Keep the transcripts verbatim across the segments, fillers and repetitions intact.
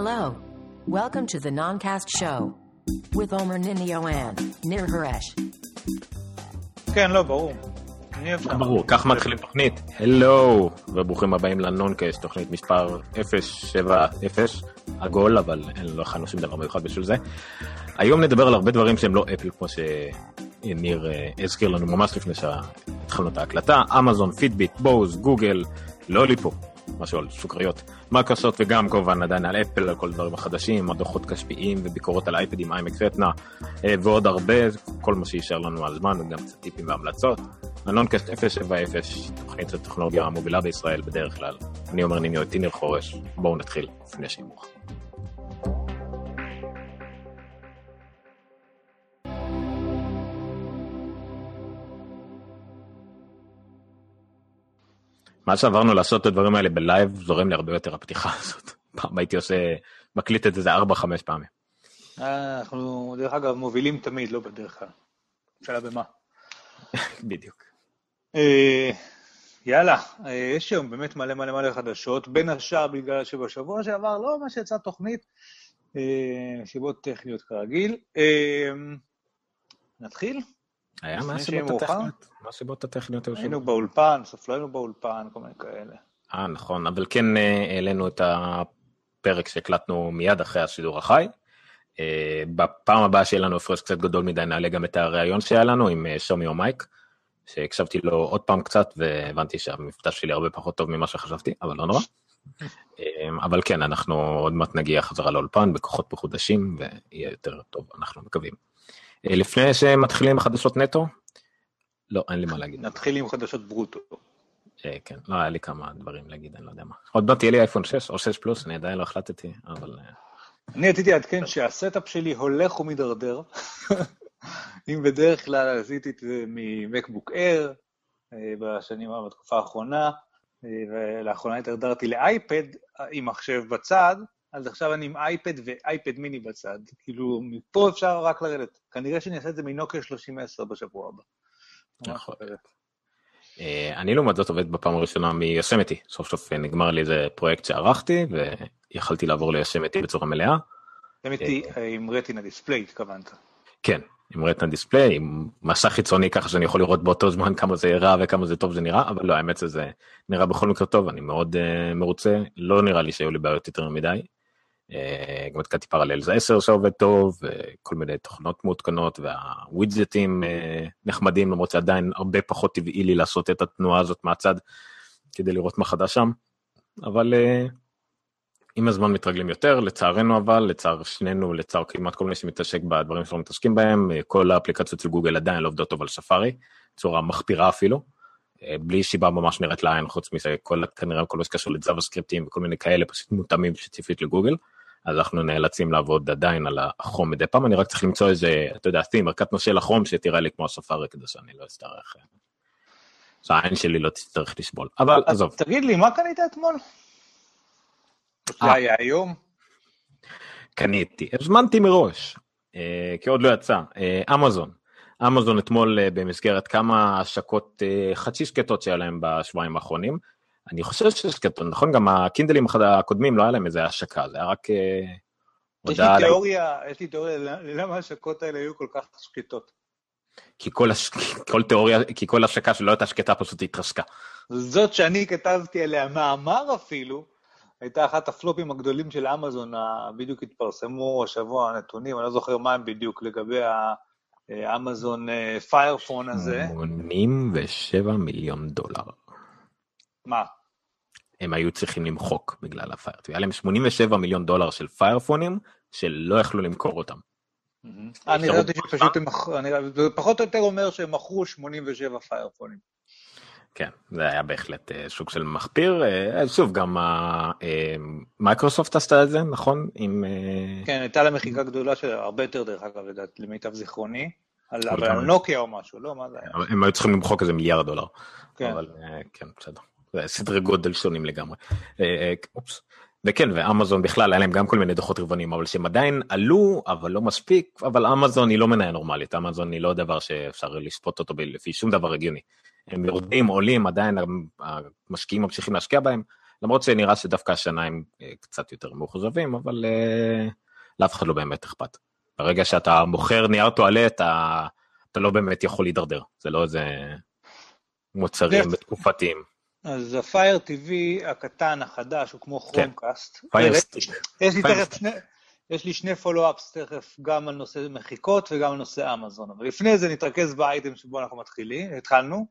Hello. Welcome to the Noncast Show with עומר ניניו and ניר הרש. כן, לא, ברור. ברור, כך מתחילים תוכנית. הלו, וברוכים הבאים לנונקאסט, תוכנית מספר אפס שבעים, עגול, אבל לא חיינו שום דבר מיוחד בשביל זה. היום נדבר על הרבה דברים שהם לא אפל, כמו שניר הזכיר לנו ממש לפני שהתחלנו את ההקלטה. אמזון, פידביט, בוז, גוגל, לוליפופ, משהו על סוכריות, מקרוסופט, וגם כמובן עדיין על אפל, על כל הדברים החדשים, הדוחות כספיים וביקורות על האייפדים, איימק רטנה, ועוד הרבה, כל מה שישאר לנו על זמן, וגם קצת טיפים והמלצות. הנונקאסט אפס שבעים, תוכנית הטכנולוגיה המובילה בישראל בדרך כלל. אני עומר ניניו, איתי ניר חורש. בואו נתחיל לפני שימוך. מה שעברנו לעשות את הדברים האלה בלייב, זורם לי הרבה יותר הפתיחה הזאת. פעם הייתי עושה, מקליט את זה ארבע חמש פעמים. אנחנו דרך אגב מובילים תמיד, לא בדרך כלל. שאלה במה? בדיוק. יאללה, יש היום באמת מלא מלא מלא חדשות, בין השאר בגלל שבשבוע שעבר, לא מה שיצאה תוכנית, שיבות טכניות כרגיל. נתחיל? היה מה הסיבות הטכניות? מה הסיבות הטכניות? היינו באולפן, סוף לא היינו באולפן, כל מיני כאלה. אה, נכון, אבל כן העלינו את הפרק שהקלטנו מיד אחרי השידור החי. בפעם הבאה שיהיה לנו הפרש קצת גדול מדי, נעלה גם את הרעיון שהיה לנו עם שומי או מייק, שהקשבתי לו עוד פעם קצת, והבנתי שהמפתח שלי הרבה פחות טוב ממה שחשבתי, אבל לא נורא. אבל כן, אנחנו עוד מעט נגיע חזרה לאולפן, בכוחות מחודשים, ויהיה יותר טוב, אנחנו מקווים. לפני שמתחילים חדשות נטו? לא, אין לי מה להגיד. נתחיל עם חדשות ברוטו. כן, לא, היה לי כמה דברים להגיד, אני לא יודע מה. עוד מעט תהיה לי אייפון שש או שש פלוס, אני עדיין לא החלטתי, אבל... אני עתיתי עד כן שהסטאפ שלי הולך ומדרדר, אם בדרך כלל עשיתי את זה ממקבוק אייר, בשנים בתקופה האחרונה, ולאחרונה התדרדרתי לאייפד עם מחשב בצד, אז עכשיו אני עם אייפד ואייפד מיני בצד, כאילו מפה אפשר רק לרדת, כנראה שאני אעשה את זה מנוקיה שלושים עשר בשבוע הבא. נכון. אני לעומת זאת עובד בפעם הראשונה מיושמתי, סוף סוף נגמר לי איזה פרויקט שערכתי, ויכלתי לעבור ליושמתי בצורה מלאה. יושמתי עם רטינה דיספליי, התכוונת. כן, עם רטינה דיספליי, עם מסך חיצוני ככה שאני יכול לראות באותו זמן כמה זה רע וכמה זה טוב זה נראה, אבל לא, האמת שזה נראה בכל מקרה טוב, אני מאוד מרוצה, לא נראה לי שהיו לי בעיות יותר מדי. גם התקעתי פרללס עשר שעובד טוב, כל מיני תוכנות מותקנות, והווידג'טים נחמדים, למרות שעדיין הרבה פחות טבעי לי לעשות את התנועה הזאת מהצד, כדי לראות מה חדש שם, אבל עם הזמן מתרגלים יותר, לצערנו אבל, לצער שנינו, לצער כמעט כל מיני שמתעסק בדברים שלא מתעסקים בהם, כל האפליקציות של גוגל עדיין לא עובדות טוב על ספארי, בצורה מחפירה אפילו, בלי שיבה ממש נראית לעין, חוץ מזה, כנראה כל שקשור לדזאבה סקריפטים, וכל מיני כאלה פשוט מותאמים שציפית לגוגל, אז אנחנו נאלצים לעבוד עדיין על החום מדי פעם, אני רק צריך למצוא איזה, אתה יודע, מרכת נושא לחום שתראה לי כמו הספארי, כדי שאני לא אצטרך, שהעין שלי לא תצטרך לסבול, אבל עזוב. תגיד לי, מה קנית אתמול? זה היה היום? קניתי, הזמנתי מראש, כי עוד לא יצא, אמזון. אמזון אתמול במסגרת כמה השקות חצי שקטות שהיה להם בשבועיים האחרונים, אני חושב ששקטות, נכון? גם הקינדלים הקודמים לא היה להם איזה השקה, זה היה רק... יש לי תיאוריה, יש לי תיאוריה, למה השקות האלה היו כל כך שקטות? כי כל, כל תיאוריה, כי כל השקה שלא הייתה שקטה פשוט התרסקה. זאת שאני כתבתי עליה מאמר אפילו, הייתה אחת הפלופים הגדולים של אמזון, בדיוק התפרסמו השבוע הנתונים, אני לא זוכר מה הם בדיוק לגבי ה... אמזון פיירפון הזה. שמונים ושבעה מיליון דולר. מה? הם היו צריכים למחוק בגלל הפיירפון. היה להם שמונים ושבעה מיליון דולר של פיירפונים, שלא יכלו למכור אותם. אני ראיתי שפשוט, פחות או יותר אומר שהם מכרו שמונים ושבעה פיירפונים. כן, זה היה בהחלט שוק של מחפיר. שוב, גם מייקרוסופט עשתה את זה, נכון? כן, הייתה לה מחיקה גדולה של הרבה יותר דרך אגב, למיטב זיכרוני, אבל על נוקיה או משהו, לא? מה זה היה? הם היו צריכים למחוק איזה מיליארד דולר. אבל כן, בסדר. זה סדרי גודל שונים לגמרי. אופס. וכן, ואמזון בכלל, היה להם גם כל מיני דוחות רבעוניים, אבל שהם עדיין עלו, אבל לא מספיק, אבל אמזון היא לא מניה נורמלית, אמזון היא לא דבר שאפשר לספוט אותו לפי שום דבר רגיוני. הם יורדים, עולים, עדיין המשקיעים ממשיכים להשקיע בהם, למרות שנראה שדווקא השנה הם קצת יותר מאוחזבים, אבל לאף אחד לא באמת אכפת. ברגע שאתה מוכר נייר טואלט, אתה, אתה לא באמת יכול להידרדר, זה לא איזה מוצרים בתקופתיים. אז הפייר טי וי הקטן החדש, הוא כמו כרומקאסט. פייר סטיק. יש לי תכף שני... יש לי שני פולו-אפס תכף, גם על נושא מחיקות וגם על נושא אמזון, אבל לפני זה נתרכז באייטם שבו אנחנו מתחילים, התחלנו,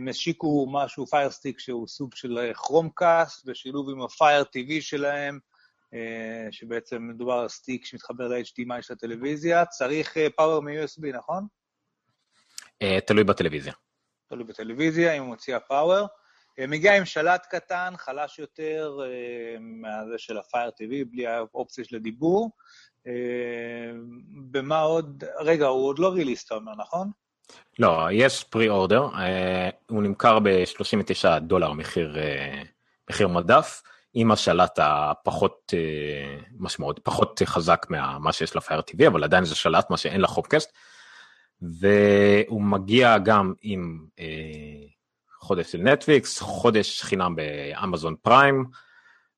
משיקו משהו, פיירסטיק שהוא סוג של כרומקאסט, בשילוב עם הפייר טי וי שלהם, שבעצם מדובר על סטיק שמתחבר ל-אייץ' די אם איי של הטלוויזיה, צריך פאוור מ-יו אס בי, נכון? תלוי בטלוויזיה. תלוי בטלוויזיה, אם הוא מוציאה פאוור, מגיע עם שלט קטן, חלש יותר מהזה של הפייר טי וי, בלי האופציה של הדיבור. במה עוד? רגע, הוא עוד לא ריליס, אתה אומר, נכון? לא, יש פרי אורדר, הוא נמכר ב-שלושים ותשעה דולר מחיר, מחיר מדף, עם השלט הפחות משמעות, פחות חזק ממה שיש לפייר טי וי, אבל עדיין זה שלט, מה שאין לחומקסט, והוא מגיע גם עם... חודש של נטפליקס, חודש חינם באמזון פריים,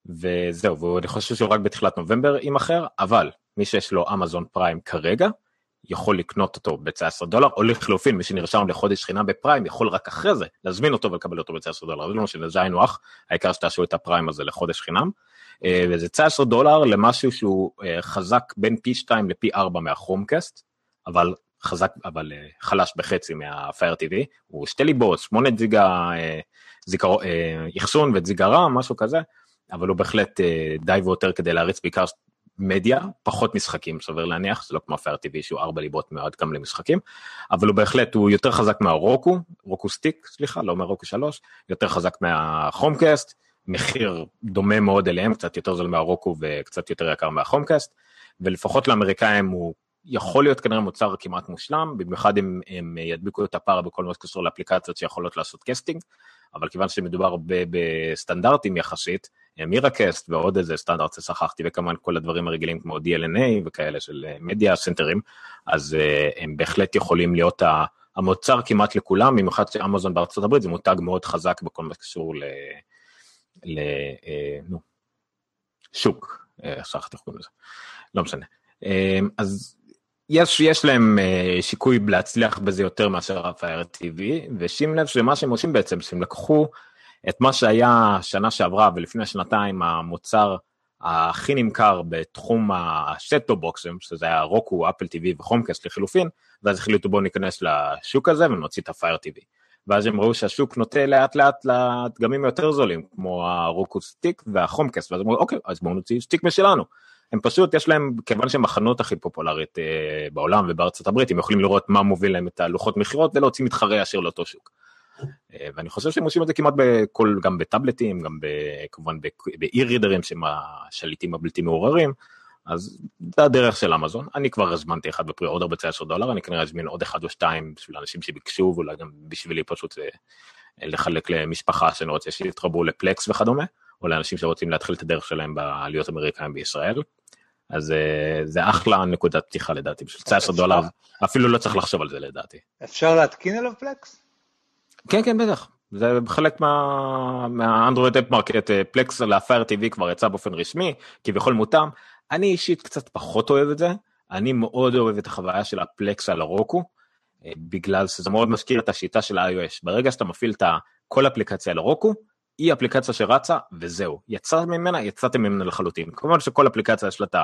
וזהו, ואני חושב שהוא רק בתחילת נובמבר עם אחר, אבל מי שיש לו אמזון פריים כרגע, יכול לקנות אותו ב-תשע עשרה דולר, או לחלופין, מי שנרשם לחודש חינם בפריים, יכול רק אחרי זה להזמין אותו ולקבל אותו ב-תשע עשרה דולר, זה לא משנה, זה היינו הך, העיקר שתעשו את הפריים הזה לחודש חינם, וזה תשע עשרה דולר למשהו שהוא חזק בין פי שתיים לפי ארבע מהכרומקאסט, אבל... חזק, אבל חלש בחצי מהפייר טי וי, הוא שתי ליבות, שמונה זיגה, יחסון וזיגרה, משהו כזה, אבל הוא בהחלט די ויותר כדי להריץ בעיקר מדיה, פחות משחקים, סביר להניח, זה לא כמו הפייר טי וי, שהוא ארבע ליבות מאוד גם למשחקים, אבל הוא בהחלט, הוא יותר חזק מהרוקו, רוקו סטיק, סליחה, לא אומר רוקו שלוש, יותר חזק מהחומקאסט, מחיר דומה מאוד אליהם, קצת יותר זול מהרוקו וקצת יותר יקר מהחומקאסט, ולפחות לאמריקאים הוא יכול להיות כנראה מוצר כמעט מושלם, במיוחד אם הם ידביקו את הפער בכל מה שקשור לאפליקציות שיכולות לעשות קסטינג, אבל כיוון שמדובר בסטנדרטים יחסית, מירקסט ועוד איזה סטנדרט ששכחתי, וכמובן כל הדברים הרגילים כמו די אל אן איי וכאלה של מדיה סנטרים, אז הם בהחלט יכולים להיות המוצר כמעט לכולם, במיוחד שאמזון בארצות הברית זה מותג מאוד חזק בכל מה שקשור לשוק, שכחתי איך קוראים לזה, לא משנה. אז יש, יש להם שיקוי להצליח בזה יותר מאשר הפייר טי וי, ושים לב שמה שהם עושים בעצם, שהם לקחו את מה שהיה שנה שעברה, ולפני השנתיים המוצר הכי נמכר בתחום הסט-טופ-בוקסים, שזה היה רוקו, אפל טי וי וחומקאסט לחילופין, ואז החליטו בואו ניכנס לשוק הזה ונוציא את הפייר טי וי. ואז הם ראו שהשוק נוטה לאט לאט לדגמים יותר זולים, כמו הרוקו סטיק והחומקאסט, ואז אמרו, אוקיי, אז בואו נוציא סטיק משלנו. הם פשוט, יש להם, כיוון שהם החנות הכי פופולרית אה, בעולם ובארצות הברית, הם יכולים לראות מה מוביל להם את הלוחות מחירות, ולהוציא מתחרי אשר לאותו שוק. אה, ואני חושב שהם עושים את זה כמעט בכל, גם בטאבלטים, גם כמובן באי-רידרים, שהם השליטים הבלתי מעוררים, אז זה הדרך של אמזון. אני כבר הזמנתי אחד בפרי אורדר ב-תשע עשרה דולר, אני כנראה אזמין עוד אחד או שתיים, של אנשים שביקשו, ואולי גם בשבילי פשוט אה, לחלק למשפחה, שאני רוצה שיתרבו לפלקס וכדומה, או לאנשים שרוצים להתחיל את הדרך שלהם בעליות אמריקאים בישראל, אז זה אחלה נקודת פתיחה לדעתי, בשביל תשע עשרה דולר, אפילו לא צריך לחשוב על זה לדעתי. אפשר להתקין אליו פלקס? כן, כן, בטח, זה חלק מהאנדרואיד אפ מרקט, פלקס לפייר טי וי כבר יצא באופן רשמי, כביכול מותם, אני אישית קצת פחות אוהב את זה, אני מאוד אוהב את החוויה של הפלקס על הרוקו, בגלל שזה מאוד מזכיר את השיטה של ה-iOS, ברגע שאתה מפעיל את כל אפליקציה על הרוקו, היא אפליקציה שרצה, וזהו. יצאת ממנה, יצאתם ממנה לחלוטין. כמובן שכל אפליקציה יש לה את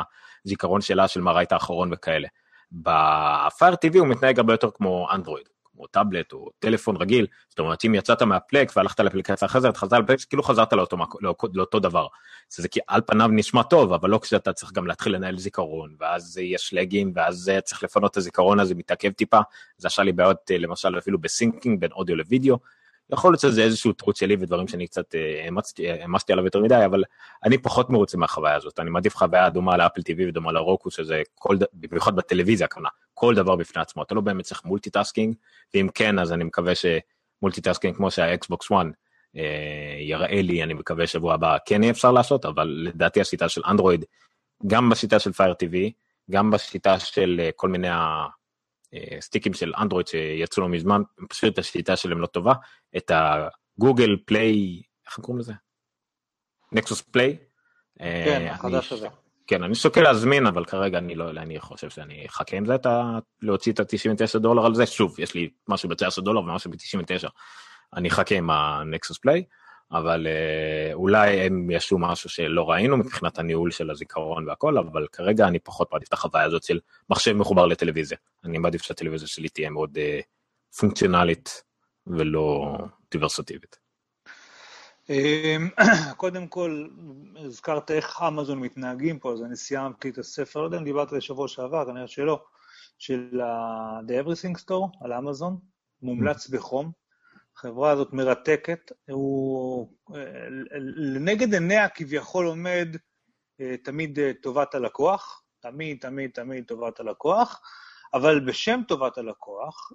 הזיכרון שלה של מה ראית האחרון וכאלה. בפייר טי וי הוא מתנהג הרבה יותר כמו אנדרואיד, כמו טאבלט או טלפון רגיל, זאת אומרת, אם יצאת מהפלקס והלכת לאפליקציה אחרי זה, אתה חזרת לפלקס, כאילו חזרת לאותו, לאותו, לאותו דבר. זה כי על פניו נשמע טוב, אבל לא כשאתה צריך גם להתחיל לנהל זיכרון, ואז יש שלגים, ואז צריך לפנות את הזיכרון, אז זה מתעכב טיפה. זה עשה לי בעיות, למשל, אפילו בסינקינג, בין אודיו לוידאו. יכול להיות שזה איזשהו טעות שלי ודברים שאני קצת אמסתי עליו יותר מדי, אבל אני פחות מרוצה מהחוויה הזאת, אני מעדיף חוויה דומה לאפל טי וי ודומה לרוקו, שזה במיוחד בטלוויזיה, כל דבר בפני עצמו, אתה לא באמת צריך מולטיטאסקינג, ואם כן, אז אני מקווה שמולטיטאסקינג כמו שהאקסבוקס וואן יראה לי, אני מקווה שבוע הבא כן יהיה אפשר לעשות, אבל לדעתי השיטה של אנדרואיד, גם בשיטה של פייר טי וי, גם בשיטה של כל מיני ה... סטיקים של אנדרואיד שיצאו לו מזמן, פשוט השיטה שלהם לא טובה, את הגוגל פליי, איך קוראים לזה? נקסוס פליי. כן, החדש הזה. כן, אני שוקל להזמין, אבל כרגע אני לא, אני חושב שאני אחכה עם זה, להוציא את ה-תשעים ותשע דולר על זה, שוב, יש לי משהו ב-תשע עשרה דולר ומשהו ב-תשעים ותשע, אני אחכה עם הנקסוס פליי, אבל אולי הם ישו משהו שלא ראינו, מבחינת הניהול של הזיכרון והכל, אבל כרגע אני פחות מעדיף את החוויה הזאת של מחשב מחובר לטלוויזיה, אני מעדיף שהטלוויזיה שלי תהיה מאוד פונקציונלית, ולא דיברסטיבית. קודם כל, הזכרת איך אמזון מתנהגים פה, אז אני סיימתי את הספר, לא יודע אם דיברת לשבוע שעבר, כנראה שלא, של The Everything Store על אמזון, מומלץ בחום, החברה הזאת מרתקת, הוא לנגד עיניה כביכול עומד תמיד טובת הלקוח, תמיד, תמיד, תמיד טובת הלקוח, אבל בשם טובת הלקוח,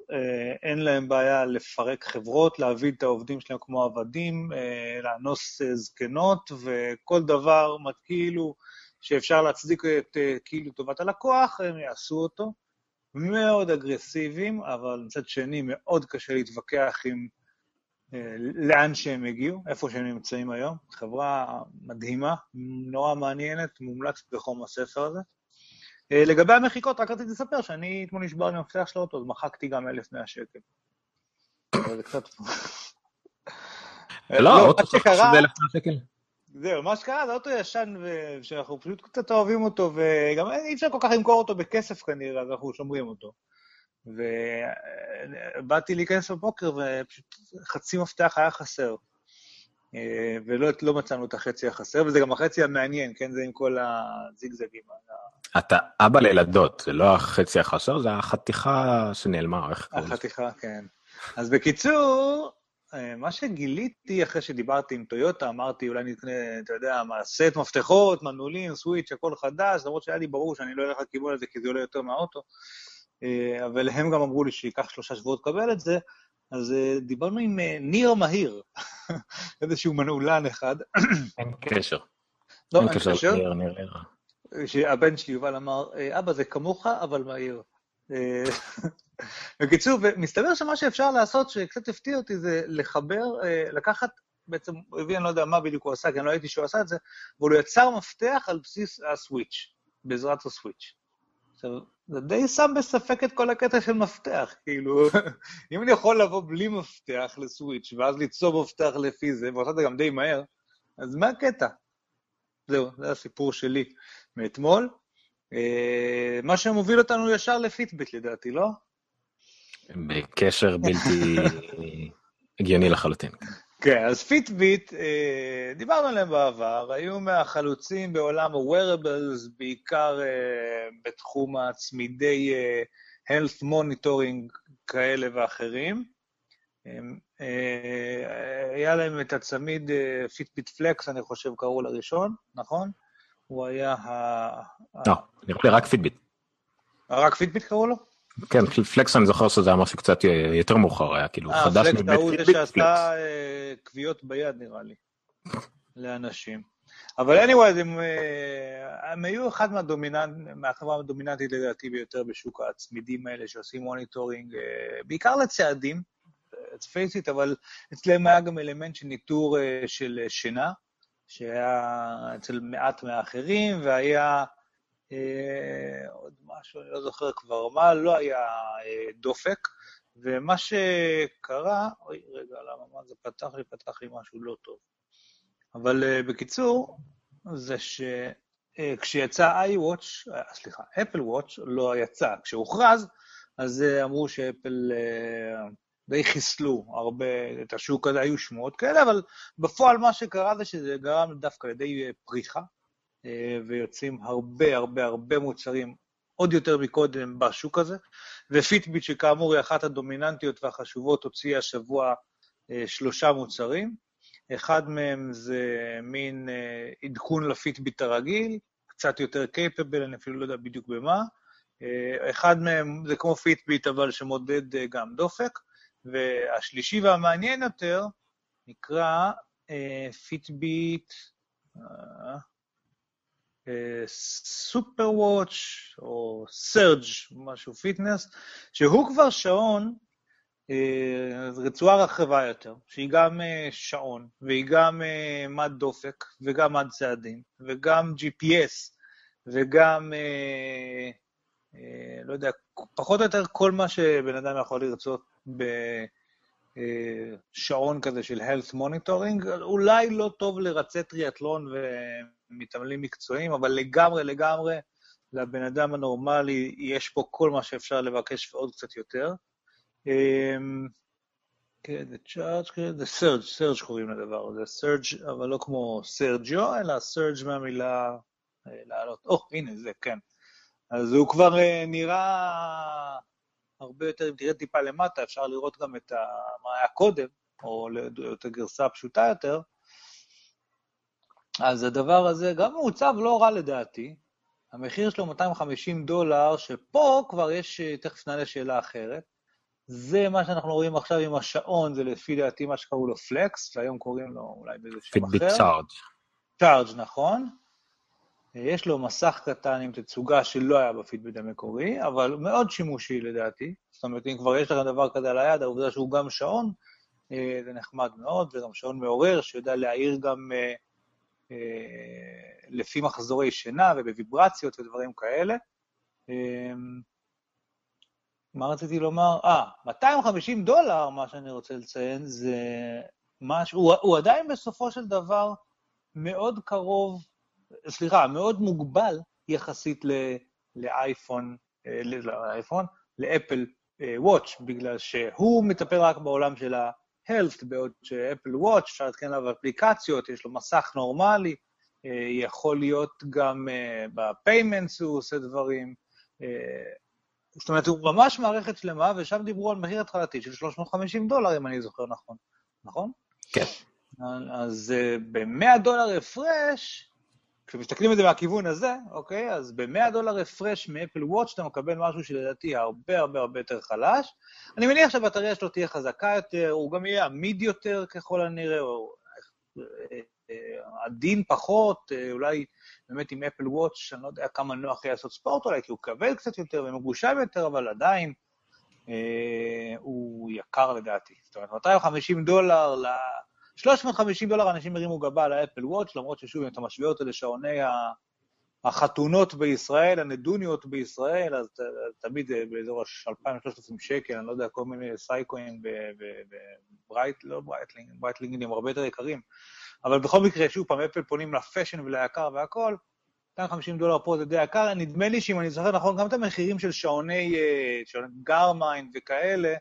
אין להם בעיה לפרק חברות, להביא את העובדים שלהם כמו עבדים, לאנוס זקנות, וכל דבר כאילו שאפשר להצדיק את כאילו טובת הלקוח, הם יעשו אותו. מאוד אגרסיביים, אבל מצד שני מאוד קשה להתווכח עם לאן שהם הגיעו, איפה שהם נמצאים היום. חברה מדהימה, נורא מעניינת, מומלץ בחום הספר הזה. לגבי המחיקות, רק רציתי לספר שאני אתמול נשבר עם המפתח של האוטו, אז מחקתי גם אלף ומאה שקל. זה קצת... לא, האוטו שקרה שזה אלף ומאה שקל. זהו, מה שקרה זה אוטו ישן, שאנחנו פשוט קצת אוהבים אותו, וגם אי אפשר כל כך למכור אותו בכסף כנראה, אז אנחנו שומרים אותו. ובאתי להיכנס בבוקר, ופשוט חצי מפתח היה חסר. ולא מצאנו את החצי החסר, וזה גם החצי המעניין, כן? זה עם כל הזיגזגים. אתה אבא לילדות, זה לא החצי החסר, זה החתיכה שנעלמה. החתיכה, כן. אז בקיצור, מה שגיליתי אחרי שדיברתי עם טויוטה, אמרתי, אולי נתקנה, אתה יודע, סט מפתחות, מנעולים, סוויץ', הכל חדש, למרות שהיה לי ברור שאני לא אלך לכיוון הזה, כי זה עולה יותר מהאוטו. אבל הם גם אמרו לי שיקח שלושה שבועות לקבל את זה, אז דיברנו עם ניר מהיר, איזשהו מנעולן אחד. אין קשר. לא, אין קשר. ניר, ניר, ניר. שהבן שלי יובל אמר, אבא זה כמוך, אבל מהיר. בקיצור, ומסתבר שמה שאפשר לעשות, שקצת הפתיע אותי, זה לחבר, לקחת, בעצם, הביא, אני לא יודע מה בדיוק הוא עשה, כי אני לא הייתי שהוא עשה את זה, אבל הוא יצר מפתח על בסיס הסוויץ', בעזרת הסוויץ'. עכשיו, זה די שם בספק את כל הקטע של מפתח, כאילו, אם אני יכול לבוא בלי מפתח לסוויץ' ואז ליצור מפתח לפי זה, ועושה את זה גם די מהר, אז מה הקטע? זהו, זה הסיפור שלי מאתמול. מה שמוביל אותנו ישר לפידבק לדעתי, לא? בקשר בלתי הגיוני לחלוטין. כן, אז פיטביט, דיברנו עליהם בעבר, היו מהחלוצים בעולם ה-wearables, בעיקר בתחום הצמידי health monitoring כאלה ואחרים. היה להם את הצמיד פיטביט פלקס, אני חושב קראו לראשון, נכון? הוא היה ה... לא, אני חושב רק פיטביט. רק פיטביט קראו לו? כן, פלקס אני זוכר שזה היה משהו קצת יותר מאוחר היה, כאילו חדש מבית פלקס. הוא זה שעשה קביעות ביד נראה לי, לאנשים. אבל anyway, הם, הם היו אחד מהדומיננט, מהחברה הדומיננטית לדעתי ביותר בשוק הצמידים האלה שעושים מוניטורינג, בעיקר לצעדים, צפייסית, אבל אצלם היה גם אלמנט של ניטור של שינה, שהיה אצל מעט מהאחרים, והיה... עוד משהו, אני לא זוכר כבר מה, לא היה דופק, ומה שקרה, אוי, רגע, למה זה פתח לי, פתח לי משהו לא טוב. אבל בקיצור, זה שכשיצא iWatch, סליחה, Apple Watch לא יצא, כשהוכרז, אז אמרו שאפל די חיסלו הרבה את השוק הזה, היו שמועות כאלה, אבל בפועל מה שקרה זה שזה גרם דווקא לידי פריחה, ויוצאים הרבה הרבה הרבה מוצרים עוד יותר מקודם בשוק הזה, ופיטביט שכאמור היא אחת הדומיננטיות והחשובות הוציאה השבוע שלושה מוצרים, אחד מהם זה מין עדכון לפיטביט הרגיל, קצת יותר capable, אני אפילו לא יודע בדיוק במה, אחד מהם זה כמו פיטביט אבל שמודד גם דופק, והשלישי והמעניין יותר נקרא פיטביט... סופר וואץ' או סרג' משהו פיטנס, שהוא כבר שעון רצועה רחבה יותר, שהיא גם שעון, והיא גם מד דופק, וגם מד צעדים, וגם ג'י פי אס, וגם, לא יודע, פחות או יותר כל מה שבן אדם יכול לרצות בשעון כזה של health monitoring, אולי לא טוב לרצה טריאטלון ומתאמלים מקצועיים, אבל לגמרי, לגמרי, לבן אדם הנורמלי יש פה כל מה שאפשר לבקש ועוד קצת יותר. כן, זה צ'ארג', זה סרג', סרג' קוראים לדבר, זה סרג' אבל לא כמו סרג'יו, אלא סרג' מהמילה לעלות, או הנה זה, כן. אז הוא כבר נראה הרבה יותר, אם תראה טיפה למטה, אפשר לראות גם את מה היה קודם, או את הגרסה הפשוטה יותר. אז הדבר הזה גם מעוצב לא רע לדעתי, המחיר שלו מאתיים וחמישים דולר, שפה כבר יש, תכף נעלה שאלה אחרת, זה מה שאנחנו רואים עכשיו עם השעון, זה לפי דעתי מה שקראו לו פלקס, והיום קוראים לו אולי באיזה שם אחר. פיטביט צ'ארג'. צ'ארג', נכון. יש לו מסך קטן עם תצוגה שלא היה בפיטביט המקורי, אבל מאוד שימושי לדעתי. זאת אומרת, אם כבר יש לכם דבר כזה על היד, העובדה שהוא גם שעון, זה נחמד מאוד, וגם שעון מעורר, שיודע להעיר גם לפי מחזורי שינה ובוויברציות ודברים כאלה. מה רציתי לומר? אה, מאתיים וחמישים דולר, מה שאני רוצה לציין, זה משהו, הוא, הוא עדיין בסופו של דבר מאוד קרוב, סליחה, מאוד מוגבל יחסית ל, לאייפון, לאייפון, לאפל וואץ', בגלל שהוא מטפל רק בעולם של ה-health, בעוד שאפל וואץ', אפשר להתקין עליו אפליקציות, יש לו מסך נורמלי, יכול להיות גם ב-payments הוא עושה דברים, זאת אומרת, הוא ממש מערכת שלמה, ושם דיברו על מחיר התחלתי של שלוש מאות וחמישים דולר, אם אני זוכר נכון, נכון? כן. אז ב-מאה דולר הפרש, כשמסתכלים את זה מהכיוון הזה, אוקיי, אז ב-מאה דולר הפרש מאפל וואץ' אתה מקבל משהו שלדעתי הרבה הרבה הרבה יותר חלש, אני מניח שהבטריה שלו תהיה חזקה יותר, הוא גם יהיה עמיד יותר ככל הנראה, או עדין פחות, אולי באמת עם אפל וואץ' אני לא יודע כמה נוח יהיה לעשות ספורט אולי, כי הוא כבד קצת יותר ומגושם יותר, אבל עדיין אה, הוא יקר לדעתי. זאת אומרת, מאתיים וחמישים דולר, ל... שלוש מאות וחמישים דולר אנשים מרימו גבה על האפל וואץ', למרות ששוב, אם אתה משווה אותו לשעוני החתונות בישראל, הנדוניות בישראל, אז תמיד באזור אלפיים ושלוש מאות שקל, אני לא יודע, כל מיני סייקויים בברייט, לא ברייטלינג, ברייטלינגים הם הרבה יותר יקרים, אבל בכל מקרה, שוב פעם, אפל פונים לפשן וליקר והכל, מאתיים וחמישים דולר פה זה די יקר, נדמה לי שאם אני זוכר נכון, גם את המחירים של שעוני, שעוני גרמיין וכאלה,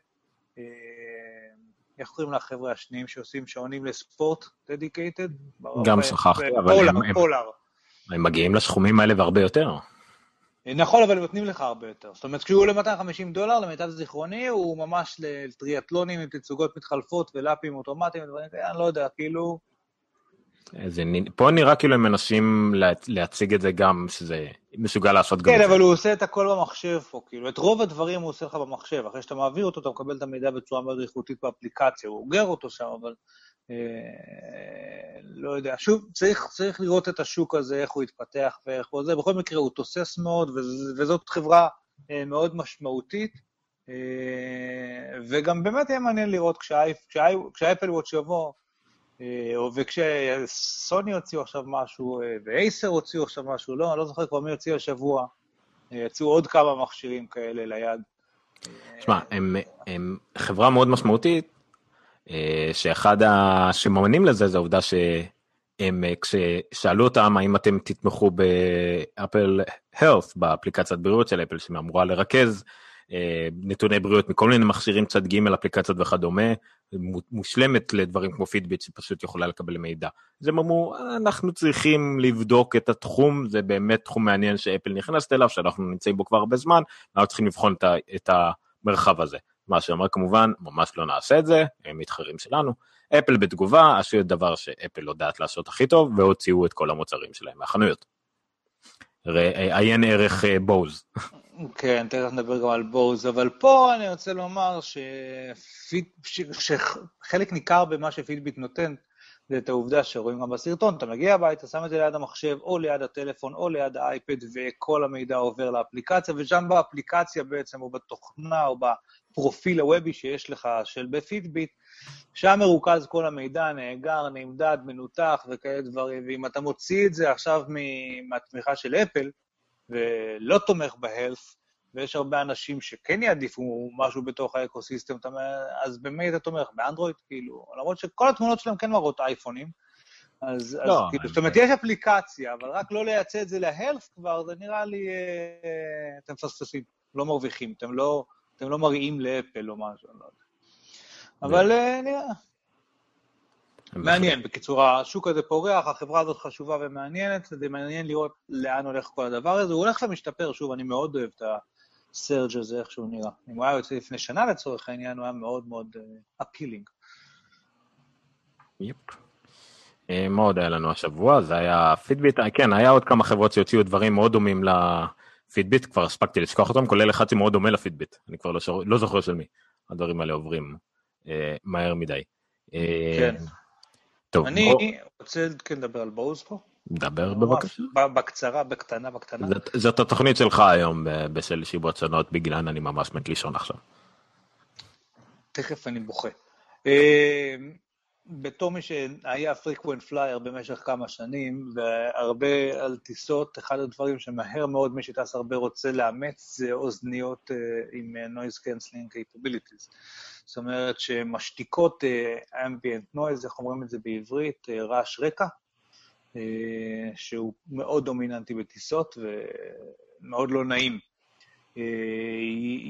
איך קוראים לך חבר'ה השניים שעושים שעונים לספורט דדיקייטד? גם שכחתי, אבל הם... פולר. הם מגיעים לסכומים האלה והרבה יותר. נכון, אבל הם נותנים לך הרבה יותר. זאת אומרת, כשהוא עולה מאתיים וחמישים דולר, למיטב זיכרוני, הוא ממש לטריאטלונים עם תצוגות מתחלפות ולאפים אוטומטיים, אני לא יודע, כאילו... פה נראה כאילו הם מנסים להציג את זה גם, שזה מסוגל לעשות גם את זה. כן, אבל הוא עושה את הכל במחשב פה, כאילו, את רוב הדברים הוא עושה לך במחשב, אחרי שאתה מעביר אותו, אתה מקבל את המידע בצורה מאוד איכותית באפליקציה, הוא אוגר אותו שם, אבל... לא יודע, שוב, צריך, צריך לראות את השוק הזה, איך הוא יתפתח ואיך הוא זה, בכל מקרה הוא תוסס מאוד, וזאת חברה מאוד משמעותית, וגם באמת יהיה מעניין לראות כשהאפל וואץ' יבוא, וכשסוני הוציאו עכשיו משהו, ואייסר הוציאו עכשיו משהו, לא, אני לא זוכר כבר מי הוציאו השבוע, יצאו עוד כמה מכשירים כאלה ליד. תשמע, הם, הם חברה מאוד משמעותית, שאחד שמאמנים לזה זה העובדה שהם, כששאלו אותם האם אתם תתמכו באפל הלת' באפליקציית בריאות של אפל שמאמורה לרכז נתוני בריאות מכל מיני מכשירים צד ג' אפליקציות וכדומה, מושלמת לדברים כמו פיטביט שפשוט יכולה לקבל מידע. אז הם אמרו, אנחנו צריכים לבדוק את התחום, זה באמת תחום מעניין שאפל נכנסת אליו, שאנחנו נמצאים בו כבר הרבה זמן, אנחנו צריכים לבחון את המרחב הזה. מה שאומר כמובן, ממש לא נעשה את זה, הם מתחרים שלנו. אפל בתגובה, עשו את דבר שאפל יודעת לעשות הכי טוב, והוציאו את כל המוצרים שלהם מהחנויות. עיין ערך בוז. כן, תכף נדבר גם על בוז, אבל פה אני רוצה לומר שחלק ניכר במה שפיטביט נותן, זה את העובדה שרואים גם בסרטון, אתה מגיע הביתה, שם את זה ליד המחשב, או ליד הטלפון, או ליד האייפד, וכל המידע עובר לאפליקציה, ושם באפליקציה בעצם, או בתוכנה, או בפרופיל הוובי שיש לך, של בפידביט, שם מרוכז כל המידע, נאגר, נמדד, מנותח, וכאלה דברים, ואם אתה מוציא את זה עכשיו מהתמיכה של אפל, ולא תומך בהלף, ויש הרבה אנשים שכן יעדיפו משהו בתוך האקוסיסטם, אז באמת אתה תומך באנדרואיד, כאילו, למרות שכל התמונות שלהם כן מראות אייפונים, אז, לא, אז כאילו, זאת אומרת, יש אפליקציה, אבל רק לא לייצא את זה להלף כבר, זה נראה לי, אה, אתם פספסים, לא מרוויחים, אתם לא, אתם לא מראים לאפל או משהו, לא יודע. אבל אה, נראה. מעניין, בקיצור, השוק הזה פורח, החברה הזאת חשובה ומעניינת, זה מעניין לראות לאן הולך כל הדבר הזה, הוא הולך ומשתפר, שוב, אני מאוד אוהב את הסרג' הזה, איך שהוא נראה. אם הוא היה יוצא לפני שנה לצורך העניין, הוא היה מאוד מאוד אפילינג. יפ. מה עוד היה לנו השבוע? זה היה פידביט, כן, היה עוד כמה חברות שיוציאו דברים מאוד דומים לפידביט, כבר הספקתי לשכוח אותם, כולל אחד שמאוד דומה לפידביט, אני כבר לא זוכר של מי, הדברים האלה עוברים מהר מדי. כן. טוב, אני בוא... רוצה לדבר על באוז פה. דבר בבקשה. בקצרה, בקטנה, בקטנה. זאת, זאת התוכנית שלך היום בשל שיבות שונות, בגלן אני ממש מת לישון עכשיו. תכף אני בוכה. בתור מי שהיה frequent flyer במשך כמה שנים, והרבה על טיסות, אחד הדברים שמהר מאוד מי שטס הרבה רוצה לאמץ, זה אוזניות עם noise cancelling capabilities. זאת אומרת שמשתיקות ambient noise, איך אומרים את זה בעברית, רעש רקע, שהוא מאוד דומיננטי בטיסות ומאוד לא נעים.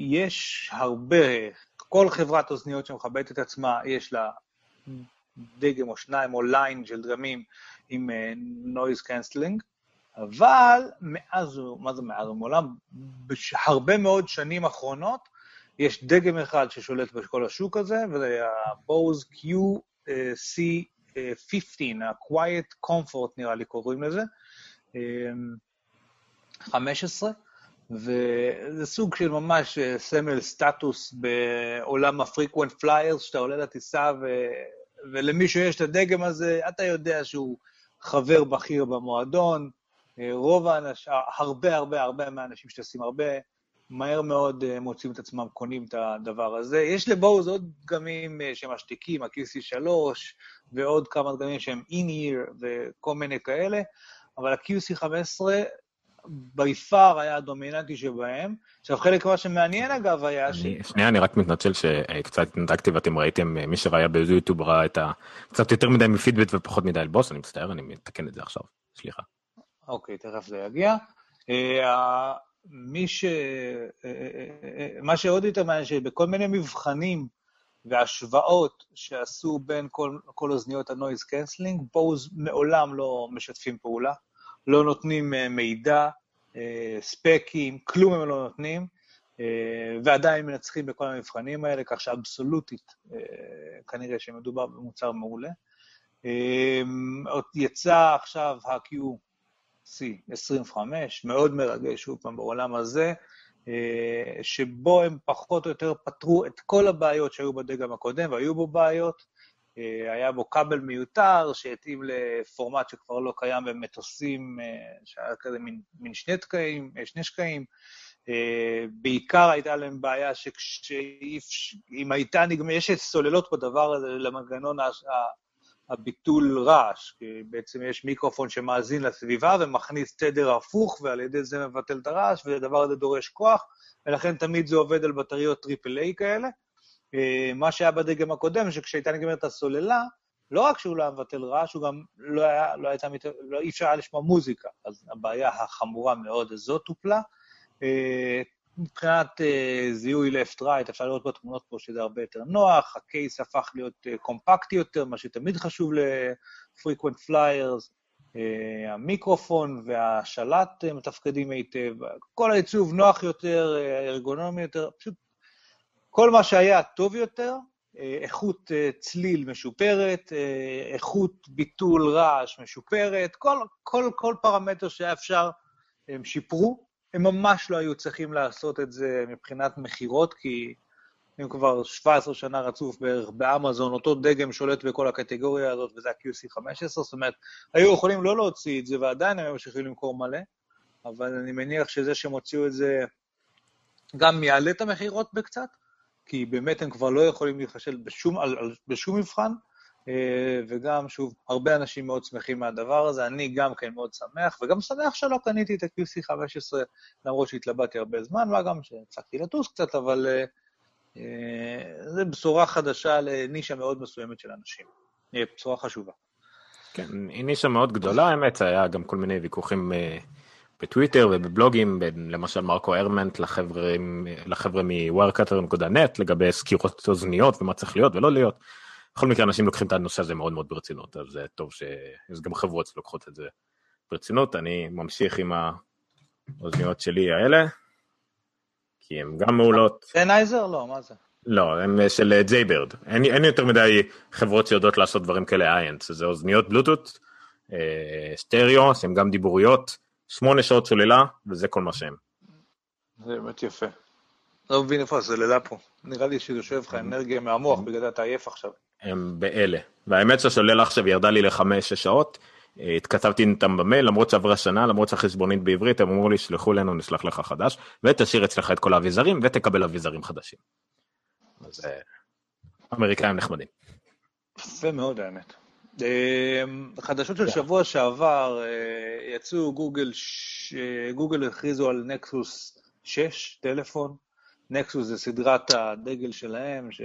יש הרבה, כל חברת אוזניות שמחבטת את עצמה, יש לה דגם או שניים או ליין של דגמים עם noise cancelling, אבל מאז, מה זה מאז ומעולם, בהרבה מאוד שנים אחרונות, יש דגם אחד ששולט בכל השוק הזה, וזה הבוז קיו סי חמש עשרה, ה-Quiet Comfort נראה לי קוראים לזה, חמש עשרה, וזה סוג של ממש סמל סטטוס בעולם הפריקוונט פליירס, שאתה עולה לטיסה, ו... ולמי שיש את הדגם הזה, אתה יודע שהוא חבר בכיר במועדון, רוב האנשים, הרבה הרבה הרבה מהאנשים שתשים הרבה, מהר מאוד מוצאים את עצמם, קונים את הדבר הזה. יש לבוז עוד דגמים שמשתיקים, ה-קיו סי שלוש, ועוד כמה דגמים שהם in-ear וכל מיני כאלה, אבל ה-קיו סי חמש עשרה ביפר היה הדומיננטי שבהם. עכשיו חלק מה שמעניין אגב היה... שנייה, אני רק מתנצל שקצת התנתקתי ואתם ראיתם, מי שראה ביוטיוב ראה את ה... קצת יותר מדי מפידבט ופחות מדי לבוס, אני מצטער, אני מתקן את זה עכשיו, סליחה. אוקיי, תכף זה יגיע. מי ש... מה שעוד יותר מעניין, שבכל מיני מבחנים והשוואות שעשו בין כל, כל אוזניות הנויז קנסלינג, בוז מעולם לא משתפים פעולה, לא נותנים מידע, ספקים, כלום הם לא נותנים, ועדיין מנצחים בכל המבחנים האלה, כך שאבסולוטית כנראה שמדובר במוצר מעולה. יצא עכשיו ה-קיו סי עשרים וחמש, מאוד מרגש שוב פעם בעולם הזה, שבו הם פחות או יותר פתרו את כל הבעיות שהיו בדגם הקודם, והיו בו בעיות, היה בו קבל מיותר שהתאים לפורמט שכבר לא קיים במטוסים, שהיה כזה מין שני שקעים, שני שקעים. בעיקר הייתה להם בעיה שאם הייתה נגמר, יש סוללות בדבר הזה למנגנון הביטול רעש, כי בעצם יש מיקרופון שמאזין לסביבה ומכניס תדר הפוך, ועל ידי זה מבטל את הרעש, והדבר הזה דורש כוח, ולכן תמיד זה עובד על בטריות טריפל איי כאלה. מה שהיה בדגם הקודם, שכשהייתה נגמרת הסוללה, לא רק שהוא לא היה מבטל רעש, הוא גם לא היה, לא הייתה, לא אי אפשר היה לשמוע מוזיקה, אז הבעיה החמורה מאוד הזאת טופלה. מבחינת זיהוי left-right, אפשר לראות בתמונות פה שזה הרבה יותר נוח, הקייס הפך להיות קומפקטי יותר, מה שתמיד חשוב לפריקוונט פליירס, המיקרופון והשלט מתפקדים היטב, כל העיצוב נוח יותר, ארגונומי יותר, פשוט כל מה שהיה טוב יותר, איכות צליל משופרת, איכות ביטול רעש משופרת, כל, כל, כל פרמטר שהיה אפשר הם שיפרו, הם ממש לא היו צריכים לעשות את זה מבחינת מחירות, כי הם כבר שבע עשרה שנה רצוף בערך באמזון, אותו דגם שולט בכל הקטגוריה הזאת, וזה ה-קיו סי חמש עשרה, זאת אומרת, היו יכולים לא להוציא את זה, ועדיין הם ממשיכים למכור מלא, אבל אני מניח שזה שהם הוציאו את זה, גם יעלה את המחירות בקצת, כי באמת הם כבר לא יכולים להיחשל בשום, על, על, בשום מבחן, וגם שוב, הרבה אנשים מאוד שמחים מהדבר הזה, אני גם כן מאוד שמח, וגם שמח שלא קניתי את ה-קיו סי חמש עשרה, למרות שהתלבטתי הרבה זמן, וגם שצחקתי לטוס קצת, אבל זה בשורה חדשה לנישה מאוד מסוימת של אנשים, בשורה חשובה. כן, היא נישה מאוד גדולה, האמת, היה גם כל מיני ויכוחים בטוויטר ובבלוגים, למשל מרקו ארמנט לחבר'ה מ-wirecutter נקודה net, לגבי סקירות אוזניות ומה צריך להיות ולא להיות, בכל מקרה אנשים לוקחים את הנושא הזה מאוד מאוד ברצינות, אז זה טוב שיש גם חברות שלוקחות את זה ברצינות, אני ממשיך עם האוזניות שלי האלה, כי הן גם מעולות. סנאייזר? לא, מה זה? לא, הן של ג'ייברד, אין יותר מדי חברות שיודעות לעשות דברים כאלה איינס, זה אוזניות בלוטות, סטריאו, שהן גם דיבוריות, שמונה שעות סוללה, וזה כל מה שהן. זה באמת יפה. לא מבין איפה הסוללה פה, נראה לי שיושב לך אנרגיה מהמוח, בגלל אתה עייף עכשיו. הם באלה, והאמת שהשוללה עכשיו ירדה לי לחמש-שש שעות, התכתבתי איתם במייל, למרות שעברה שנה, למרות שהחשבונית בעברית, הם אמרו לי, שלחו לנו, נשלח לך חדש, ותשאיר אצלך את כל האביזרים, ותקבל אביזרים חדשים. אז אמריקאים נחמדים. יפה מאוד האמת. חדשות של שבוע שעבר, יצאו גוגל, גוגל הכריזו על נקסוס שש, טלפון, נקסוס זה סדרת הדגל שלהם, ש...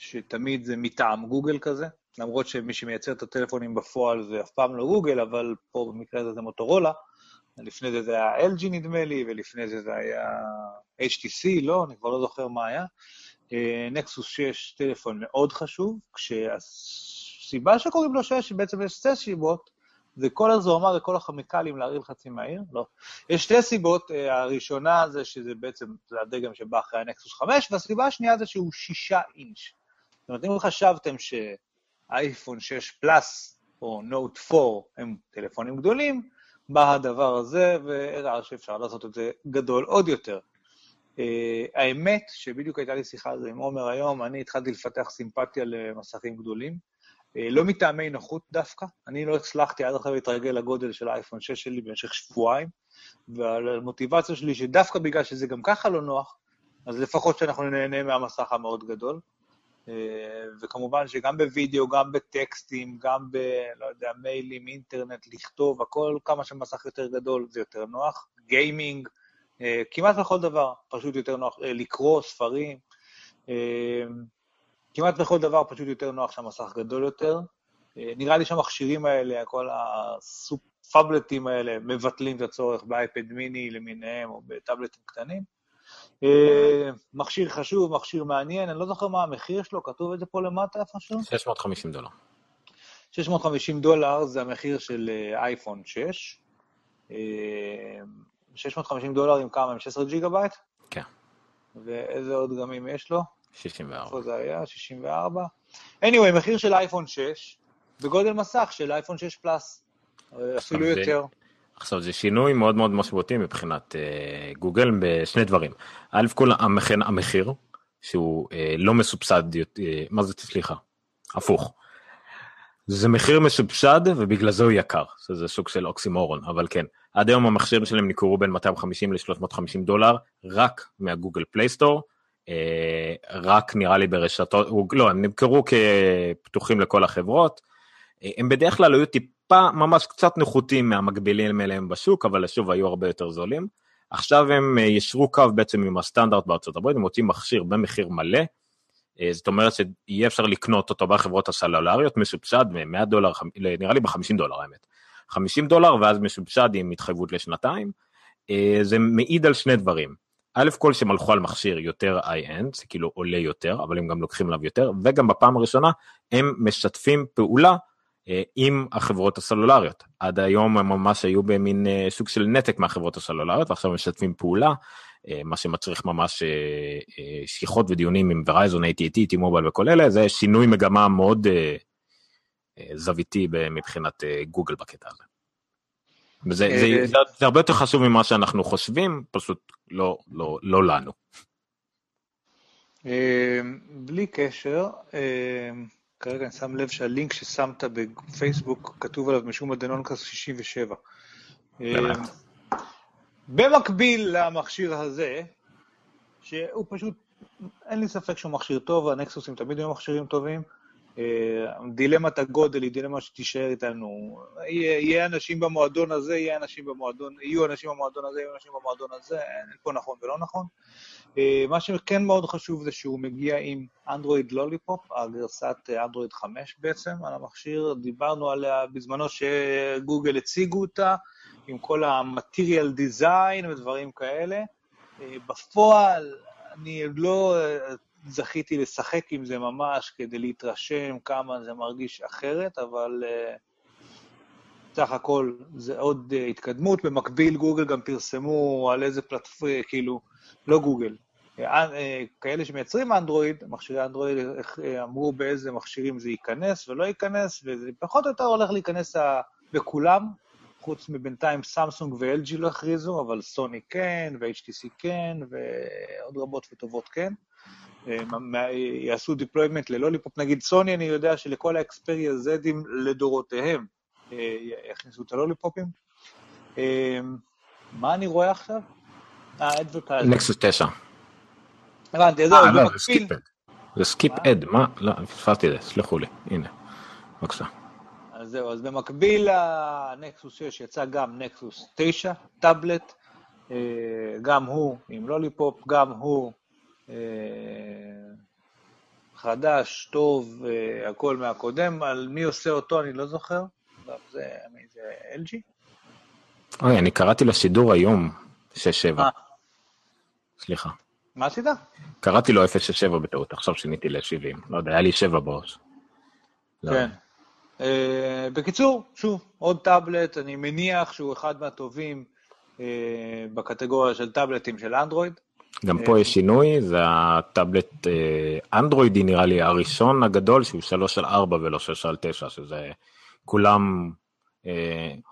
שתמיד זה מטעם גוגל כזה, למרות שמי שמייצר את הטלפונים בפועל זה אף פעם לא גוגל, אבל פה במקרה הזה זה מוטורולה, לפני זה זה היה אל ג'י נדמה לי, ולפני זה זה היה אייץ' טי סי, לא, אני כבר לא זוכר מה היה, נקסוס שש טלפון מאוד חשוב, כשהסיבה שקוראים לו שש, בעצם יש שתי סיבות, זה כל הזוהמה וכל החמיקלים להרעיל חצי מהעיר, לא. יש שתי סיבות, הראשונה זה שזה בעצם, זה הדגם שבא אחרי הנקסוס חמש, והסיבה השנייה זה שהוא שישה אינץ'. זאת אומרת, אם חשבתם שאייפון שש פלאס או נוט ארבע הם טלפונים גדולים, בא הדבר הזה והראה שאפשר לעשות את זה גדול עוד יותר. האמת שבדיוק הייתה לי שיחה על זה עם עומר היום, אני התחלתי לפתח סימפתיה למסכים גדולים, לא מטעמי נוחות דווקא, אני לא הצלחתי עד עכשיו להתרגל לגודל של האייפון שש שלי במשך שבועיים, והמוטיבציה שלי שדווקא בגלל שזה גם ככה לא נוח, אז לפחות שאנחנו נהנה מהמסך המאוד גדול, וכמובן שגם בווידאו, גם בטקסטים, גם ב, לא יודע, מיילים, אינטרנט, לכתוב, הכל, כמה שמסך יותר גדול זה יותר נוח, גיימינג, כמעט בכל דבר, פשוט יותר נוח, לקרוא, ספרים, כמעט בכל דבר פשוט יותר נוח שהמסך גדול יותר, נראה לי שהמכשירים האלה, כל הסופאבלטים האלה, מבטלים את הצורך באייפד מיני למיניהם או בטאבלטים קטנים, מכשיר חשוב, מכשיר מעניין, אני לא זוכר מה המחיר שלו, כתוב את זה פה למטה איפשהו? שש מאות וחמישים דולר. שש מאות וחמישים דולר זה המחיר של אייפון שש, שש מאות וחמישים דולר עם כמה, עם שש עשרה ג'יגה בייט? כן. ואיזה עוד דגמים יש לו? שישים וארבע. זה היה, שישים וארבע. anyway, מחיר של אייפון שש, וגודל מסך של אייפון שש פלאס, אפילו יותר. עכשיו, זה שינוי מאוד מאוד משמעותי מבחינת גוגל בשני דברים. א' כל המחיר, שהוא לא מסובסד, מה זה, סליחה, הפוך. זה מחיר מסובסד, ובגלל זה הוא יקר, זה סוג של אוקסימורון, אבל כן. עד היום המכשירים שלהם נקראו בין מאתיים חמישים לשלוש מאות חמישים דולר, רק מהגוגל פלייסטור, רק נראה לי ברשתות, לא, הם נמכרו כפתוחים לכל החברות, הם בדרך כלל היו טיפה ממש קצת נחותים מהמקבילים אליהם בשוק, אבל שוב היו הרבה יותר זולים, עכשיו הם ישרו קו בעצם עם הסטנדרט בארצות הברית, הם מוצאים מכשיר במחיר מלא, זאת אומרת שיהיה אפשר לקנות אותו בחברות הסלולריות, משובשד מ-מאה דולר, נראה לי ב-חמישים דולר האמת, חמישים דולר ואז משובשד עם התחייבות לשנתיים, זה מעיד על שני דברים, א' כל שהם הלכו על מכשיר יותר איי-אנד, זה כאילו עולה יותר, אבל הם גם לוקחים עליו יותר, וגם בפעם הראשונה הם משתפים פעולה אה, עם החברות הסלולריות. עד היום הם ממש היו במין אה, סוג של נתק מהחברות הסלולריות, ועכשיו הם משתפים פעולה, אה, מה שמצריך ממש אה, אה, שיחות ודיונים עם ורייזון, איי טי אנד טי, T-Mobile וכל אלה, זה שינוי מגמה מאוד אה, אה, זוויתי מבחינת אה, גוגל בקטע הזה. וזה, זה, זה, זה הרבה יותר חשוב ממה שאנחנו חושבים, פשוט לא, לא, לא לנו. בלי קשר, כרגע אני שם לב שהלינק ששמת בפייסבוק כתוב עליו משום אדנונקס שישים ושבע. במקביל למכשיר הזה, שהוא פשוט, אין לי ספק שהוא מכשיר טוב, הנקסוסים תמיד היו מכשירים טובים, דילמת הגודל היא דילמה שתישאר איתנו, יהיה אנשים במועדון הזה, יהיה אנשים במועדון, יהיו אנשים במועדון הזה, יהיו אנשים במועדון הזה, אין פה נכון ולא נכון. מה שכן מאוד חשוב זה שהוא מגיע עם אנדרואיד לוליפופ, הגרסת אנדרואיד חמש בעצם, על המכשיר, דיברנו עליה בזמנו שגוגל הציגו אותה, עם כל המטריאל דיזיין ודברים כאלה. בפועל אני לא זכיתי לשחק עם זה ממש כדי להתרשם כמה זה מרגיש אחרת, אבל סך הכל זה עוד התקדמות. במקביל גוגל גם פרסמו על איזה פלטפורמה, כאילו, לא גוגל, כאלה שמייצרים אנדרואיד, מכשירי אנדרואיד אמרו באיזה מכשירים זה ייכנס ולא ייכנס, וזה פחות או יותר הולך להיכנס בכולם, חוץ מבינתיים סמסונג ו-אל ג'י לא הכריזו, אבל סוני כן, ו-אייץ' טי סי כן, ועוד רבות וטובות כן. יעשו דיפלוימנט ללוליפופ, נגיד סוני, אני יודע שלכל האקספריה זדים לדורותיהם יכניסו את הלוליפופים. מה אני רואה עכשיו? אה, אדוורטייז. נקסוס תשע. הבנתי, זהו, זה מקפיל. זה סקיפ אד, מה? לא, פספסתי את זה, סלחו לי, הנה, בבקשה. אז זהו, אז במקביל הנקסוס שש יצא גם נקסוס תשע, טאבלט, גם הוא עם לוליפופ, גם הוא חדש, טוב, הכל מהקודם, על מי עושה אותו אני לא זוכר, זה אל ג'י. אוי, אני קראתי לשידור היום שש שבע. סליחה. מה עשית? קראתי לו אפס שש שבע בטעות, עכשיו שיניתי ל-שבעים, לא יודע, היה לי שבע בראש. כן. בקיצור, שוב, עוד טאבלט, אני מניח שהוא אחד מהטובים בקטגוריה של טאבלטים של אנדרואיד. גם פה יש שינוי, זה הטאבלט אנדרואידי נראה לי הראשון הגדול, שהוא שלוש על ארבע ולא שש על תשע, שזה כולם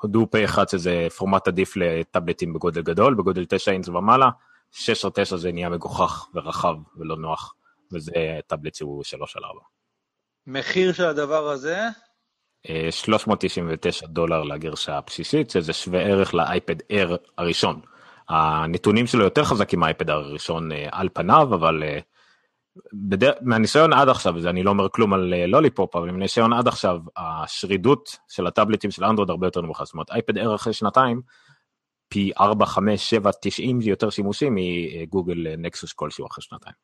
הודו פה אחד שזה פורמט עדיף לטאבלטים בגודל גדול, בגודל תשע אינץ ומעלה, שש על תשע זה נהיה מגוחך ורחב ולא נוח, וזה טאבלט שהוא שלוש על ארבע. מחיר של הדבר הזה? שלוש מאות תשעים ותשע דולר לגרשה הבסיסית, שזה שווה ערך לאייפד אייר הראשון. הנתונים שלו יותר חזקים מהאייפד הראשון על פניו, אבל בדר... מהניסיון עד עכשיו, זה אני לא אומר כלום על לוליפופ, אבל מהניסיון עד עכשיו, השרידות של הטאבלטים של אנדרואיד הרבה יותר נמוכה, זאת אומרת, אייפד אייר אחרי שנתיים, פי ארבע, חמש, שבע, תשעים יותר שימושים מגוגל נקסוס כלשהו אחרי שנתיים.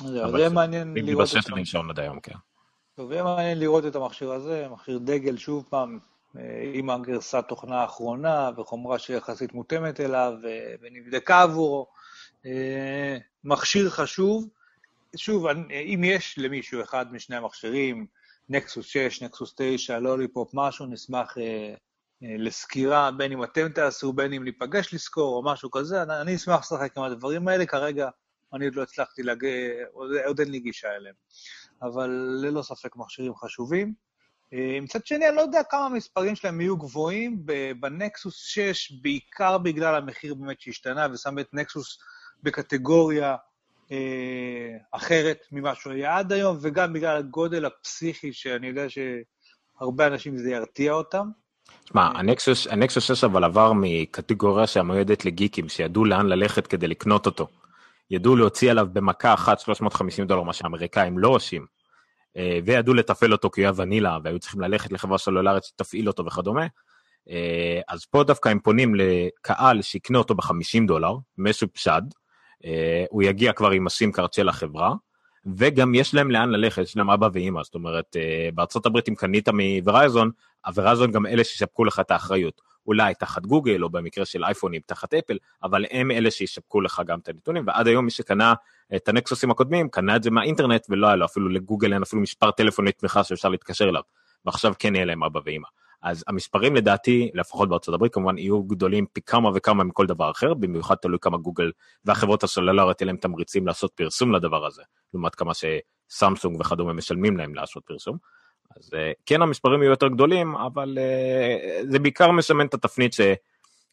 זה, זה מעניין זה... לראות את הראשון עד היום, כן. טוב, יהיה מעניין לראות את המכשיר הזה, מכשיר דגל שוב פעם, עם הגרסת תוכנה האחרונה, וחומרה שיחסית מותאמת אליו, ונבדקה עבורו, מכשיר חשוב, שוב, אם יש למישהו אחד משני המכשירים, נקסוס שש, נקסוס תשע, לוליפופ, משהו, נשמח לסקירה, בין אם אתם תעשו, בין אם להיפגש לסקור, או משהו כזה, אני אשמח לשחק עם הדברים האלה, כרגע אני עוד לא הצלחתי להגיע, עוד אין לי גישה אליהם, אבל ללא ספק מכשירים חשובים. מצד שני, אני לא יודע כמה מספרים שלהם יהיו גבוהים, בנקסוס שש, בעיקר בגלל המחיר באמת שהשתנה, ושם את נקסוס בקטגוריה אחרת ממה שהוא היה עד היום, וגם בגלל הגודל הפסיכי, שאני יודע שהרבה אנשים זה ירתיע אותם. תשמע, הנקסוס, הנקסוס שש אבל עבר מקטגוריה שהמיועדת לגיקים, שידעו לאן ללכת כדי לקנות אותו. ידעו להוציא עליו במכה אחת שלוש מאות וחמישים דולר, מה שהאמריקאים לא עושים, וידעו לתפעל אותו כי הוא היה ונילה, והיו צריכים ללכת לחברה סלולרית שתפעיל אותו וכדומה, אז פה דווקא הם פונים לקהל שיקנה אותו ב-חמישים דולר, משופשד, הוא יגיע כבר עם הסים קארד של החברה, וגם יש להם לאן ללכת, יש להם אבא ואמא, זאת אומרת, בארצות הברית אם קנית מוורייזון, הוורייזון גם אלה שישפקו לך את האחריות, אולי תחת גוגל, או במקרה של אייפונים תחת אפל, אבל הם אלה שישפקו לך גם את הנתונים, ועד היום מי שקנה את הנקסוסים הקודמים, קנה את זה מהאינטרנט, ולא היה לו אפילו לגוגל, אין אפילו מספר טלפון לתמיכה שאפשר להתקשר אליו, ועכשיו כן יהיה להם אבא ואמא. אז המספרים לדעתי, לפחות בארצות הברית, כמובן יהיו גדולים פי כמה וכמה מכל דבר אחר, במיוחד תלוי כמה גוגל והחברות הסלולריות אליהם תמריצים לעשות פרסום לדבר הזה, לעומת כמה שסמסונג וכדומה משלמים להם לעשות פרסום. אז כן, המספרים יהיו יותר גדולים, אבל זה בעיקר מסמן את התפנית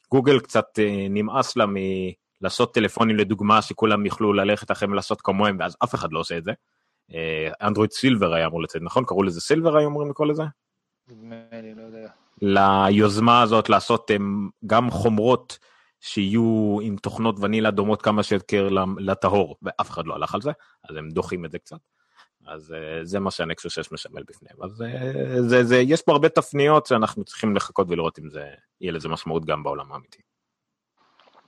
שגוגל קצת נמאס לה לעשות טלפונים לדוגמה, שכולם יוכלו ללכת אחריהם לעשות כמוהם, ואז אף אחד לא עושה את זה. אנדרואיד סילבר היה אמור לצאת, נכון? קראו לזה סילבר, היו אומרים לכל לזה? נדמה לי, לא יודע. ליוזמה הזאת לעשות גם חומרות שיהיו עם תוכנות ונילה דומות כמה שיותר לטהור, ואף אחד לא הלך על זה, אז הם דוחים את זה קצת. אז זה מה שהנקסוס שש משמל בפניהם. אז זה, זה, יש פה הרבה תפניות שאנחנו צריכים לחכות ולראות אם זה, יהיה לזה משמעות גם בעולם האמיתי.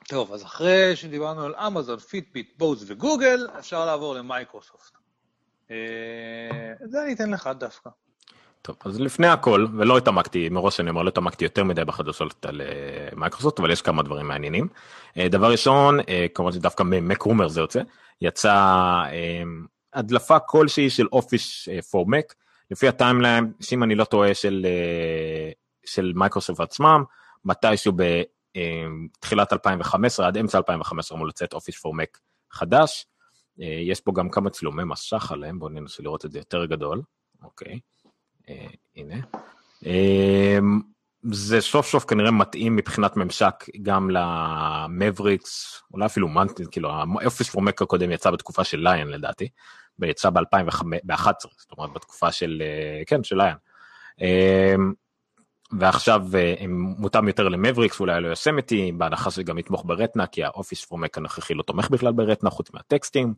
טוב, אז אחרי שדיברנו על אמזון, פיטביט, בוטס וגוגל, אפשר לעבור למייקרוסופט. זה אני אתן לך דווקא. טוב, אז לפני הכל, ולא התעמקתי, מראש אני אומר, לא התעמקתי יותר מדי בחדשות על מייקרוסופט, אבל יש כמה דברים מעניינים. דבר ראשון, כמובן שדווקא ממק רומר זה יוצא, יצא הדלפה כלשהי של אופיס פור מק, לפי הטיימליין, שאם אני לא טועה, של, של מייקרוסופט עצמם, מתישהו בתחילת אלפיים וחמש עשרה, עד אמצע אלפיים וחמש עשרה מול לצאת אופיס פור מק חדש, יש פה גם כמה צילומי מסך עליהם, בואו ננסה לראות את זה יותר גדול, אוקיי, הנה, זה סוף סוף כנראה מתאים מבחינת ממשק גם למבריקס, אולי אפילו מנטין, כאילו, האופיס פור מק הקודם יצא בתקופה של ליין לדעתי, ויצא ב-אלפיים ואחת עשרה, זאת אומרת בתקופה של, כן, של ליין, ועכשיו הם מותם יותר למבריקס, אולי לא יוסמיטי, בהנחה שגם יתמוך ברטנה, כי האופיס פור מק הנוכחי לא תומך בכלל ברטנה, חוץ מהטקסטים,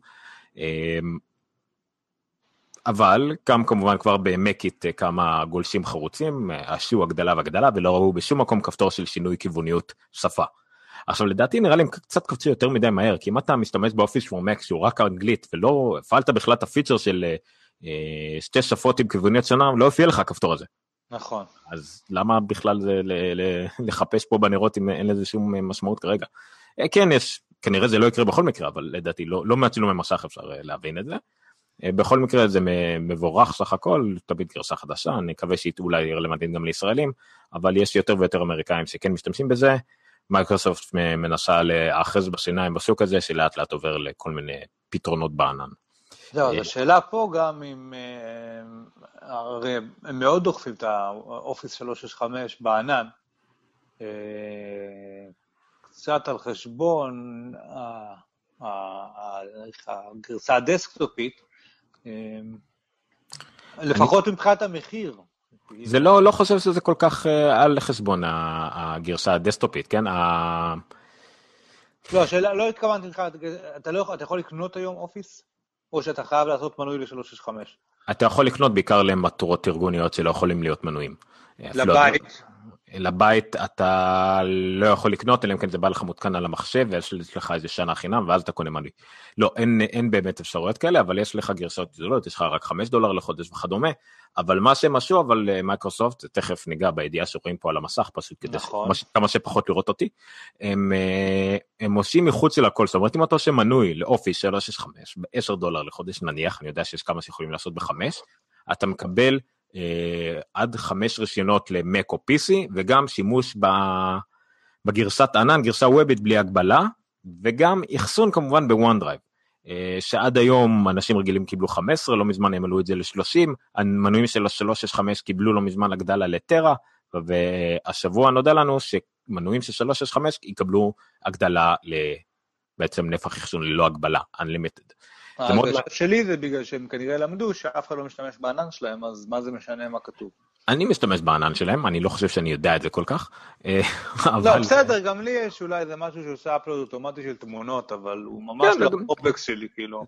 אבל גם כמובן כבר במקית כמה גולשים חרוצים, השיעו הגדלה והגדלה, ולא ראו בשום מקום כפתור של שינוי כיווניות שפה. עכשיו לדעתי נראה לי קצת קפצו יותר מדי מהר, כי אם אתה משתמש באופיס פור מק שהוא רק אנגלית, ולא הפעלת בכלל את הפיצ'ר של שתי שפות עם כיווניות שונה, לא יופיע לך הכפתור הזה. נכון. אז למה בכלל זה לחפש פה בנרות אם אין לזה שום משמעות כרגע? כן, יש, כנראה זה לא יקרה בכל מקרה, אבל לדעתי לא מעט שלא ממשך אפשר להבין את זה. בכל מקרה זה מבורך סך הכל, תמיד גרסה חדשה, אני מקווה שהיא אולי רלוונטית גם לישראלים, אבל יש יותר ויותר אמריקאים שכן משתמשים בזה, מייקרוסופט מנסה לאחז בשיניים בשוק הזה, שלאט לאט עובר לכל מיני פתרונות בענן. זהו, אז השאלה פה גם אם, הרי הם מאוד דוחפים את האופיס שלוש שש חמש בענן, קצת על חשבון הגרסה הדסקטופית, לפחות מבחינת המחיר. זה לא חושב שזה כל כך על חשבון הגרסה הדסקטופית, כן? לא, השאלה, לא התכוונתי לך, אתה יכול לקנות היום אופיס? או שאתה חייב לעשות מנוי ל-שלוש שש חמש. אתה יכול לקנות בעיקר למטרות ארגוניות שלא יכולים להיות מנויים. לבית. לבית אתה לא יכול לקנות, אלא אם כן זה בא לך מותקן על המחשב, ויש לך איזה שנה חינם, ואז אתה קונה מנוי. לא, אין, אין באמת אפשרויות כאלה, אבל יש לך גרסאות גדולות, יש לך רק חמישה דולר לחודש וכדומה, אבל מה שמשהו, אבל מייקרוסופט, תכף ניגע בידיעה שרואים פה על המסך, פשוט כדי נכון. ש... כמה שפחות לראות אותי, הם, הם עושים מחוץ של הכל, זאת אומרת, אם אתה עושה מנוי לאופיס שלוש שש חמש, ב-עשרה דולר לחודש נניח, אני יודע שיש כמה שיכולים לעשות בחמש, אתה מקבל עד חמש רשיונות למק או פיסי, וגם שימוש בגרסת ענן, גרסה וובית בלי הגבלה, וגם אחסון כמובן בוואן דרייב, שעד היום אנשים רגילים קיבלו חמש עשרה, לא מזמן הם עלו את זה ל-שלושים, המנויים של ה-שלוש שש חמש קיבלו לא מזמן הגדלה לטרה, והשבוע נודע לנו שמנויים של שלוש שש חמש יקבלו הגדלה בעצם נפח אחסון ללא הגבלה, unlimited. ההרגשה שלי זה בגלל שהם כנראה למדו שאף אחד לא משתמש בענן שלהם, אז מה זה משנה מה כתוב? אני משתמש בענן שלהם, אני לא חושב שאני יודע את זה כל כך. לא, בסדר, גם לי יש אולי איזה משהו שעושה אפלוד אוטומטי של תמונות, אבל הוא ממש לא אופקס שלי, כאילו.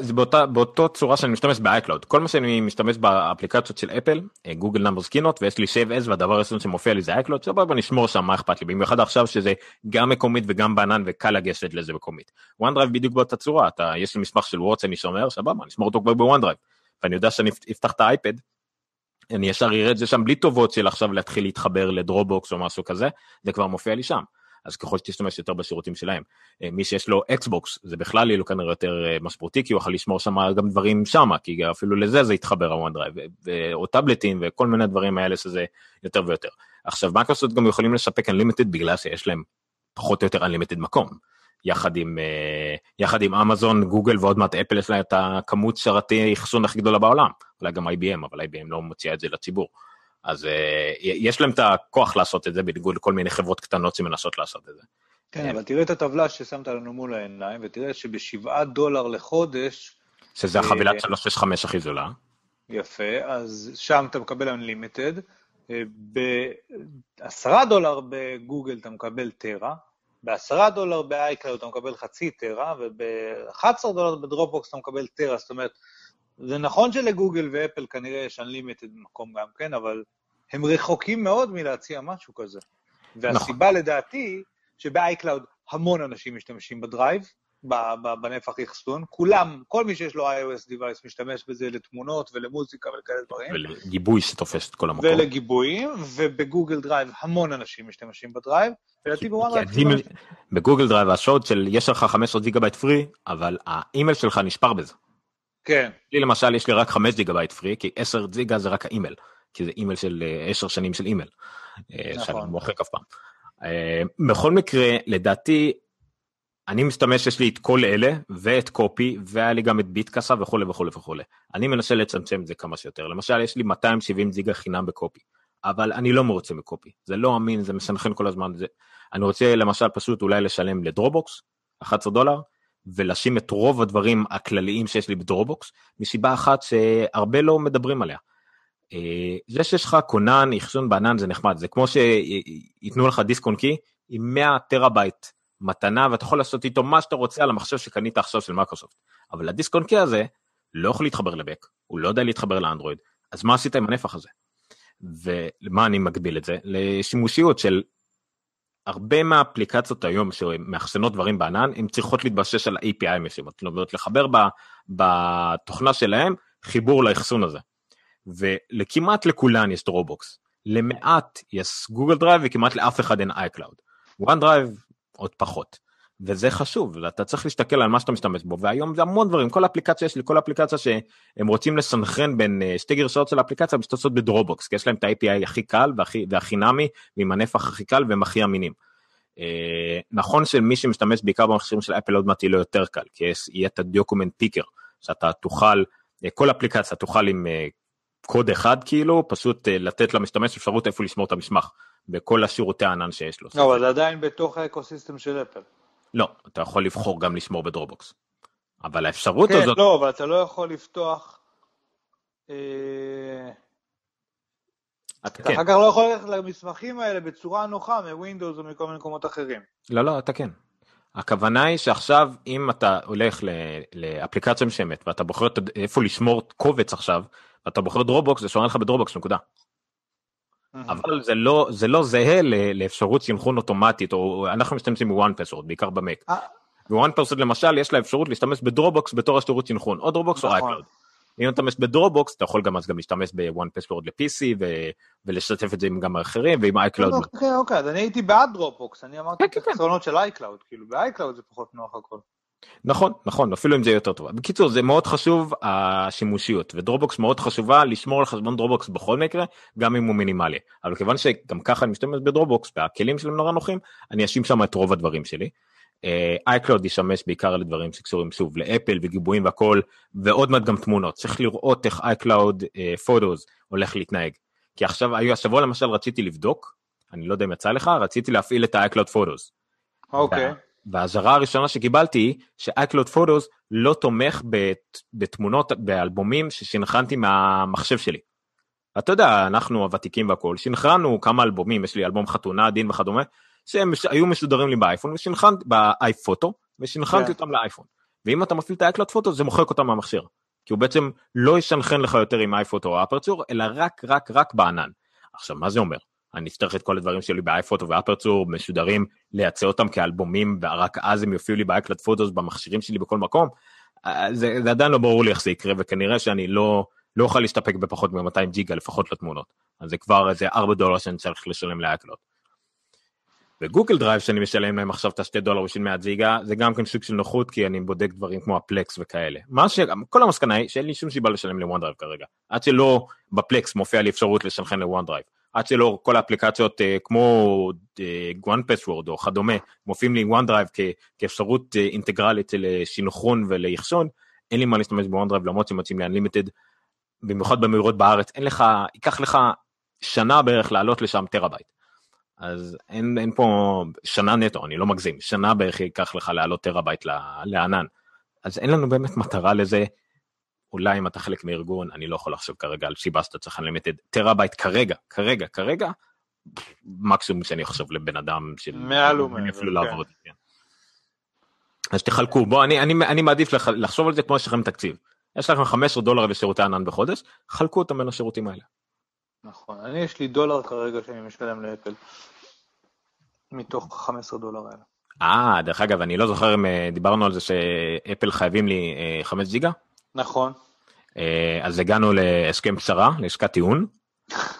זה באותה צורה שאני משתמש ב-iCloud, כל מה שאני משתמש באפליקציות של אפל, גוגל נאמברס קינות, ויש לי save as, והדבר הראשון שמופיע לי זה iCloud, שבבה נשמור שם מה אכפת לי, במיוחד עכשיו שזה גם מקומית וגם בענן, וקל לגשת לזה מקומית. OneDrive בדיוק באותה צורה, יש לי מסמך של וורדס, אני שומר, שבבה, נשמור אותו כבר ב-OneDrive, ואני יודע שאני אפתח את האייפד, אני ישר יראה את זה שם בלי טובות של עכשיו להתחיל להתחבר לדרובוקס או משהו כזה, זה כבר מופיע לי שם, אז ככל שתשתמש יותר בשירותים שלהם, מי שיש לו אקסבוקס, זה בכלל יהיה לו כנראה יותר משמעותי, כי הוא יכול לשמור שם גם דברים שם, כי אפילו לזה זה יתחבר הוואן דרייב, או טאבלטים וכל מיני דברים האלה שזה יותר ויותר. עכשיו, מייקרוסופט גם יכולים לספק Unlimited בגלל שיש להם פחות או יותר Unlimited מקום, יחד עם, יחד עם אמזון, גוגל ועוד מעט אפל, יש לה את הכמות שרתי אחסון הכי גדולה בעולם, אולי גם איי בי אם, אבל איי בי אם לא מוציאה את זה לציבור, אז יש להם את הכוח לעשות את זה, בניגוד לכל מיני חברות קטנות שמנסות לעשות את זה, כן, אבל תראה את הטבלה ששמת לנו מול העיניים, ותראה שבשבעה דולר לחודש... שזה החבילת שלוש שש חמש הכי זולה. יפה, אז שם אתה מקבל Unlimited, בעשרה דולר בגוגל אתה מקבל טרה, בעשרה דולר ב-iCloud אתה מקבל חצי טרה, וב-אחד עשר דולר בדרופבוקס אתה מקבל טרה, זאת אומרת, זה נכון שלגוגל ואפל כנראה יש Unlimited במקום גם כן, אבל הם רחוקים מאוד מלהציע משהו כזה. והסיבה נכון. לדעתי, שב-iCloud המון אנשים משתמשים בדרייב, בנפח יחסון, כולם, כל מי שיש לו iOS device משתמש בזה לתמונות ולמוזיקה ולכאלה דברים. ולגיבוי שתופס את כל המקום. ולגיבויים, ובגוגל דרייב המון אנשים משתמשים בדרייב, ולעתי בוואלה... בגוגל דרייב השוד של יש לך חמש עשרה גיגבייט פרי, אבל האימייל שלך נשפר בזה. כן. לי למשל יש לי רק חמש גיגבייט פרי, כי עשר גיגה זה רק האימייל, כי זה אימייל של עשר שנים של אימייל. שאני מוחק אף פעם. בכל מקרה, לדעתי, אני משתמש, יש לי את כל אלה, ואת קופי, והיה לי גם את ביטקסה, וכו' וכו' וכו'. אני מנסה לצמצם את זה כמה שיותר. למשל, יש לי מאתיים שבעים זיגה חינם בקופי, אבל אני לא מרוצה מקופי. זה לא אמין, זה מסנכן כל הזמן. זה... אני רוצה, למשל, פשוט אולי לשלם לדרובוקס, אחד עשר דולר, ולשים את רוב הדברים הכלליים שיש לי בדרובוקס, מסיבה אחת שהרבה לא מדברים עליה. זה שיש לך קונן, יחסון בענן, זה נחמד. זה כמו שיתנו לך דיסק-און-קי עם מאה טראבייט מתנה, ואתה יכול לעשות איתו מה שאתה רוצה על המחשב שקנית עכשיו של מייקרוסופט. אבל הדיסק-און-קי הזה לא יכול להתחבר לבק, הוא לא יודע להתחבר לאנדרואיד. אז מה עשית עם הנפח הזה? ולמה אני מגביל את זה? לשימושיות של הרבה מהאפליקציות היום שמאחסנות דברים בענן, הן צריכות להתבסס על ה-איי פי איי מסוימות. זאת אומרת, לחבר בתוכנה שלהם חיבור ליחסון הזה. ולכמעט לכולן יש דרובוקס, למעט יש גוגל דרייב, וכמעט לאף אחד אין iCloud. וואן דרייב עוד פחות, וזה חשוב, ואתה צריך להסתכל על מה שאתה משתמש בו, והיום זה המון דברים, כל אפליקציה יש לי, כל אפליקציה שהם רוצים לסנכרן בין שתי גרסאות של האפליקציה, משתמשות בדרובוקס, כי יש להם את ה-איי פי איי הכי קל, והחינמי, ועם הנפח הכי קל, והם הכי אמינים. נכון שמי שמשתמש בעיקר במכשירים של אפל, עוד מעט יהיה לו יותר קל, כי יהיה את הדוקומנט פיקר, שאתה תוכל, כל אפליקציה תוכל עם קוד אחד כאילו, פשוט לתת למשתמש אפשרות איפה לשמור את המשמח, בכל השירותי הענן שיש לו. לא, אבל עדיין בתוך האקוסיסטם של אפל. לא, אתה יכול לבחור גם לשמור בדרובוקס. אבל האפשרות הזאת... כן, לא, אבל אתה לא יכול לפתוח... אתה אחר כך לא יכול ללכת למסמכים האלה בצורה נוחה מווינדוס או מכל מיני מקומות אחרים. לא, לא, אתה כן. הכוונה היא שעכשיו, אם אתה הולך לאפליקציה משמת, ואתה בוחר איפה לשמור קובץ עכשיו, ואתה בוחר דרובוקס, זה שורן לך בדרובוקס, נקודה. אבל זה לא, זה לא זהה לאפשרות סינכרון אוטומטית, או אנחנו משתמשים בוואן פסוורד, בעיקר במק. בוואן פסוורד למשל, יש לה אפשרות להשתמש בדרובוקס בתור השירות סינכרון, או דרובוקס או אייקלאוד. אם אתה משתמש בדרובוקס, אתה יכול גם אז גם להשתמש בוואן פסוורד לפי סי, ולשתף את זה עם גם האחרים, ועם אייקלאוד. אוקיי, אוקיי, אז אני הייתי בעד דרובוקס, אני אמרתי את החסרונות של אייקלאוד, כאילו באייקלאוד זה פחות נוח הכל. נכון, נכון, אפילו אם זה יותר טוב. בקיצור, זה מאוד חשוב השימושיות, ודרובוקס מאוד חשובה לשמור על חשבון דרובוקס בכל מקרה, גם אם הוא מינימלי. אבל כיוון שגם ככה אני משתמש בדרובוקס, והכלים שלהם נורא נוחים, אני אשים שם את רוב הדברים שלי. iCloud ישמש בעיקר לדברים שקשורים שוב לאפל וגיבויים והכל, ועוד מעט גם תמונות. צריך לראות איך iCloud Photos הולך להתנהג. כי עכשיו, השבוע למשל רציתי לבדוק, אני לא יודע אם יצא לך, רציתי להפעיל את iCloud Photos. אוקיי. וההזרה הראשונה שקיבלתי היא ש-iCloud Photos לא תומך בתמונות, באלבומים ששנחרנתי מהמחשב שלי. אתה יודע, אנחנו הוותיקים והכל, שנחרנו כמה אלבומים, יש לי אלבום חתונה, דין וכדומה, שהם היו משודרים לי באייפון, ושנחרנתי באייפוטו, ושנחרנתי אותם לאייפון. ואם אתה מפעיל את ה-iCloud Photos, זה מוחק אותם מהמכשיר. כי הוא בעצם לא ישנחן לך יותר עם האייפוטו או האפרצור, אלא רק, רק, רק בענן. עכשיו, מה זה אומר? אני אצטרך את כל הדברים שלי באייפוטו ואפרצור, משודרים, לייצא אותם כאלבומים, ורק אז הם יופיעו לי באייקלאוד פוטוס, במכשירים שלי בכל מקום, זה, זה עדיין לא ברור לי איך זה יקרה, וכנראה שאני לא, לא אוכל להסתפק בפחות מ-מאתיים ג'יגה, לפחות לתמונות. אז זה כבר איזה ארבע דולר שאני צריך לשלם לאייקלאוד. וגוגל דרייב שאני משלם להם עכשיו את שני דולר ושל מאה ג'יגה, זה גם כן שוק של נוחות, כי אני בודק דברים כמו הפלקס וכאלה. מה ש... כל המסקנה היא שאין לי שום שיבה לשלם לוואן דרייב כרגע. עד שלא בפלקס מופיע לי אפשרות לשלחן לוואן דרייב. עד שלא כל האפליקציות כמו וואן פסוורד או כדומה, מופיעים לי וואן דרייב כאפשרות אינטגרלית לשינכרון וליחסון, אין לי מה להשתמש בוואן דרייב, למרות שמוצאים לאנלימיטד, במיוחד במהירות בארץ, אין לך, ייקח לך שנה בערך לעלות לשם טראבייט. אז אין, אין פה שנה נטו, אני לא מגזים, שנה בערך ייקח לך לעלות טראבייט לענן, אז אין לנו באמת מטרה לזה, אולי אם אתה חלק מארגון, אני לא יכול לחשוב כרגע על שיבה שאתה צריך למיטד, טראבייט כרגע, כרגע, כרגע, מקסימום שאני חושב לבן אדם, של מעל ומעל, כן. אז תחלקו, בוא, אני, אני, אני מעדיף לח, לחשוב על זה כמו שכם תקציב, יש לכם חמישה עשר דולר לשירותי ענן בחודש, חלקו אותם בין השירותים האלה. נכון, אני יש לי דולר כרגע שאני משלם לאפל, מתוך חמישה עשר דולר האלה. אה, דרך אגב, אני לא זוכר אם דיברנו על זה שאפל חייבים לי חמישה ג'יגה. נכון. אז הגענו להסכם פשרה, לעסקת טיעון,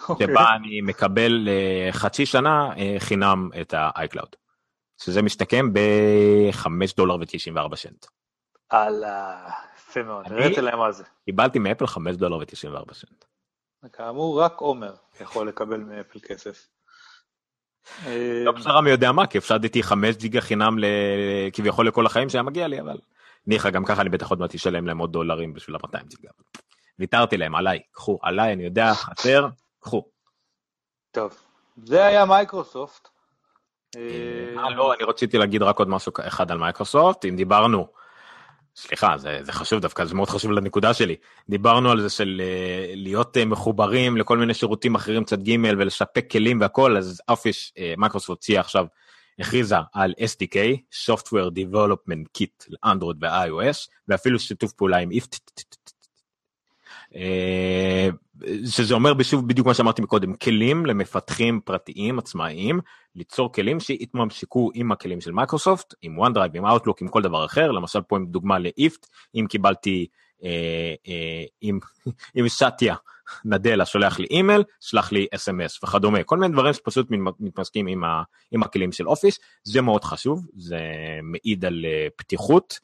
שבה אני מקבל חצי שנה חינם את ה-iCloud, שזה מסתכם ב-חמישה דולר ותשעים וארבע סנט. עלה, יפה מאוד, הראיתי להם מה זה. קיבלתי מאפל חמישה דולר ותשעים וארבע סנט. כאמור, רק עומר יכול לקבל מאפל כסף. לא בשרה מי יודע מה, כי הפסדתי חמש ג'יגה חינם כביכול לכל החיים שהיה מגיע לי, אבל ניחא גם ככה אני בטח עוד מעט אשלם להם עוד דולרים בשביל מאתיים ג'יגה. ויתרתי להם, עליי, קחו, עליי, אני יודע, חסר, קחו. טוב, זה היה מייקרוסופט. לא, אני רציתי להגיד רק עוד משהו אחד על מייקרוסופט, אם דיברנו, סליחה, זה, זה חשוב דווקא, זה מאוד חשוב לנקודה שלי, דיברנו על זה של uh, להיות uh, מחוברים לכל מיני שירותים אחרים צד ג' ולשפק כלים והכל, אז אף יש, uh, מייקרוסופט הוציאה עכשיו, הכריזה על אס די קיי, Software Development Kit, לאנדרואיד ו-iOS, ואפילו שיתוף פעולה עם איף, uh, שזה אומר בשוב בדיוק מה שאמרתי מקודם, כלים למפתחים פרטיים עצמאיים, ליצור כלים שיתממשקו עם הכלים של מייקרוסופט, עם OneDrive, עם Outlook, עם כל דבר אחר, למשל פה עם דוגמה לאיפט, אם קיבלתי, אה, אה, אם, אם סטיה נדלה שולח לי אימייל, שלח לי אס אם אס וכדומה, כל מיני דברים שפשוט מתמסקים עם, ה, עם הכלים של אופיס, זה מאוד חשוב, זה מעיד על פתיחות,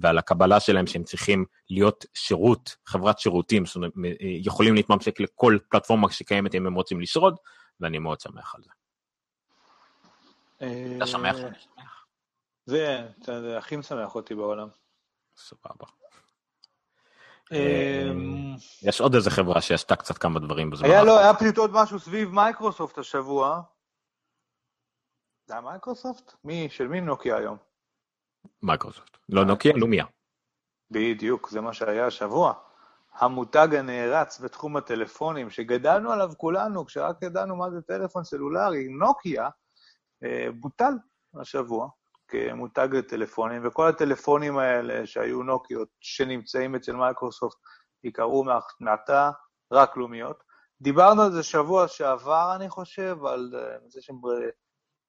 ועל הקבלה שלהם שהם צריכים להיות שירות, חברת שירותים, זאת אומרת, יכולים להתממשק לכל פלטפורמה שקיימת אם הם רוצים לשרוד, ואני מאוד שמח על זה. אתה שמח? אני שמח. זה, זה הכי משמח אותי בעולם. סבבה. יש עוד איזה חברה שעשתה קצת כמה דברים בזמן. היה לא, היה פשוט עוד משהו סביב מייקרוסופט השבוע. זה מייקרוסופט? מי, של מי נוקיה היום? מייקרוסופט, לא נוקיה, לומיה. בדיוק, זה מה שהיה השבוע. המותג הנערץ בתחום הטלפונים, שגדלנו עליו כולנו, כשרק ידענו מה זה טלפון סלולרי, נוקיה, בוטל השבוע, כמותג לטלפונים, וכל הטלפונים האלה שהיו נוקיות, שנמצאים אצל מייקרוסופט, יקראו מעתה רק לומיות. דיברנו על זה שבוע שעבר, אני חושב, על זה שהם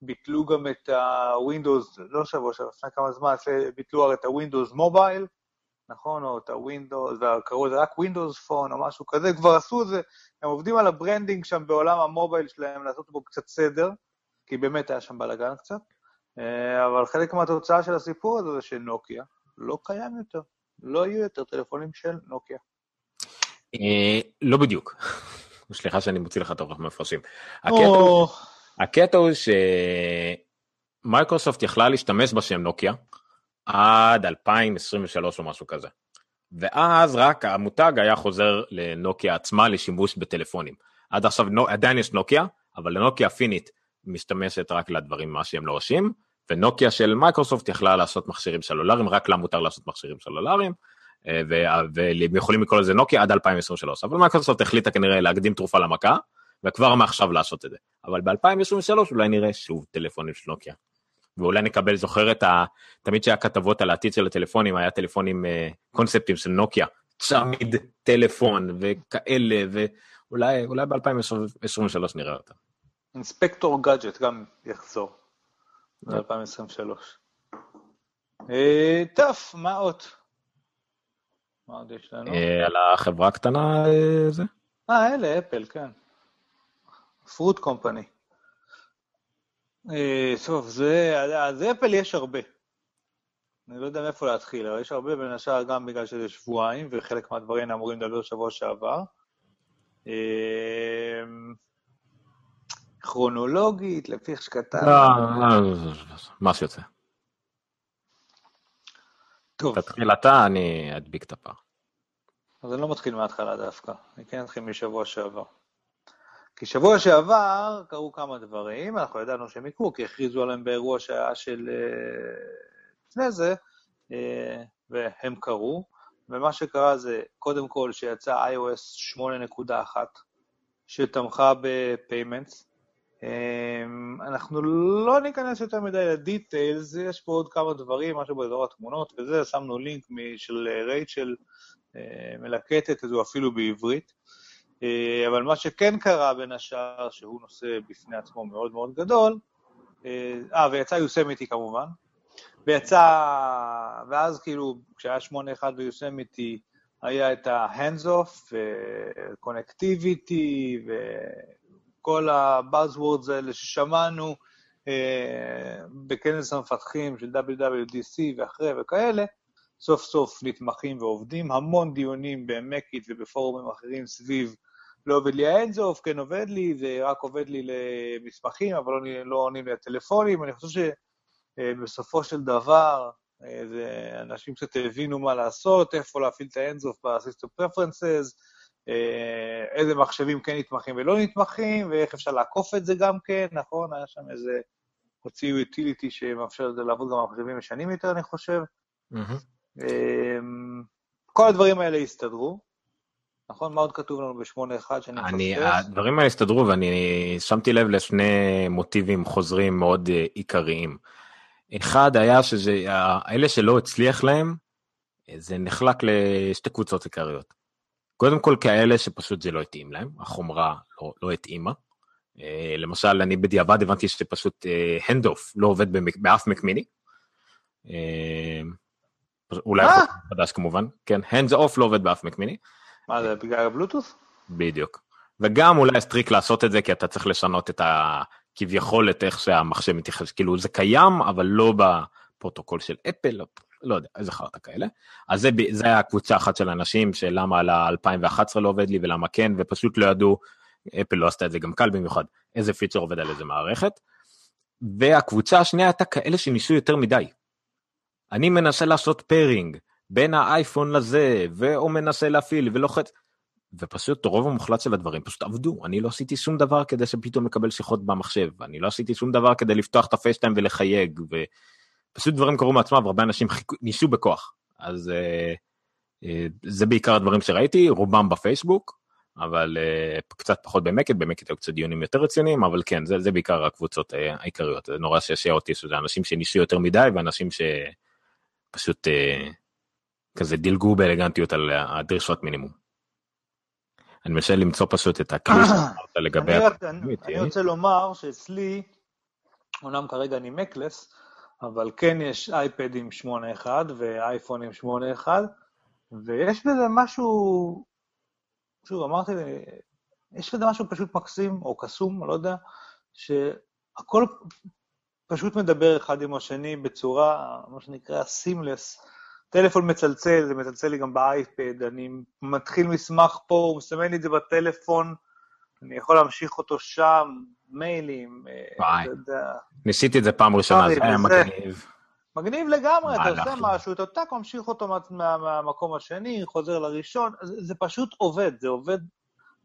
ביטלו גם את ה-Windows, לא שבוע, שבפני כמה זמן, ביטלו הרי את ה-Windows Mobile, נכון, או את ה-Windows, קראו זה רק Windows Phone או משהו כזה, כבר עשו זה, הם עובדים על הברנדינג שם בעולם המובייל שלהם, לעשות בו קצת סדר, כי באמת היה שם בלגן קצת, אבל חלק מהתוצאה של הסיפור הזה זה של נוקיה, לא קיים יותר, לא יהיו יותר טלפונים של נוקיה. לא בדיוק, סליחה שאני מוציא לך תורך מפרשים. הקטע הוא שמייקרוסופט יכלה להשתמש בשם נוקיה, עד אלפיים עשרים ושלוש או משהו כזה, ואז רק המותג היה חוזר לנוקיה עצמה לשימוש בטלפונים, עד עכשיו עדיין יש נוקיה, אבל לנוקיה הפינית משתמשת רק לדברים מה שהם לא עושים, ונוקיה של מייקרוסופט יכלה לעשות מכשירים סלולריים, רק לה מותר לעשות מכשירים סלולריים, ויכולים לקרוא לזה נוקיה עד אלפיים עשרים ושלוש, אבל מייקרוסופט החליטה כנראה להקדים תרופה למכה, וכבר מעכשיו לעשות את זה. אבל ב-אלפיים עשרים ושלוש אולי נראה שוב טלפונים של נוקיה. ואולי נקבל, זוכרת, תמיד שהכתבות על העתיד של הטלפונים, היה טלפונים, קונספטים של נוקיה, צמיד טלפון וכאלה, ואולי, אולי ב-אלפיים עשרים ושלוש נראה אותם. אינספקטור גאדג'ט גם יחזור, ב-אלפיים עשרים ושלוש. טף, מה עוד? מה עוד יש לנו? על החברה הקטנה זה? אה, אלה, אפל, כן. פרוט קומפני. סוף, זה, אז אפל יש הרבה. אני לא יודע מאיפה להתחיל, אבל יש הרבה בין השאר גם בגלל שזה שבועיים, וחלק מהדברים אמורים לדבר שבוע שעבר. כרונולוגית, לפי שקטן. מה שיוצא. טוב. תתחיל אתה, אני אדביק את הפער. אז אני לא מתחיל מההתחלה דווקא, אני כן אתחיל משבוע שעבר. כי שבוע שעבר קרו כמה דברים, אנחנו ידענו שהם יקרו, כי הכריזו עליהם באירוע שעה של לפני זה, והם קרו, ומה שקרה זה, קודם כל שיצא iOS שמונה נקודה אחת, שתמכה בפיימנטס, אנחנו לא ניכנס יותר מדי לדיטיילס, יש פה עוד כמה דברים, משהו באזור התמונות, וזה שמנו לינק של רייצ'ל מלקטת, זו אפילו בעברית, אבל מה שכן קרה בין השאר, שהוא נושא בפני עצמו מאוד מאוד גדול, אה, ויצא יוסמיטי כמובן, ויצא, ואז כאילו, כשהיה שמונה נקודה אחת ביוסמיטי, היה את ה-hands-off, ו-connectivity, וכל ה-buzzwords האלה ששמענו בכנס המפתחים של דאבליו דאבליו די סי ואחרי וכאלה, סוף סוף נתמכים ועובדים, המון דיונים במקית ובפורומים אחרים סביב, לא עובד לי ה-hands-off, כן עובד לי, זה רק עובד לי למסמכים, אבל לא, לא עונים לי הטלפונים, אני חושב שבסופו של דבר, אנשים קצת הבינו מה לעשות, איפה להפעיל את ה-hands-off בסיסטם פרפרנסס, איזה מחשבים כן נתמכים ולא נתמכים, ואיך אפשר לעקוף את זה גם כן, נכון? היה שם איזה הוציאו utility שמאפשר לעבוד גם על מחשבים משנים יותר, אני חושב. כל הדברים האלה הסתדרו, נכון? מה עוד כתוב לנו ב-שמונה נקודה אחת שאני חושב? הדברים האלה הסתדרו, ואני שמתי לב לשני מוטיבים חוזרים מאוד עיקריים. אחד היה שאלה שלא הצליח להם, זה נחלק לשתי קבוצות עיקריות. קודם כל כאלה שפשוט זה לא התאים להם, החומרה לא, לא התאימה. למשל, אני בדיעבד הבנתי שפשוט הנד-אוף לא עובד באף מקמיני. אולי חדש כמובן, כן, hands-off לא עובד באף מקמיני. מה זה, בגלל הבלוטוס? בדיוק. וגם אולי סטריק לעשות את זה, כי אתה צריך לשנות את ה... כביכול את איך שהמחשב מתייחס, כאילו זה קיים, אבל לא בפרוטוקול של אפל, לא, לא יודע, זכרת כאלה, אז זה, זה היה קבוצה אחת של אנשים, שלמה על ה-אלפיים ואחת עשרה לא עובד לי, ולמה כן, ופשוט לא ידעו, אפל לא עשתה את זה גם קל במיוחד, איזה פיצ'ר עובד על איזה מערכת, והקבוצה השנייה הייתה כאלה שניסו יותר מדי, אני מנסה לעשות פארינג, בין האייפון לזה, והוא מנסה להפעיל, ולא חצ... ופשוט רוב המוחלט של הדברים פשוט עבדו, אני לא עשיתי שום דבר כדי שפתאום לקבל שיחות במחשב, אני לא עשיתי שום דבר כדי לפתוח את הפייסטיים ולחייג, ופשוט דברים קרו מעצמם, והרבה אנשים ניסו בכוח, אז זה בעיקר הדברים שראיתי, רובם בפייסבוק, אבל קצת פחות במקט, במקט היו קצת דיונים יותר רציניים, אבל כן, זה בעיקר הקבוצות העיקריות, זה נורא שישע אותי, שזה אנשים שניסו יותר מדי, ואנשים שפשוט כזה דילגו באלגנטיות על הדרישות מינימום. אני מנסה למצוא פשוט את הכלי שאתה לגבי... אני רוצה לומר שאצלי, אומנם כרגע אני מקלס, אבל כן יש אייפדים שמונה נקודה אחת ואייפונים שמונה נקודה אחת, ויש בזה משהו, שוב, אמרתי, יש בזה משהו פשוט מקסים או קסום, לא יודע, שהכל פשוט מדבר אחד עם השני בצורה, מה שנקרא, סימלס, טלפון מצלצל, זה מצלצל לי גם באייפד, אני מתחיל מסמך פה, הוא מסמן לי את זה בטלפון, אני יכול להמשיך אותו שם, מיילים. וואי, ניסיתי את זה פעם ראשונה, זה היה מגניב. מגניב לגמרי, אתה עושה משהו, אתה תק, ממשיך אותו מהמקום השני, חוזר לראשון, זה פשוט עובד, זה עובד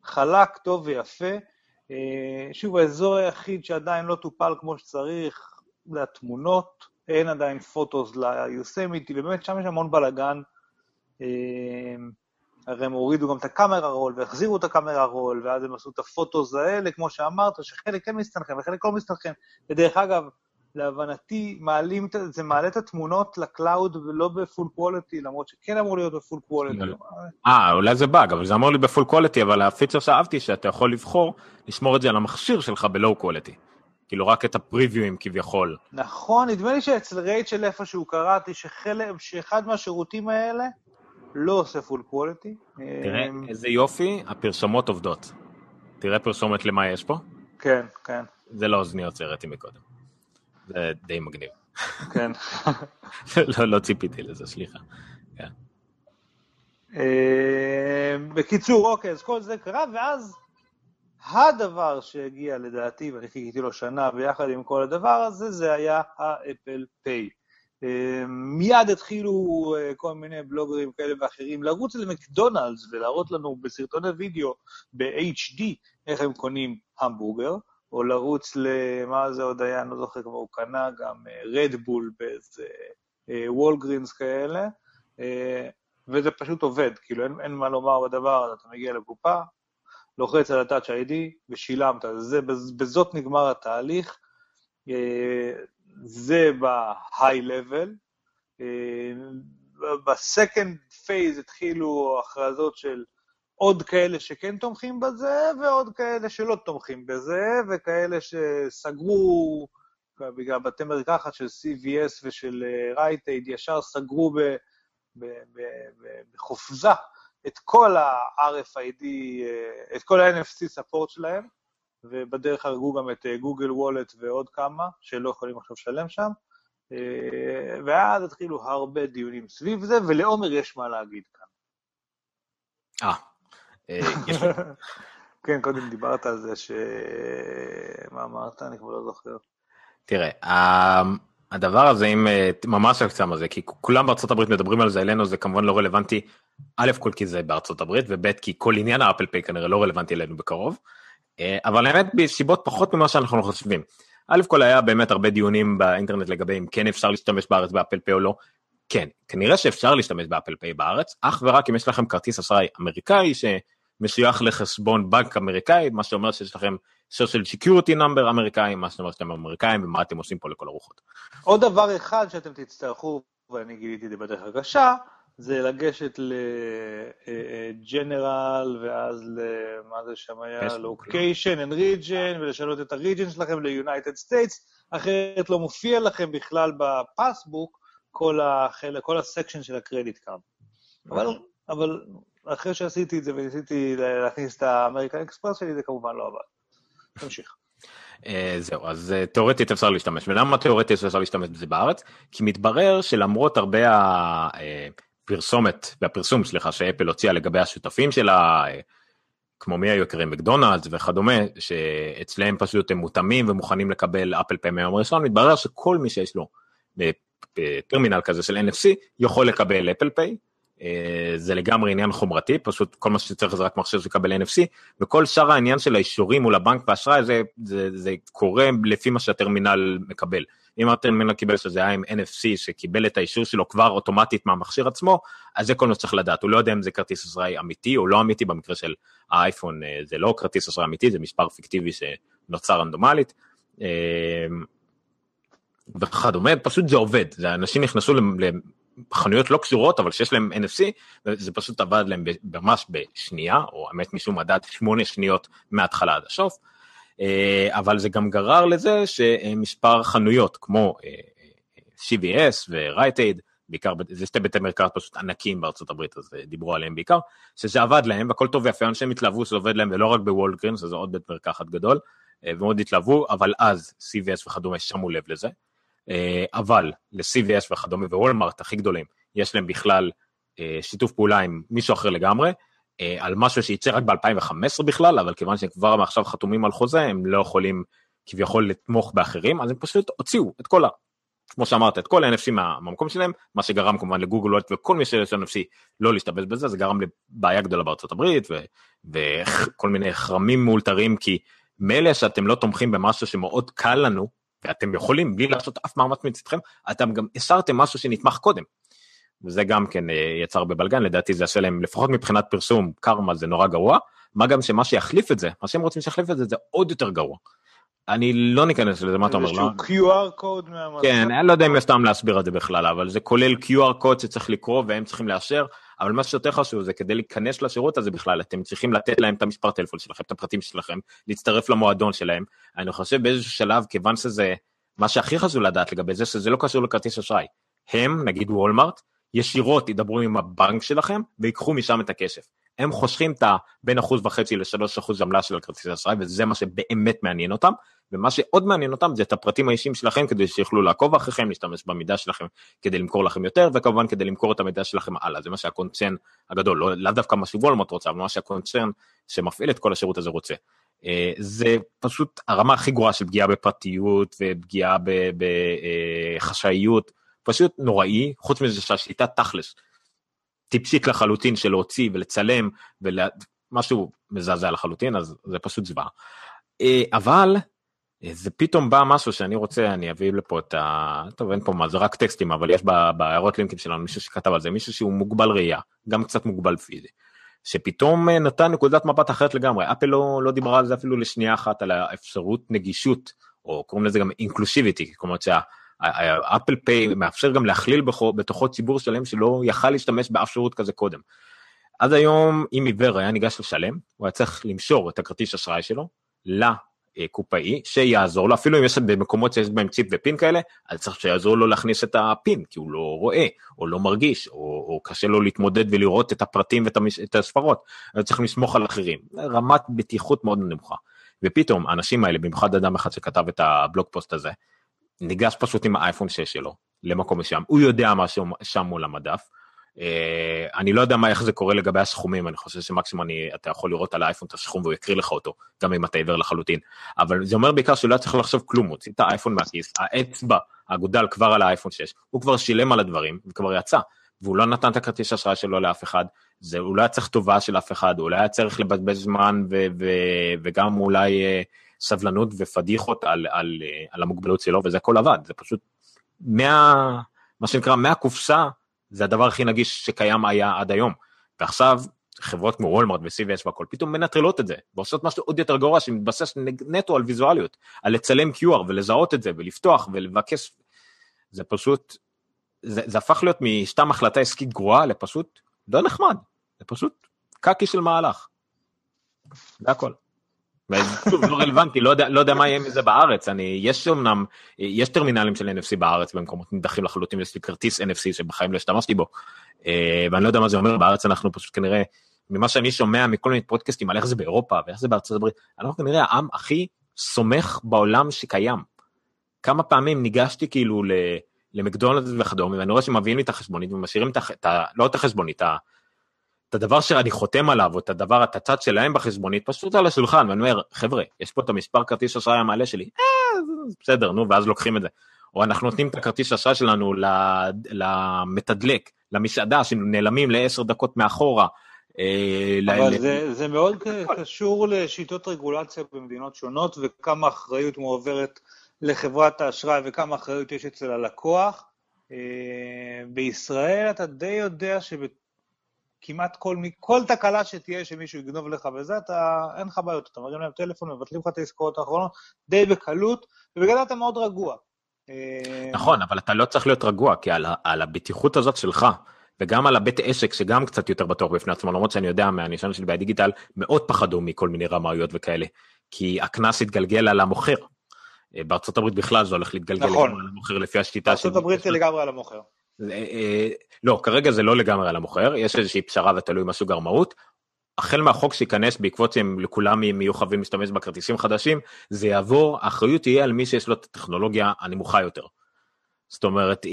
חלק, טוב ויפה. שוב, האזור היחיד שעדיין לא טופל כמו שצריך, זה התמונות, אין עדיין פוטוס ליוסמיטי, ובאמת שם יש המון בלגן, הרי הם הורידו גם את הקמרה רול, והחזירו את הקמרה רול, ואז הם עשו את הפוטוס האלה, כמו שאמרת, שחלק כן מסתנכן, וחלק לא מסתנכן, ודרך אגב, להבנתי, מעלים, זה מעלה את התמונות לקלאוד, ולא בפול קואליטי, למרות שכן אמור להיות בפול קואליטי. אה, אולי זה באג, אבל זה אמור לי בפול קואליטי, אבל הפיצ'ר שאהבתי, שאתה יכול לבחור, לשמור את זה על המכשיר שלך בלואו קואליטי. כאילו רק את הפריוויים כביכול. נכון, נדמה לי שאצל רייצ'ל איפשהו קראתי, שאחד מהשירותים האלה לא עושה פול קואליטי. תראה איזה יופי, הפרסומות עובדות. תראה פרסומת למה יש פה? כן, כן. זה לא אוזניות שהראיתי מקודם. זה די מגניב. כן. לא ציפיתי לזה, סליחה. בקיצור, אוקיי, אז כל זה קרה, ואז... הדבר שהגיע לדעתי, ואני חיכיתי לו שנה ביחד עם כל הדבר הזה, זה היה האפל פיי. מיד התחילו כל מיני בלוגרים כאלה ואחרים לרוץ למקדונלדס ולהראות לנו בסרטון הוידאו ב-אייץ' די איך הם קונים המבורגר, או לרוץ למה זה עוד היה, אני לא זוכר כבר, הוא קנה גם רדבול באיזה וולגרינס כאלה, וזה פשוט עובד, כאילו אין, אין מה לומר בדבר הזה, אתה מגיע לקופה, לוחץ על הטאץ' איי די ושילמת, זה, בזאת נגמר התהליך, זה בהיי לבל, בסקנד פייז התחילו הכרזות של עוד כאלה שכן תומכים בזה, ועוד כאלה שלא תומכים בזה, וכאלה שסגרו, בגלל בתי מרקחת של סי וי אס ושל רייט אייד, ישר סגרו ב, ב, ב, בחופזה את כל ה-אר אף איי די, את כל ה-אן אף סי ספורט שלהם, ובדרך הרגו גם את גוגל וולט ועוד כמה, שלא יכולים עכשיו שלם שם, ואז התחילו הרבה דיונים סביב זה, ולעומר יש מה להגיד כאן. אה, כן, קודם דיברת על זה ש... מה אמרת? אני כבר לא זוכר. תראה, הדבר הזה, אם ממש לא קצם על זה, כי כולם בארצות הברית מדברים על זה אלינו, זה כמובן לא רלוונטי, א' כל כי זה בארצות הברית, וב' כי כל עניין האפל פיי כנראה לא רלוונטי אלינו בקרוב, אבל האמת בשיבות פחות ממה שאנחנו חושבים. א' כל היה באמת הרבה דיונים באינטרנט לגבי אם כן אפשר להשתמש בארץ באפל פיי או לא, כן, כנראה שאפשר להשתמש באפל פיי בארץ, אך ורק אם יש לכם כרטיס אשראי אמריקאי שמשוייך לחשבון בנק אמריקאי, מה שאומר שיש לכם social security number אמריקאי, מה שאומר שאתם אמריקאים ומה אתם עושים פה לכל הרוחות. עוד דבר אחד שאתם תצטרכו, ואני גיליתי את זה בדרך הקשה, זה לגשת לג'נרל ואז למה זה שם היה, location and region, ולשנות את הריג'ן שלכם ל-United States, אחרת לא מופיע לכם בכלל בפסבוק, כל החלק, כל הסקשן של הקרדיט קארד. אבל, אבל אחרי שעשיתי את זה וניסיתי להכניס את האמריקה אקספרס שלי, זה כמובן לא עבד. תמשיך. זהו, אז תיאורטית אפשר להשתמש. ולמה תיאורטית אפשר להשתמש בזה בארץ? כי מתברר שלמרות הרבה הפרסומת, והפרסום, סליחה, שאפל הוציאה לגבי השותפים שלה, כמו מי היוקרים, מקדונלדס וכדומה, שאצלהם פשוט הם מותאמים ומוכנים לקבל אפל פיי מהיום הראשון, מתברר שכל מי שיש לו טרמינל כזה של אן אף סי, יכול לקבל אפל פיי, זה לגמרי עניין חומרתי, פשוט כל מה שצריך זה רק מכשיר שקבל אן אף סי, וכל שאר העניין של האישורים מול הבנק והאשראי, זה, זה, זה קורה לפי מה שהטרמינל מקבל. אם הטרמינל קיבל שזה היה עם אן אף סי, שקיבל את האישור שלו כבר אוטומטית מהמכשיר עצמו, אז זה כל מה שצריך לדעת, הוא לא יודע אם זה כרטיס אשראי אמיתי או לא אמיתי, במקרה של האייפון זה לא כרטיס אשראי אמיתי, זה מספר פיקטיבי שנוצר רנדומלית, וכדומה, פשוט זה עובד, אנשים נכנסו לחנויות לא קשורות, אבל שיש להם אן אף סי, וזה פשוט עבד להם ממש בשנייה, או האמת משום מדד שמונה שניות מההתחלה עד השוף, אבל זה גם גרר לזה שמספר חנויות, כמו סי וי אס ו-Rite Aid, בעיקר, זה שתי בתי מרקחת פשוט ענקים בארצות הברית, אז דיברו עליהם בעיקר, שזה עבד להם, והכל טוב ויפה, אנשים התלהבו שזה עובד להם, ולא רק בוולגרינס, זה עוד בית מרקחת גדול, ומאוד התלהבו, אבל אז סי וי אס וכדומה שמו לב לזה. אבל ל-סי וי אס וכדומה ווולמרט הכי גדולים, יש להם בכלל שיתוף פעולה עם מישהו אחר לגמרי, על משהו שייצא רק ב-אלפיים וחמש עשרה בכלל, אבל כיוון שהם כבר מעכשיו חתומים על חוזה, הם לא יכולים כביכול לתמוך באחרים, אז הם פשוט הוציאו את כל ה... כמו שאמרת, את כל ה-אן אף סי מהמקום שלהם, מה שגרם כמובן לגוגל וולט וכל מי שיש אן אף סי לא להשתמש בזה, זה גרם לבעיה גדולה בארצות הברית, וכל מיני חרמים מאולתרים, כי מילא שאתם לא תומכים במשהו שמאוד קל לנו, ואתם יכולים, בלי לעשות אף מאמץ מצדכם, אתם גם הסרתם משהו שנתמך קודם, וזה גם כן יצר בבלגן, לדעתי זה עשה להם, לפחות מבחינת פרסום, קרמה זה נורא גרוע, מה גם שמה שיחליף את זה, מה שהם רוצים שיחליף את זה, זה עוד יותר גרוע, אני לא ניכנס לזה, מה אתה אומר? איזשהו קיו אר קוד מהמסך? כן, אני לא יודע אם יש טעם להסביר את זה בכלל, אבל זה כולל קיו אר קוד שצריך לקרוא, והם צריכים לאשר, אבל מה שיותר חשוב זה כדי להיכנס לשירות הזה בכלל, אתם צריכים לתת להם את המספר טלפון שלכם, את הפרטים שלכם, להצטרף למועדון שלהם, אני חושב באיזשהו שלב, כיוון שזה, מה שהכי חשוב לדעת לגבי זה, שזה לא קשור לכרטיס אשראי, הם, נגיד וולמרט, ישירות ידברו עם הבנק שלכם, ויקחו משם את הכסף, הם חושכים את בין אחוז וחצי לשלוש אחוז עמלה של הכרטיס אשראי, וזה מה שבאמת מעניין אותם, ומה שעוד מעניין אותם זה את הפרטים האישיים שלכם, כדי שיוכלו לעקוב אחריכם, להשתמש במידע שלכם, כדי למכור לכם יותר, וכמובן כדי למכור את המידע שלכם הלאה, זה מה שהקונצרן הגדול, לא, לא דווקא מה שוולמרט רוצה, אבל מה שהקונצרן שמפעיל את כל השירות הזה רוצה. זה פשוט הרמה הכי גרועה של פגיעה בפרטיות, ופגיעה בחשאיות, פשוט נוראי, חוץ מזה שהשליטה תכלס, טיפשית לחלוטין של להוציא ולצלם, משהו מזעזע לחלוטין, אז זה פשוט זוועה. אבל זה פתאום בא משהו שאני רוצה, אני אביא לפה את ה... טוב, אין פה מה, זה רק טקסטים, אבל יש בהערות לינקים שלנו מישהו שכתב על זה, מישהו שהוא מוגבל ראייה, גם קצת מוגבל פיזי, שפתאום נתן נקודת מבט אחרת לגמרי. אפל לא, לא דיברה על זה אפילו לשנייה אחת, על האפשרות נגישות, או קוראים לזה גם אינקלוסיביטי, כלומר שהאפל פיי מאפשר גם להכליל בתוכו ציבור שלם שלא יכל להשתמש באף שירות כזה קודם. עד היום, אם עיוור היה ניגש לשלם, הוא היה צריך למשור את הכרטיס אשראי שלו לקופאי, שיעזור לו, אפילו אם יש במקומות שיש בהם צ'יפ ופין כאלה, אז צריך שיעזור לו להכניס את הפין, כי הוא לא רואה, או לא מרגיש, או, או קשה לו להתמודד ולראות את הפרטים ואת המש... את הספרות, אז צריך לסמוך על אחרים, רמת בטיחות מאוד נמוכה. ופתאום, האנשים האלה, במיוחד אדם אחד שכתב את הבלוג פוסט הזה, ניגש פשוט עם האייפון שש שלו, למקום משם, הוא יודע מה שם מול המדף, אני לא יודע מה איך זה קורה לגבי הסכומים, אני חושב שמקסימום אתה יכול לראות על האייפון את הסכום והוא יקריא לך אותו, גם אם אתה עיוור לחלוטין, אבל זה אומר בעיקר שלא צריך לחשוב כלום, הוציא את האייפון מהכיס, האצבע הגודל כבר על האייפון שש, הוא כבר שילם על הדברים, וכבר יצא, והוא לא נתן את הכרטיס אשראי שלו לאף אחד, זה אולי צריך טובה של אף אחד, אולי היה צריך לבזבז זמן, וגם אולי סבלנות ופדיחות על המוגבלות שלו, וזה הכל עבד, זה פשוט מה שנקרא מהקופסה זה הדבר הכי נגיש שקיים היה עד היום, ועכשיו חברות כמו וולמרט ו-סי וי אס והכל, פתאום מנטרלות את זה, ועושות משהו עוד יותר גרוע, שמתבסס נטו על ויזואליות, על לצלם קיו אר ולזהות את זה, ולפתוח ולבקש, זה פשוט, זה, זה הפך להיות משתם החלטה עסקית גרועה, לפשוט לא נחמד, זה פשוט קקי של מהלך, זה הכל. שוב, לא רלוונטי, לא יודע, לא יודע מה יהיה מזה בארץ, אני, יש אמנם, יש טרמינלים של אן אף סי בארץ, במקומות נדחים לחלוטין, יש לי כרטיס אן אף סי שבחיים לא השתמשתי בו, ואני לא יודע מה זה אומר, בארץ אנחנו פשוט כנראה, ממה שאני שומע מכל מיני פודקאסטים, על איך זה באירופה, ואיך זה בארצות הברית, אנחנו כנראה העם הכי סומך בעולם שקיים, כמה פעמים ניגשתי כאילו למקדונלדס וכדומה, ואני רואה שמביאים לי את החשבונית, ומשאירים את, לא את החשבונית, את הדבר שאני חותם עליו, או את הדבר, את הצד שלהם בחשבונית, פשוט על השולחן, ואני אומר, חבר'ה, יש פה את המספר כרטיס אשראי המעלה שלי, אה, בסדר, נו, ואז לוקחים את זה. או אנחנו נותנים את הכרטיס אשראי שלנו למתדלק, למסעדה, שנעלמים לעשר דקות מאחורה. אבל זה מאוד קשור לשיטות רגולציה במדינות שונות, וכמה אחריות מועברת לחברת האשראי, וכמה אחריות יש אצל הלקוח. בישראל אתה די יודע שבת כמעט כל, כל תקלה שתהיה שמישהו יגנוב לך וזה, אתה, אין לך בעיות, אתה מרים להם טלפון, מבטלים לך את העסקאות האחרונות, די בקלות, ובגלל אתה מאוד רגוע. נכון, אבל אתה לא צריך להיות רגוע, כי על, על הבטיחות הזאת שלך, וגם על הבית עסק, שגם קצת יותר בטוח בפני עצמו, למרות שאני יודע מהניסיון שלי בדיגיטל, מאוד פחדו מכל מיני רמאויות וכאלה, כי הקנס התגלגל על המוכר, בארצות הברית בכלל זה הולך להתגלגל נכון. לגמרי על המוכר, לפי השיטה בארצות הברית זה לגמרי על המוכר. לא, כרגע זה לא לגמרי על המוכר, יש איזושהי פשרה ותלוי משהו גרמאות, החל מהחוק שיכנס בעקבות אם לכולם יהיו חייבים להשתמש בכרטיסים חדשים, זה יעבור, האחריות תהיה על מי שיש לו את הטכנולוגיה הנמוכה יותר. זאת אומרת,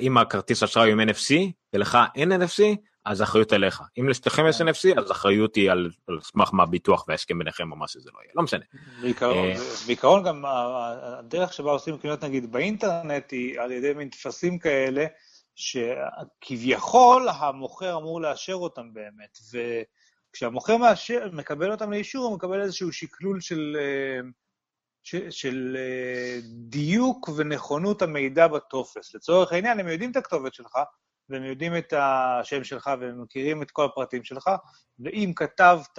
אם הכרטיס אשראי הוא עם אן אף סי, ולך אין אן אף סי, אז האחריות עליך. אם לשתיכם יש אן אף סי, אז האחריות היא על סמך מהביטוח וההסכם ביניכם, ממש שזה לא יהיה, לא משנה. בעיקרון גם הדרך שבה עושים קניות נגיד באינטרנט היא על ידי מנתפסים כאלה, שכביכול המוכר אמור לאשר אותם באמת, וכשהמוכר מאשר, מקבל אותם לאישור, הוא מקבל איזשהו שקלול של, של, של דיוק ונכונות המידע בטופס. לצורך העניין, הם יודעים את הכתובת שלך, והם יודעים את השם שלך, והם מכירים את כל הפרטים שלך, ואם כתבת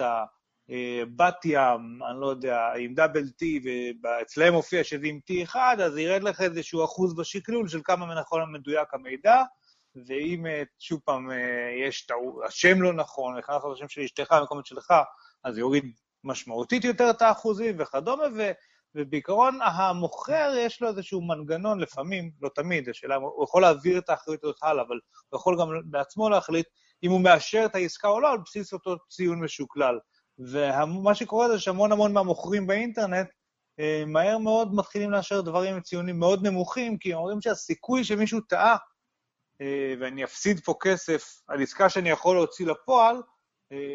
בת ים, אני לא יודע, עם דאבל טי, ואצלהם הופיע שווים טי אחד, אז ירד לך איזשהו אחוז בשקלול של כמה נכון המדויק המידע, ואם שוב פעם יש טעו, השם לא נכון, וכנס על השם של אשתך, המקומת שלך, אז יוריד משמעותית יותר את האחוזים וכדומה, ו, ובעיקרון המוכר יש לו איזשהו מנגנון לפעמים, לא תמיד, השאלה, הוא יכול להעביר את האחריות הזאת הלאה, אבל הוא יכול גם בעצמו להחליט אם הוא מאשר את העסקה או לא, על בסיס אותו ציון משוקלל. ומה שקורה זה שהמון המון מהמוכרים באינטרנט, מהר מאוד מתחילים לאשר דברים עם ציונים מאוד נמוכים, כי הם אומרים שהסיכוי שמישהו טעה, ואני אפסיד פה כסף על עסקה שאני יכול להוציא לפועל,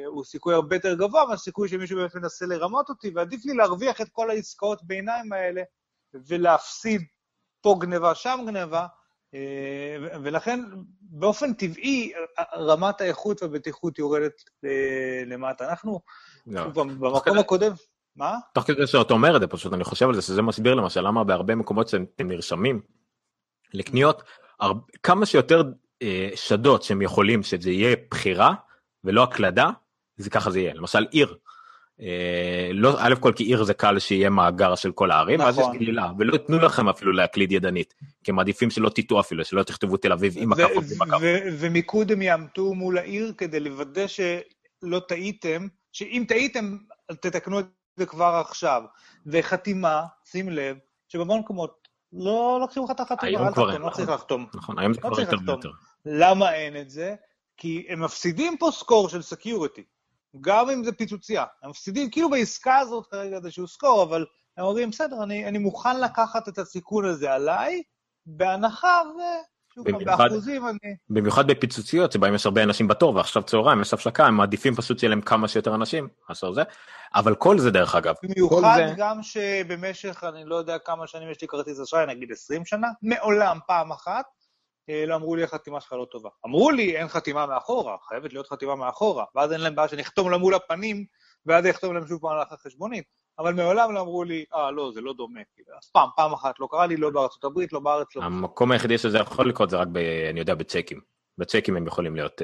הוא סיכוי הרבה יותר גבוה, והסיכוי שמישהו באמת מנסה לרמות אותי, ועדיף לי להרוויח את כל העסקאות בעיניים האלה, ולהפסיד פה גניבה, שם גניבה, ולכן באופן טבעי רמת האיכות והבטיחות יורדת למטה. אנחנו במקום הקודם, מה? תוך כדי שאתה אומר את זה, פשוט אני חושב על זה, שזה מסביר למשל למה בהרבה מקומות שאתם נרשמים לקניות, כמה שיותר שדות שהם יכולים שזה יהיה בחירה ולא הקלדה, זה ככה זה יהיה. למשל עיר, א' כל כי עיר זה קל שיהיה מאגר של כל הערים, אז יש גלילה, ולא תנו לכם אפילו להקליד ידנית, כי מעדיפים שלא תיטעו אפילו, שלא תכתבו תל אביב עם הקפות ומקפות. ומיקוד הם יעמתו מול העיר כדי לוודא שלא טעיתם, שאם טעיתם תתקנו את זה כבר עכשיו, וחתימה, שים לב, שבמון מקומות לא לוקחים לך את החתימה, לא צריך לחתום. נכון, היום זה כבר יותר ויותר. למה אין את זה? כי הם מפסידים פה סקור של סקיוריטי, גם אם זה פיצוציה, הם מפסידים, כאילו בעסקה הזאת כרגע זה שהוא סקור, אבל הם אומרים, בסדר, אני, אני מוכן לקחת את הסיכון הזה עליי, בהנחה ושוב פעם באחוזים אני... במיוחד בפיצוציות, שבהם יש הרבה אנשים בתור, ועכשיו צהריים, יש הפסקה, הם מעדיפים פשוט שיהיה להם כמה שיותר אנשים, עשור זה, אבל כל זה דרך אגב. במיוחד זה... גם שבמשך, אני לא יודע כמה שנים יש לי כרטיס אשראי, נגיד עשרים שנה, מעולם פעם אחת, לא אמרו לי, החתימה שלך לא טובה. אמרו לי, אין חתימה מאחורה, חייבת להיות חתימה מאחורה, ואז אין להם בעיה שנחתום לה מול הפנים, ואז יחתום להם שוב פעם לאחר חשבונית. אבל מעולם לא אמרו לי, אה, לא, זה לא דומה. אז פעם, פעם אחת לא קרה לי, לא בארצות הברית, לא בארץ, לא... המקום היחידי שזה יכול לקרות זה רק, אני יודע, בצ'קים. בצ'קים הם יכולים להיות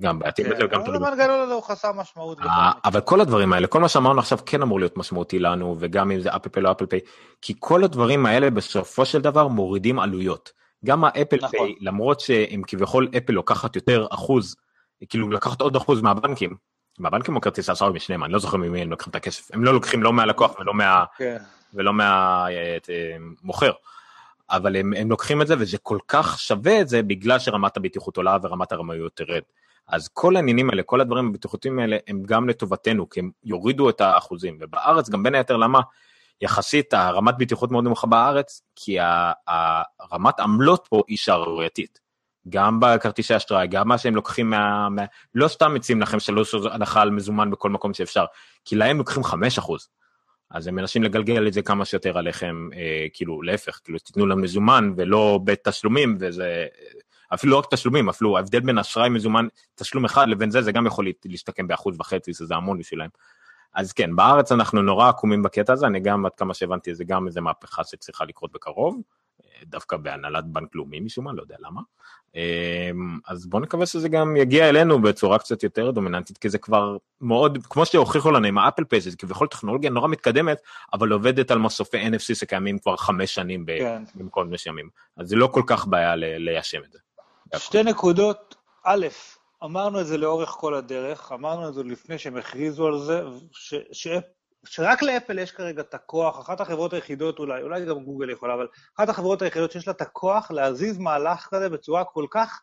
גם בעתיד. אבל המנגנון הזה הוא חסר משמעות. אבל כל הדברים האלה, כל מה שאמרנו עכשיו כן אמור להיות משמעותי לנו, וגם אם זה אפל פיי או אפל פיי, כי כל הדברים האלה בסופו של דבר מורידים עלויות. גם האפל פיי, למרות שהם כביכול אפל לוקחת יותר אחוז, כאילו לקחת עוד אחוז מהבנקים, מהבנקים או כרטיס אשראי משניהם, אני לא זוכר ממי הם לוקחים את הכסף, הם לא לוקחים לא מהלקוח ולא מהמוכר, אבל הם לוקחים את זה, וזה כל כך שווה את זה, בגלל שרמת הבטיחות עולה ורמת הרמאיות תרד. אז כל העניינים האלה, כל הדברים הבטיחותיים האלה, הם גם לטובתנו, כי הם יורידו את האחוזים, ובארץ גם בין היתר למה, יחסית, הרמת בטיחות מאוד נמוכה בארץ, כי הרמת עמלות פה היא שערורייתית, גם בכרטיסי אשראי, גם מה שהם לוקחים, מה, מה, לא סתם מציעים לכם שלוש הנחה על מזומן בכל מקום שאפשר, כי להם לוקחים חמש אחוז, אז הם מנסים לגלגל את זה כמה שיותר עליכם, אה, כאילו להפך, כאילו תיתנו להם מזומן ולא בתשלומים, וזה, אפילו לא רק תשלומים, אפילו ההבדל בין אשראי מזומן, תשלום אחד לבין זה, זה גם יכול להשתקם באחוז וחצי, זה המון בשבילהם. אז כן, בארץ אנחנו נורא עקומים בקטע הזה, אני גם עד כמה שהבנתי, זה גם איזה מהפכה שצריכה לקרות בקרוב, דווקא בהנהלת בנק לאומי משום מה, לא יודע למה, אז בואו נקווה שזה גם יגיע אלינו בצורה קצת יותר דומיננטית, כי זה כבר מאוד, כמו שהוכיחו לנו עם האפל פיי, זה כביכול טכנולוגיה נורא מתקדמת, אבל עובדת על מסופי אן אף סי שקיימים כבר חמש שנים במקום משיימים, אז זה לא כל כך בעיה ליישם את זה. שתי נקודות, א', אמרנו את זה לאורך כל הדרך, אמרנו את זה לפני שהם הכריזו על זה, ש, ש, שרק לאפל יש כרגע את הכוח, אחת החברות היחידות אולי, אולי גם גוגל יכולה, אבל אחת החברות היחידות שיש לה את הכוח להזיז מהלך כזה בצורה כל כך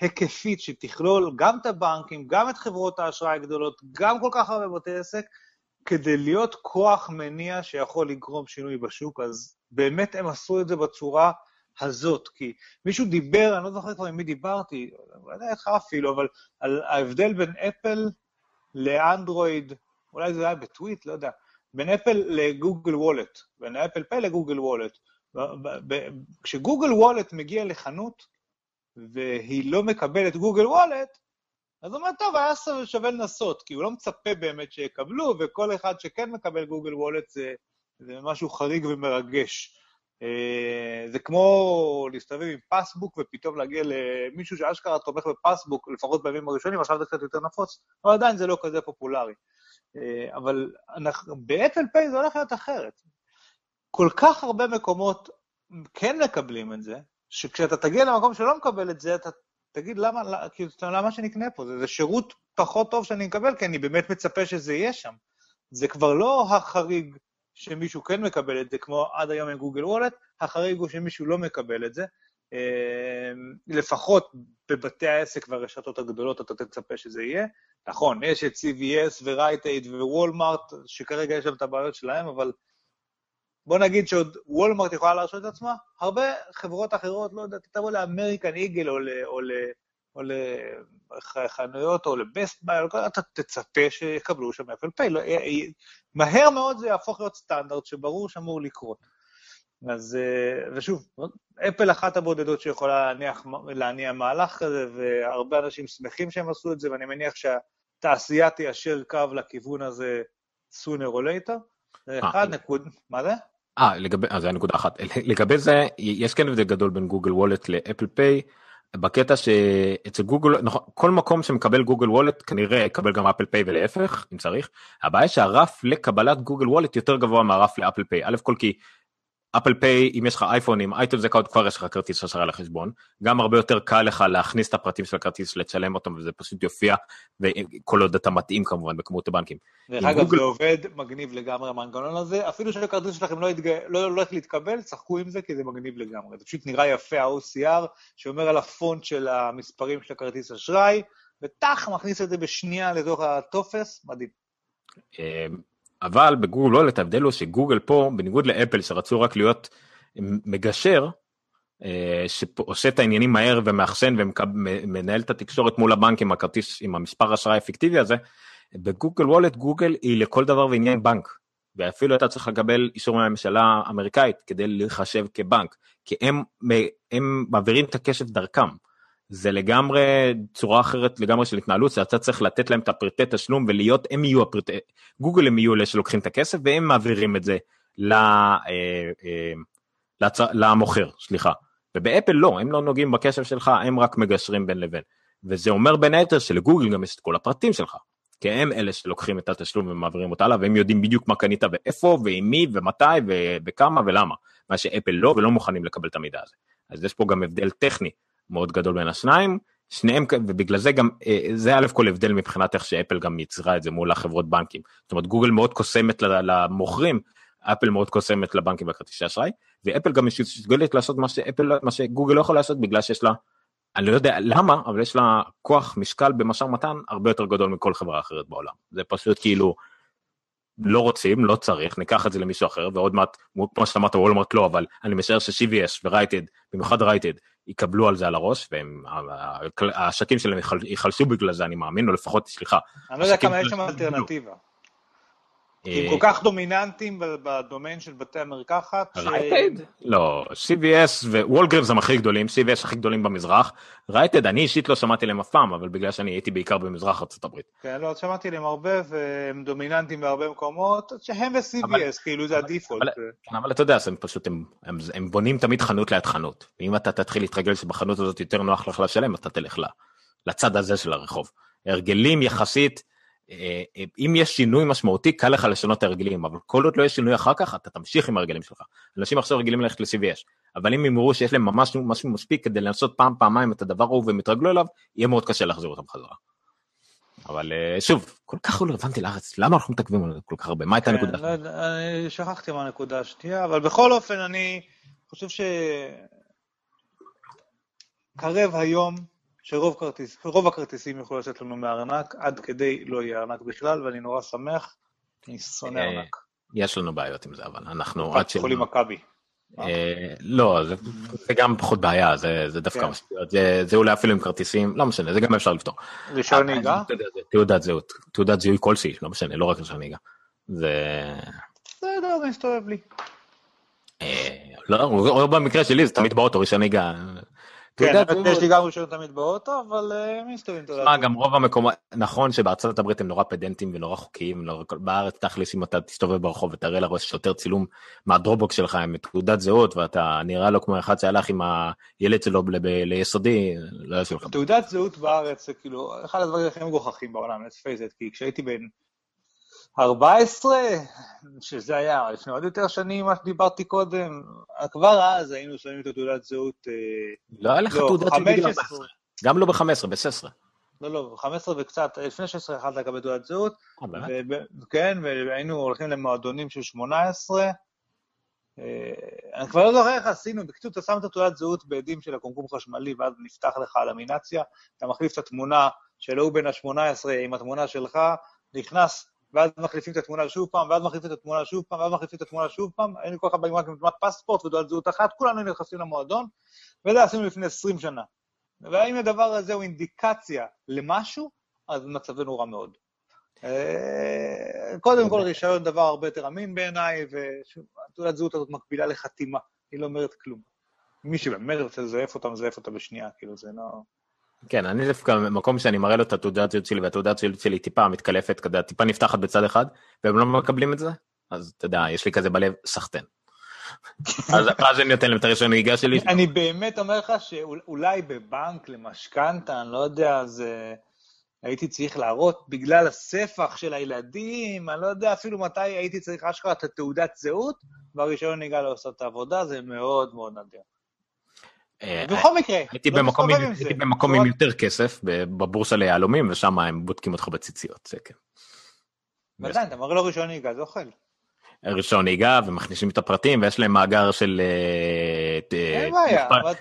היקפית, שתכלול גם את הבנקים, גם את חברות האשראי הגדולות, גם כל כך הרבה בתי עסק, כדי להיות כוח מניע שיכול לגרום שינוי בשוק, אז באמת הם עשו את זה בצורה הזאת, כי מישהו דיבר, אני לא זוכר כבר עם מי דיברתי, אני לא יודעת אפילו, אבל על ההבדל בין אפל לאנדרואיד, אולי זה היה בטוויט, לא יודע, בין אפל לגוגל וולט, בין אפל פיי לגוגל וולט, כשגוגל וולט מגיע לחנות, והיא לא מקבלת גוגל וולט, אז הוא אומר, טוב, היה שווה לנסות, כי הוא לא מצפה באמת שיקבלו, וכל אחד שכן מקבל גוגל וולט, זה, זה משהו חריג ומרגש. זה כמו להסתובב עם פסבוק ופתאום להגיע למישהו שאשכרה תומך בפסבוק, לפחות בימים הראשונים, עכשיו זה קצת יותר נפוץ, אבל עדיין זה לא כזה פופולרי. אבל באפל פיי זה הולך להיות אחרת. כל כך הרבה מקומות כן מקבלים את זה, שכשאתה תגיע למקום שלא מקבל את זה, אתה תגיד למה, למה שנקנה פה, זה שירות פחות טוב שאני מקבל, כי אני באמת מצפה שזה יהיה שם. זה כבר לא החריג שמישהו כן מקבל את זה, כמו עד היום עם גוגל וולט, החריג הוא שמישהו לא מקבל את זה, לפחות בבתי העסק והרשתות הגדולות, אתה תצפה שזה יהיה, נכון, יש את סי וי אס ורייט אייד ווולמרט, שכרגע יש להם את הבעיות שלהם, אבל בוא נגיד שעוד וולמרט יכולה להרשות את עצמה, הרבה חברות אחרות, לא יודעת, תבוא לאמריקן איגל, או לחנויות, או לבסט ביי, אתה תצפה שיקבלו שם אפל פיי, מהר מאוד זה יהפוך להיות סטנדרט, שברור שאמור לקרות. אז, ושוב, אפל אחת הבודדות שיכולה להניח, להניע מהלך כזה, והרבה אנשים שמחים שהם עשו את זה, ואני מניח שהתעשייה תיישר קו לכיוון הזה sooner or later. אחד נקוד, מה זה? אה, לגבי, אז זה היה נקודה אחת. לגבי זה, יש כן הבדל גדול בין גוגל וולט לאפל פיי, בקטע שאצל גוגל, נכון, כל מקום שמקבל גוגל וולט, כנראה יקבל גם אפל פיי ולהפך, אם צריך. הבעיה שהרף לקבלת גוגל וולט יותר גבוה מהרף לאפל פיי. א' כל כי אפל פיי, אם יש לך אייפונים, אייטון זה קוד, כבר יש לך כרטיס אשראי לחשבון, גם הרבה יותר קל לך להכניס את הפרטים של הכרטיס, לצלם אותם, וזה פשוט יופיע, וכל עוד אתה מתאים כמובן, בכמות הבנקים. ואגב, זה עובד, מגניב לגמרי המנגנון הזה, אפילו שהכרטיס שלכם לא הולך להתקבל, צחקו עם זה, כי זה מגניב לגמרי. זה פשוט נראה יפה, ה-או סי אר, שאומר על הפונט של המספרים של הכרטיס אשראי, ותח, מכניס את זה בשנייה לתוך הטופס, מדהים. אבל בגוגל לא לתבדל לו שגוגל פה, בניגוד לאפל שרצו רק להיות מגשר, שעושה את העניינים מהר ומאחסן ומנהל את התקשורת מול הבנק עם הכרטיס, עם המספר האשראי האפקטיבי הזה, בגוגל וולט, גוגל היא לכל דבר ועניין בנק, ואפילו אתה צריך לקבל אישור מהממשלה האמריקאית כדי לחשב כבנק, כי הם, הם מעבירים את הכסף דרכם, זה לגמרי צורה אחרת לגמרי של התנהלות, זה אתה צריך לתת להם את הפרטי תשלום ולהיות, הם יהיו הפרטי, גוגל הם יהיו אלה שלוקחים את הכסף, והם מעבירים את זה למוכר, סליחה, ובאפל לא, הם לא נוגעים בכסף שלך, הם רק מגשרים בין לבין, וזה אומר בין היתר שלגוגל גם יש את כל הפרטים שלך, כי הם אלה שלוקחים את התשלום ומעבירים אותה הלאה, והם יודעים בדיוק מה קנית ואיפה ועם מי ומתי וכמה ולמה, מה שאפל לא, ולא מוכנים לקבל את המידע הזה, אז יש פה גם הבדל טכני מאוד גדול בין השניים, שניהם, ובגלל זה גם, זה א' כל הבדל מבחינת איך שאפל גם יצרה את זה מול החברות בנקים, זאת אומרת גוגל מאוד קוסמת למוכרים, אפל מאוד קוסמת לבנקים והכרטיסי אשראי, ואפל גם מסוגלת לעשות מה שאפל, מה שגוגל לא יכול לעשות, בגלל שיש לה, אני לא יודע למה, אבל יש לה כוח משקל במשא ומתן, הרבה יותר גדול מכל חברה אחרת בעולם, זה פשוט כאילו, לא רוצים, לא צריך, ניקח את זה למישהו אחר, ועוד מעט, כמו ששמעת, וולמרט לא, אבל אני משער ש-C V S ורייטד, במיוחד רייטד, יקבלו על זה על הראש, והשקים שלהם יחלשו בגלל זה, אני מאמין, או לפחות, סליחה. אני לא יודע כמה יש שם אלטרנטיבה. הם כל כך דומיננטיים בדומיין של בתי המרקחת. רייטד? לא, C V S ווולגרינס הם הכי גדולים, C V S הכי גדולים במזרח. רייטד, אני אישית לא שמעתי להם אף פעם, אבל בגלל שאני הייתי בעיקר במזרח ארצות הברית. כן, לא, שמעתי להם הרבה, והם דומיננטיים בהרבה מקומות, שהם ו-C V S, כאילו זה הדיפולט. אבל אתה יודע, הם פשוט, הם בונים תמיד חנות ליד חנות, ואם אתה תתחיל להתרגל שבחנות הזאת יותר נוח לך לשלם, אתה תלך לצד הזה של הרחוב. הרגלים יחסית אם יש שינוי משמעותי, קל לך לשנות את הרגלים, אבל כל עוד לא יש שינוי אחר כך, אתה תמשיך עם הרגלים שלך. אנשים עכשיו רגילים ללכת ל-C V S, אבל אם ימרו שיש להם ממש משהו מספיק כדי לנסות פעם, פעמיים את הדבר ההוא ומתרגלו אליו, יהיה מאוד קשה להחזיר אותם חזרה. אבל שוב, כל כך לא הבנתי לארץ, למה אנחנו מתעכבים על כל כך הרבה? מה הייתה הנקודה? אני שכחתי מה הנקודה השנייה, אבל בכל אופן אני חושב שקרב היום, שרוב כרטיס, רוב הכרטיסים יכולים לשאת לנו מארנק, עד כדי לא יהיה ארנק בכלל, ואני נורא שמח, אני שונא ארנק. יש לנו בעיות עם זה, אבל אנחנו עד ש... חולים מקבי. לא, זה גם פחות בעיה, זה דווקא משפיות, זה אולי אפילו עם כרטיסים, לא משנה, זה גם אפשר לפתור. רישיון נהיגה? תעודת זהות, תעודת זיהוי כלשהי, לא משנה, לא רק רישיון נהיגה. זה... זה לא, זה מסתובב לי. לא, במקרה שלי זה תמיד באוטו, רישיון נהיגה... כן, יש לי גם ראשון תמיד באוטו, אבל מי מסתובבים תודה. גם רוב המקומות, נכון שבארצות הברית הם נורא פדנטים ונורא חוקיים, בארץ תכלס אם אתה תסתובב ברחוב ותראה לראש שוטר צילום מהדרובוקס שלך עם תעודת זהות, ואתה נראה לו כמו אחד שהלך עם הילד שלו ליסודי, לא יעשו לך. תעודת זהות בארץ, זה כאילו, אחד הדברים הכי מגוחכים בעולם, לצפי זה, כי כשהייתי בן ארבע עשרה, שזה היה לפני עוד יותר שנים, מה שדיברתי קודם, כבר אז היינו שמים את תעודת זהות... לא היה לך תעודת זהות בגיל ארבע עשרה, גם לא ב-חמש עשרה, ב-שש עשרה. לא, לא, ב-חמש עשרה וקצת, לפני שש עשרה יכלת לקבל תעודת זהות, כן, והיינו הולכים למועדונים של שמונה עשרה, אני כבר לא זוכר איך עשינו, בקיצור, אתה שם את תעודת זהות בעדים של הקומקום חשמלי, ואז נפתח לך הלמינציה, אתה מחליף את התמונה שלו בין ה-שמונה עשרה עם התמונה שלך, נכנס... ואז מחליפים את התמונה שוב פעם, ואז מחליפים את התמונה שוב פעם, ואז מחליפים את התמונה שוב פעם, היינו כל כך באים רק מתמת פספורט ודעת זהות אחת, כולנו נכנסים למועדון, וזה עשינו לפני עשרים שנה. והאם הדבר הזה הוא אינדיקציה למשהו, אז מצבנו רע מאוד. קודם כל רישיון דבר הרבה יותר אמין בעיניי, ותעודת זהות הזאת מקבילה לחתימה, היא לא אומרת כלום. מי שבאמת רוצה לזייף אותם, זייף אותה בשנייה, כאילו זה לא... כן, אני דווקא במקום שאני מראה לו את התעודת זהות שלי, והתעודת זהות שלי טיפה מתקלפת, כזה טיפה נפתחת בצד אחד, והם לא מקבלים את זה, אז אתה יודע, יש לי כזה בלב סחטן. אז אני נותן להם את הראשון נהיגה שלי. אני באמת אומר לך שאולי בבנק למשכנתא, אני לא יודע, אז הייתי צריך להראות בגלל הספח של הילדים, אני לא יודע אפילו מתי הייתי צריך אשכרה את התעודת זהות, והראשון נהיגה לא עושה את העבודה, זה מאוד מאוד נדיר. בכל מקרה, הייתי במקום עם יותר כסף, בבורסה ליהלומים, ושם הם בודקים אותך בציציות, זה כן. בדיוק, אתה מראה לו ראשון נהיגה, זה אוכל. ראשון נהיגה, ומכניסים את הפרטים, ויש להם מאגר של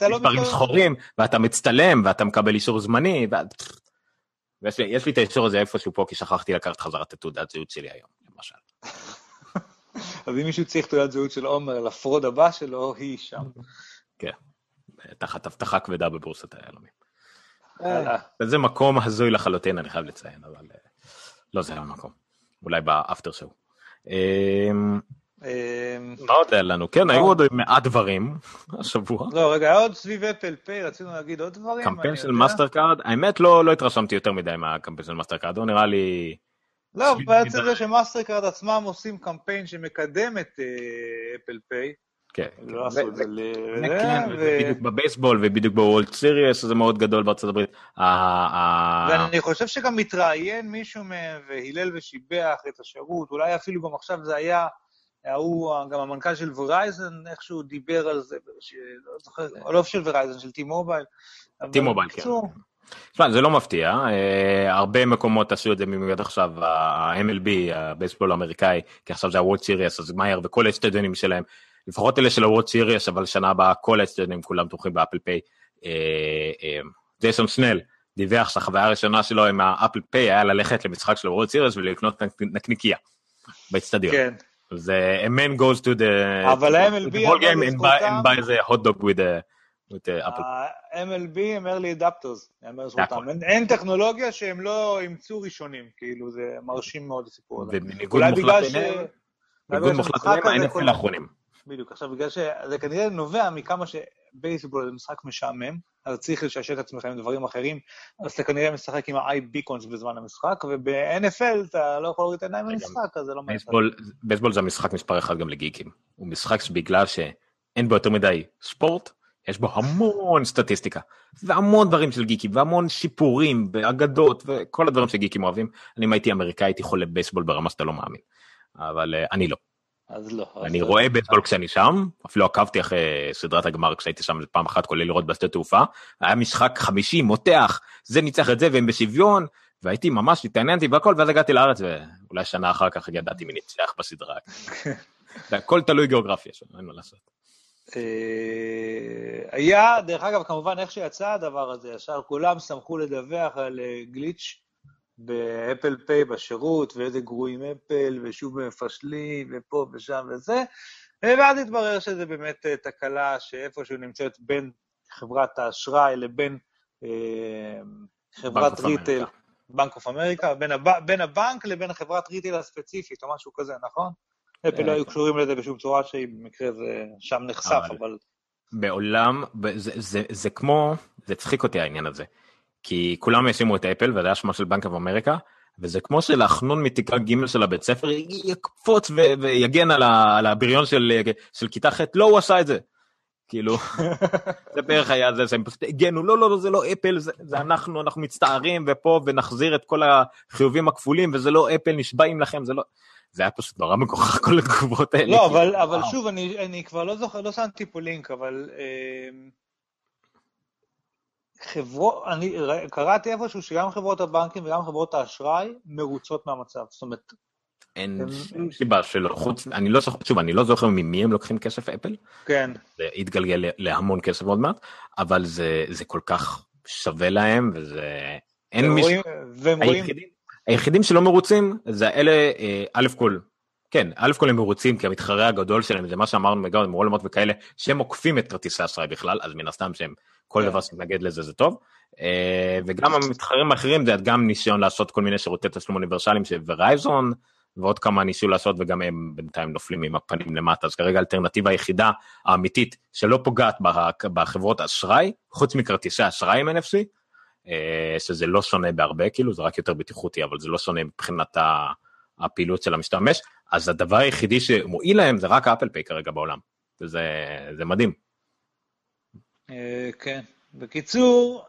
מספרים סחורים, ואתה מצטלם, ואתה מקבל אישור זמני, ויש לי את האישור הזה איפשהו פה, כי שכחתי לקחת חזרת את תעודת זהות שלי היום, למשל. אז אם מישהו צריך תעודת זהות של עומר, לפרוד הבא שלו, היא שם. כן, תחת הבטחה כבדה בבורסת היהלומים. זה מקום הזוי לחלוטין, אני חייב לציין, אבל לא זה המקום. אולי באפטר שואו. מה עוד היה לנו? כן, היו עוד מעט דברים השבוע. לא, רגע, היה עוד סביב אפל פיי, רצינו להגיד עוד דברים. קמפיין של מאסטר קארד, האמת לא התרשמתי יותר מדי מהקמפיין של מאסטר קארד, הוא נראה לי... לא, בעצם זה שמאסטר קארד עצמם עושים קמפיין שמקדם את אפל פיי. כן. לא עשו את זה ל... בדיוק בבייסבול ובדיוק בוולד סיריוס, זה מאוד גדול בארצות הברית. ואני חושב שגם מתראיין מישהו מהם, והילל ושיבח את השירות, אולי אפילו גם עכשיו זה היה, הוא גם המנכ"ל של ורייזן, איכשהו דיבר על זה, לא זוכר, עולף של ורייזן, של טי-מובייל. טי-מובייל, כן. זה לא מפתיע, הרבה מקומות עשו את זה במיוחד עכשיו, ה-אם אל בי, הבייסבול האמריקאי, כי עכשיו זה הוולד סיריוס, אז מאייר וכל הסטדיונים שלהם, לפחות אלה של הוולד סיריוס, אבל שנה הבאה כל הסטדיונים כולם תומכים באפל פיי. ג'ייסון סנל דיווח שהחוויה הראשונה שלו עם האפל פיי היה ללכת למשחק של הוולד סיריוס ולקנות נקניקיה באצטדיון. כן. זה a man goes to the אבל ה-אם אל בי buy the hot dog with the with the apple. ה-אם אל בי אמר לי adapters, אמר זכותם. אין טכנולוגיה שהם לא ימצאו ראשונים, כאילו זה מרשים מאוד הסיפור הזה. ובניגוד מוחלט ביניהם, בניגוד מוחלט ביניהם, אין אפילו אחרונים. בדיוק, עכשיו בגלל שזה כנראה נובע מכמה שבייסבול זה משחק משעמם, אז צריך לשעשע את עצמך עם דברים אחרים, אז אתה כנראה משחק עם ה-איי-ביקונס בזמן המשחק, וב-אן אף אל אתה לא יכול להוריד את העיניים במשחק, אז זה לא מעט. בייסבול זה המשחק מספר אחד גם לגיקים, הוא משחק שבגלל שאין בו יותר מדי ספורט, יש בו המון סטטיסטיקה, והמון דברים של גיקים, והמון שיפורים, ואגדות, וכל הדברים שגיקים אוהבים, אני אם הייתי אמריקאי, הייתי חולה בייסבול ברמה שאתה לא מאמין, אבל אני לא. אז לא. אני רואה בייסבול כשאני שם, אפילו עקבתי אחרי סדרת הגמר כשהייתי שם פעם אחת, כולל לראות בשדה תעופה, היה משחק חמישי, מותח, זה ניצח את זה, והם בשוויון, והייתי ממש, התעניינתי והכל, ואז הגעתי לארץ, ואולי שנה אחר כך ידעתי מי ניצח בסדרה. הכל תלוי גיאוגרפיה שם, אין מה לעשות. היה, דרך אגב, כמובן, איך שיצא הדבר הזה, ישר כולם שמחו לדווח על גליץ' באפל פיי בשירות, ואיזה גרועים אפל, ושוב מפשלים, ופה ושם וזה, ואז התברר שזה באמת תקלה שאיפשהו נמצאת בין חברת האשראי לבין אה, חברת ריטל, בנק אוף אמריקה, בין, הב... בין הבנק לבין חברת ריטל הספציפית, או משהו כזה, נכון? אפל לא היו קשורים לזה בשום צורה שהיא במקרה זה שם נחשף, אבל... אבל... בעולם, זה, זה, זה כמו, זה צחיק אותי העניין הזה, כי כולם ישימו את אפל, וזה השמה של בנק אמריקה, וזה כמו שלהחנון מתיקה ג' של הבית ספר, יקפוץ ויגן על הבריון של כיתה ח', לא הוא עשה את זה, כאילו, זה בערך היה זה, שהם פשוט הגנו, לא, לא, זה לא אפל, זה אנחנו, אנחנו מצטערים, ופה, ונחזיר את כל החיובים הכפולים, וזה לא אפל, נשבעים לכם, זה לא... זה היה פשוט נורא מגוחך כל התגובות האלה. לא, אבל שוב, אני כבר לא זוכר, לא שמתי פה לינק, אבל... חברות, אני קראתי איפשהו שגם חברות הבנקים וגם חברות האשראי מרוצות מהמצב, זאת אומרת... אין סיבה שלא, חוץ, אני לא זוכר, שוב, אני לא זוכר ממי הם לוקחים כסף אפל, כן. זה התגלגל להמון כסף עוד מעט, אבל זה, זה כל כך שווה להם, וזה... אין מישהו... היחידים שלא מרוצים, זה אלה, א' כל, כן, א' כל הם מרוצים, כי המתחרה הגדול שלהם, זה מה שאמרנו מגאון, מרולמות וכאלה, שהם עוקפים את כרטיסי אשראי בכלל, אז מן הסתם שהם, כל דבר שמתנגד לזה זה טוב, וגם המתחרים האחרים, זה גם ניסיון לעשות כל מיני שירותי תשלום אוניברסליים, שוורייזון ועוד כמה ניסו לעשות, וגם הם בינתיים נופלים עם הפנים למטה, אז כרגע האלטרנטיבה היחידה האמיתית, שלא פוגעת בחברות אשראי, חוץ מכרטיסי אשראי עם אן אף סי, שזה לא שונה בהרבה, כאילו, זה רק יותר בטיחותי, אבל זה לא שונה מבחינת הפעילות של המשתמש, אז הדבר היחידי שמועיל להם זה רק האפל פיי כרגע בעולם, וזה מדהים. כן, בקיצור,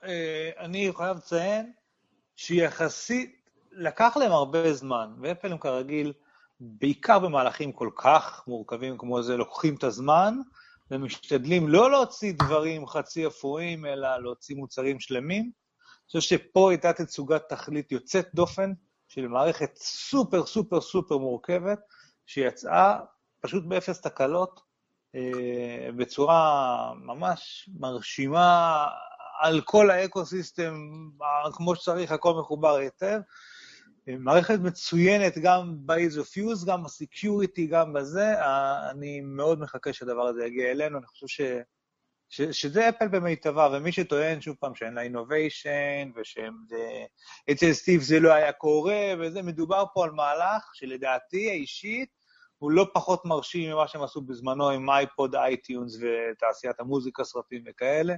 אני חייב לציין שיחסית, לקח להם הרבה זמן, ואפל הם כרגיל, בעיקר במהלכים כל כך מורכבים כמו זה, לוקחים את הזמן, ומשתדלים לא להוציא דברים חצי אפויים, אלא להוציא מוצרים שלמים. אני חושב שפה הייתה תצוגת תכלית יוצאת דופן, של מערכת סופר סופר סופר מורכבת, שיצאה פשוט באפס תקלות, אה, בצורה ממש מרשימה, על כל האקוסיסטם, כמו שצריך, הכל מחובר היטב. מערכת מצוינת גם ב-Ease of Use, גם ב-Security, גם בזה, אני מאוד מחכה שהדבר הזה יגיע אלינו, אני חושב ש... ש... שזה אפל במיטבה, ומי שטוען שוב פעם שאין לה אינוביישן, ושאצל סטיב זה לא היה קורה, וזה מדובר פה על מהלך שלדעתי האישית, הוא לא פחות מרשים ממה שהם עשו בזמנו עם אייפוד, אייטיונס ותעשיית המוזיקה, סרטים וכאלה,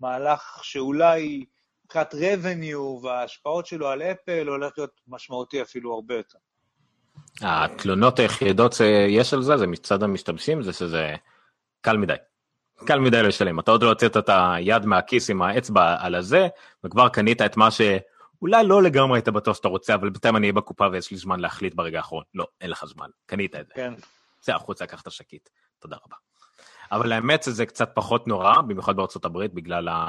מהלך שאולי... מבחינת רבניו וההשפעות שלו על אפל הולך להיות משמעותי אפילו הרבה יותר. התלונות היחידות שיש על זה, זה מצד המשתמשים, זה שזה קל מדי. קל מדי לשלם. אתה עוד לא הוצאת את היד מהכיס עם האצבע על הזה, וכבר קנית את מה שאולי לא לגמרי היית בטוח שאתה רוצה, אבל בינתיים אני אהיה בקופה ויש לי זמן להחליט ברגע האחרון. לא, אין לך זמן. קנית את זה. כן. זה החוצה, לקח את השקית. תודה רבה. אבל האמת זה קצת פחות נורא, במיוחד בארצות הברית, בגלל ה...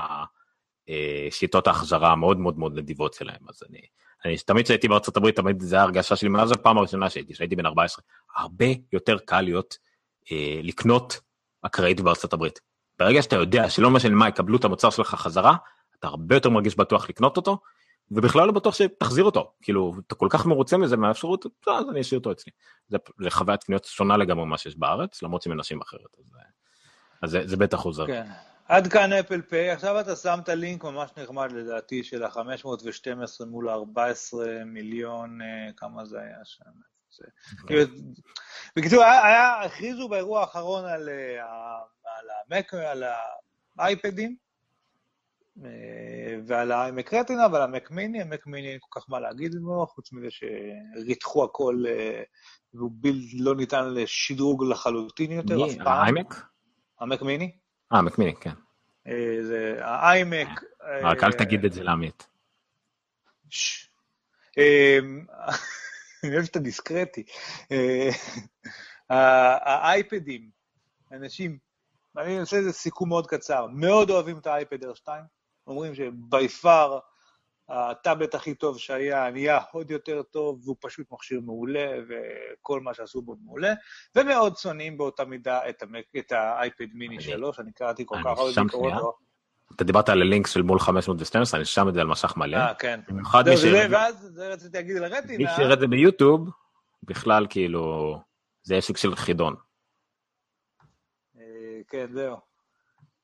שיטות ההחזרה מאוד מאוד מאוד נדיבות שלהם, אז אני, אני תמיד שהייתי בארצות הברית, תמיד זה ההרגשה שלי, מאז הפעם הראשונה שהייתי, שהייתי בן ארבע עשרה, הרבה יותר קל להיות, אה, לקנות אקראית בארצות הברית, ברגע שאתה יודע, שלא משנה מה, יקבלו את המוצר שלך חזרה, אתה הרבה יותר מרגיש בטוח לקנות אותו, ובכלל לא בטוח שתחזיר אותו, כאילו, אתה כל כך מרוצה מזה מהאפשרות, אז אני אשאיר אותו אצלי, זה לחוויית קניות שונה לגמרי מה שיש בארץ, למרות שמנשים אחרת, אז, אז זה, זה בטח עוזר. כן. עד כאן אפל פיי, עכשיו אתה שם את הלינק ממש נחמד לדעתי של ה-חמש מאות ושתים עשרה מול ארבעה עשר מיליון, כמה זה היה שם. בקיצור, היה, הכריזו באירוע האחרון על המק, על האייפדים, ועל המק רטינה ועל המק מיני, המק מיני אין כל כך מה להגיד בו, חוץ מזה שריתחו הכל, והוא לא ניתן לשדרוג לחלוטין יותר. מי, המק? המק מיני? אה, מקמיני, כן. זה האיימק. רק אל תגיד את זה לעמית. אני אוהב שאתה דיסקרטי. האייפדים, אנשים, אני אעשה איזה סיכום מאוד קצר, מאוד אוהבים את האייפד אייר שתיים, אומרים שבייפר הטאבלט הכי טוב שהיה, נהיה עוד יותר טוב, והוא פשוט מכשיר מעולה, וכל מה שעשו בו מעולה, ומאוד שונאים באותה מידה את, המק... את האייפד מיני שלוש, אני קראתי כל כך הרבה ביקורות. אתה דיברת על הלינק של מול חמש מאות ושתים עשרה, אני שם את זה על משך מלא. אה, כן. במיוחד מי שירד... ואז זה רציתי להגיד לרטינה. מי שירד זה ביוטיוב, בכלל כאילו, זה עסק של חידון. כן, זהו.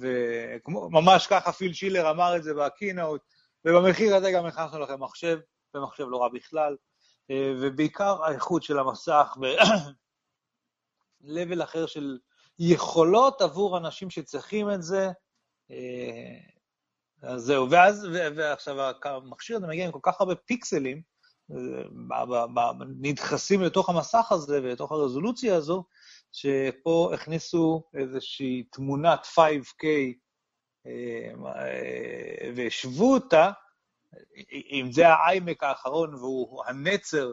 וממש ככה פיל שילר אמר את זה בקינאוט, ובמחיר הזה גם הכנסנו לכם מחשב, ומחשב לא רע בכלל, ובעיקר האיכות של המסך, ולבל אחר של יכולות עבור אנשים שצריכים את זה, אז זהו, ואז, ועכשיו המכשיר הזה מגיע עם כל כך הרבה פיקסלים, נדחסים לתוך המסך הזה, ולתוך הרזולוציה הזו, שפה הכניסו איזושהי תמונת פייב קיי והשוו אותה, אם זה האיימק האחרון והוא הנצר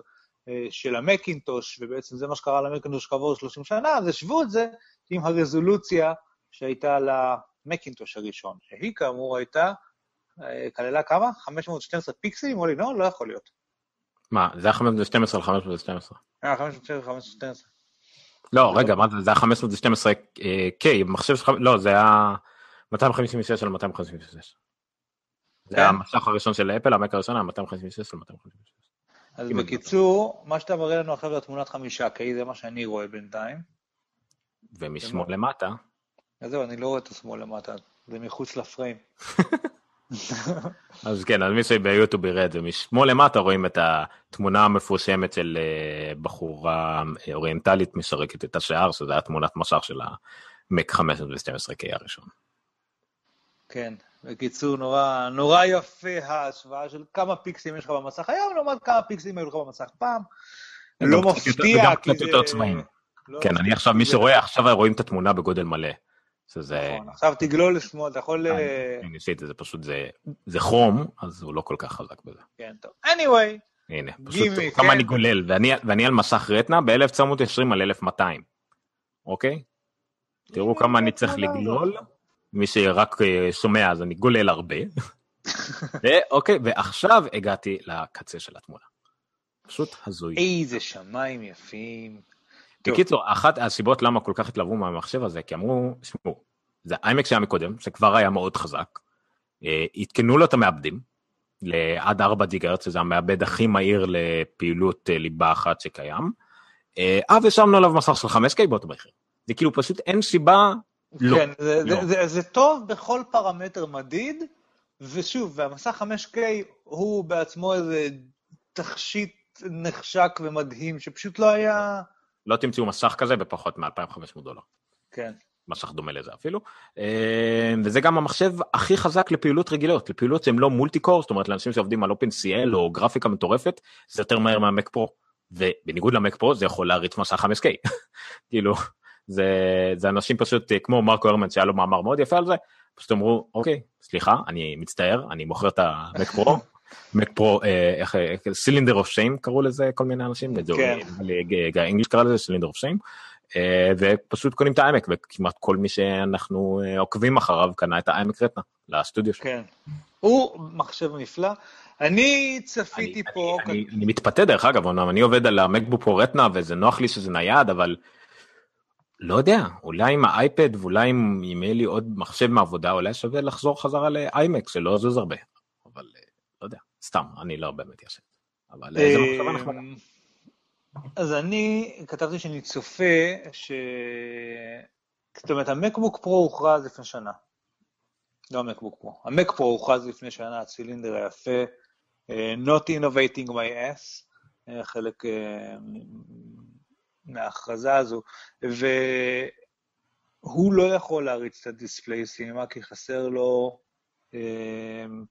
של המקינטוש, ובעצם זה מה שקרה למקינטוש כעבור שלושים שנה, אז השוו את זה עם הרזולוציה שהייתה למקינטוש הראשון, שהיא כאמור הייתה, כללה כמה? חמש מאות ושתים עשרה פיקסלים, או לי, לא, לא יכול להיות. מה, זה היה חמש מאות ושתים עשרה על חמש מאות ושתים עשרה? אה, חמש מאות ושתים עשרה. לא, רגע, מה זה? זה היה חמש מאות ושתים עשרה קיי, מחשב שלך, לא, זה היה מאתיים חמישים ושש על מאתיים חמישים ושש. זה היה המשך הראשון של אפל, המק הראשון היה מאתיים חמישים ושש על מאתיים חמישים ושש. אז בקיצור, מה שאתה מראה לנו עכשיו זה תמונת חמישה קיי, זה מה שאני רואה בינתיים. ומשמאל למטה. אז זהו, אני לא רואה את השמאל למטה, זה מחוץ לפריים. אז כן, אז מי שביוטיוב יראה את זה, משמאל למטה רואים את התמונה המפורסמת של בחורה אוריינטלית משרקת את השיער, שזו הייתה תמונת משך של המק חמש מאות ושתים עשרה קיי הראשון. כן, בקיצור נורא, נורא יפה ההשוואה של כמה פיקסלים יש לך במסך היום, לעומת כמה פיקסלים היו לך במסך פעם, לא מפתיע, כי זה... כן, אני עכשיו, מי שרואה, עכשיו רואים את התמונה בגודל מלא. עכשיו תגלול לשמאל, אתה יכול... זה פשוט, זה חום, אז הוא לא כל כך חזק בזה. כן, טוב. anyway. הנה, פשוט כמה אני גולל, ואני על מסך רטנה ב-אלף תשע מאות ועשרים על אלף מאתיים, אוקיי? תראו כמה אני צריך לגלול, מי שרק שומע, אז אני גולל הרבה. אוקיי, ועכשיו הגעתי לקצה של התמונה. פשוט הזוי. איזה שמיים יפים. בקיצור, אחת הסיבות למה כל כך התלהבו מהמחשב הזה, כי אמרו, שמעו, זה האיימק שהיה מקודם, שכבר היה מאוד חזק, התקנו לו את המעבדים, לעד ארבע גיגה הרץ, שזה המעבד הכי מהיר לפעילות ליבה אחת שקיים, אבל שמנו עליו מסך של חמש קיי באותו מחיר. זה כאילו פשוט אין סיבה, לא. כן, זה, לא. זה, זה, זה טוב בכל פרמטר מדיד, ושוב, והמסך חמש קיי הוא בעצמו איזה תכשיט נחשק ומדהים, שפשוט לא היה... לא תמצאו מסך כזה בפחות מ-אלפיים וחמש מאות דולר. כן. מסך דומה לזה אפילו. וזה גם המחשב הכי חזק לפעילות רגילות, לפעילות שהן לא מולטיקור, זאת אומרת, לאנשים שעובדים על OpenCL או גרפיקה מטורפת, זה יותר מהר מהמק פרו. ובניגוד למק פרו, זה יכול להריץ מסך חמש קיי. כאילו, זה, זה אנשים פשוט, כמו מרקו הרמן, שהיה לו מאמר מאוד יפה על זה, פשוט אמרו, אוקיי, סליחה, אני מצטער, אני מוכר את המק פרו, מק פרו, איך, סילינדר אוף שיים קראו לזה כל מיני אנשים, גיא אנגליש קרא לזה סילינדר אוף שיים, ופשוט קונים את האיימק, וכמעט כל מי שאנחנו עוקבים אחריו קנה את האיימק רטנה, לסטודיו שלו. כן, הוא מחשב נפלא, אני צפיתי פה... אני מתפתה דרך אגב, אמנם אני עובד על המקבוק פרו רטנה, וזה נוח לי שזה נייד, אבל לא יודע, אולי עם האייפד, ואולי אם יהיה לי עוד מחשב מעבודה, אולי שווה לחזור חזרה לאיימק, שלא זוז הרבה, אבל... לא יודע, סתם, אני לא באמת ישן, אבל זה מחשבה נחמדה. אז אני כתבתי שאני צופה, זאת אומרת, המקבוק פרו הוכרז לפני שנה, לא המקבוק פרו, המק פרו הוכרז לפני שנה, הצילינדר היפה, Not Innovating My Ass, חלק מההכרזה הזו, והוא לא יכול להריץ את הדיספליי סינמה, כי חסר לו...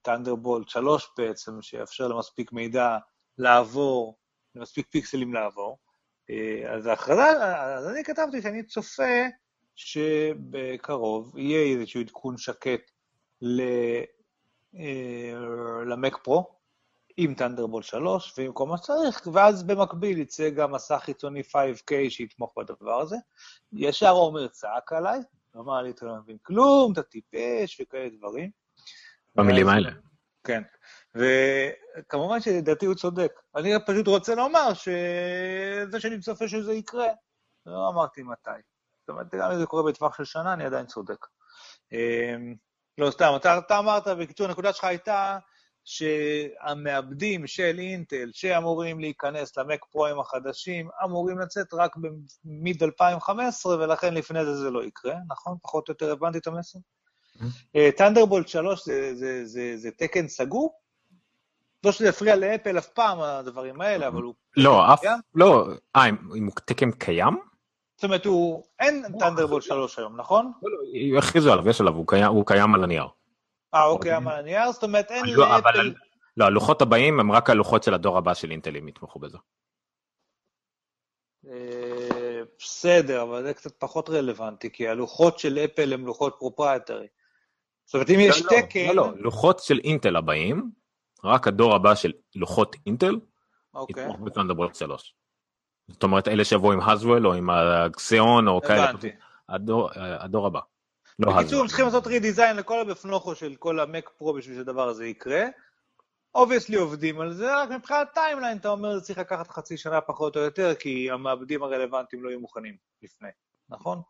טנדרבולט שלוש בעצם, שיאפשר למספיק מידע לעבור, למספיק פיקסלים לעבור, אז ההכרזה, אז אני כתבתי שאני צופה שבקרוב יהיה איזשהו עדכון שקט למק פרו, עם טנדרבולט שלוש, ועם כל מה שצריך, ואז במקביל יצא גם מסך חיצוני חמש קיי שיתמוך בדבר הזה, ישר עומר צעק עליי, אמר לי, אתה לא מבין כלום, אתה טיפש וכאלה דברים, במילים האלה. כן, וכמובן שדעתי הוא צודק. אני פשוט רוצה לומר שזה שאני מצפה שזה יקרה, לא אמרתי מתי. זאת אומרת, גם אם זה קורה בטווח של שנה, אני עדיין צודק. לא, סתם, אתה אמרת, בקיצור, הנקודה שלך הייתה שהמעבדים של אינטל, שאמורים להיכנס למק פרוים החדשים, אמורים לצאת רק במיד אלפיים וחמש עשרה, ולכן לפני זה זה לא יקרה, נכון? פחות או יותר הבנתי את המסר? טנדרבולט שלוש זה תקן סגור? לא שזה הפריע לאפל אף פעם הדברים האלה, אבל הוא... לא, אף... לא, אה, אם הוא תקן קיים? זאת אומרת, הוא... אין טנדרבולט שלוש היום, נכון? לא, הכריזו עליו, יש עליו, הוא קיים על הנייר. אה, הוא קיים על הנייר, זאת אומרת, אין לאפל... לא, הלוחות הבאים הם רק הלוחות של הדור הבא של אינטלים, יתמכו בזה. בסדר, אבל זה קצת פחות רלוונטי, כי הלוחות של אפל הם לוחות פרופרייטרי. זאת אומרת, אם יש תקן... לא, לא, לוחות של אינטל הבאים, רק הדור הבא של לוחות אינטל, אוקיי. יתמוך בתנדבולט שלוש. זאת אומרת, אלה שבואו עם הזוול או עם האקסיון או כאלה. הבנתי. הדור הבא. בקיצור, צריכים לעשות רידיזיין לכל הבפנוחו של כל המק פרו בשביל שדבר הזה יקרה. אובייסלי עובדים על זה, רק מבחינת טיימליין אתה אומר, צריך לקחת חצי שנה פחות או יותר, כי המעבדים הרלוונטיים לא יהיו מוכנים לפני, נכון?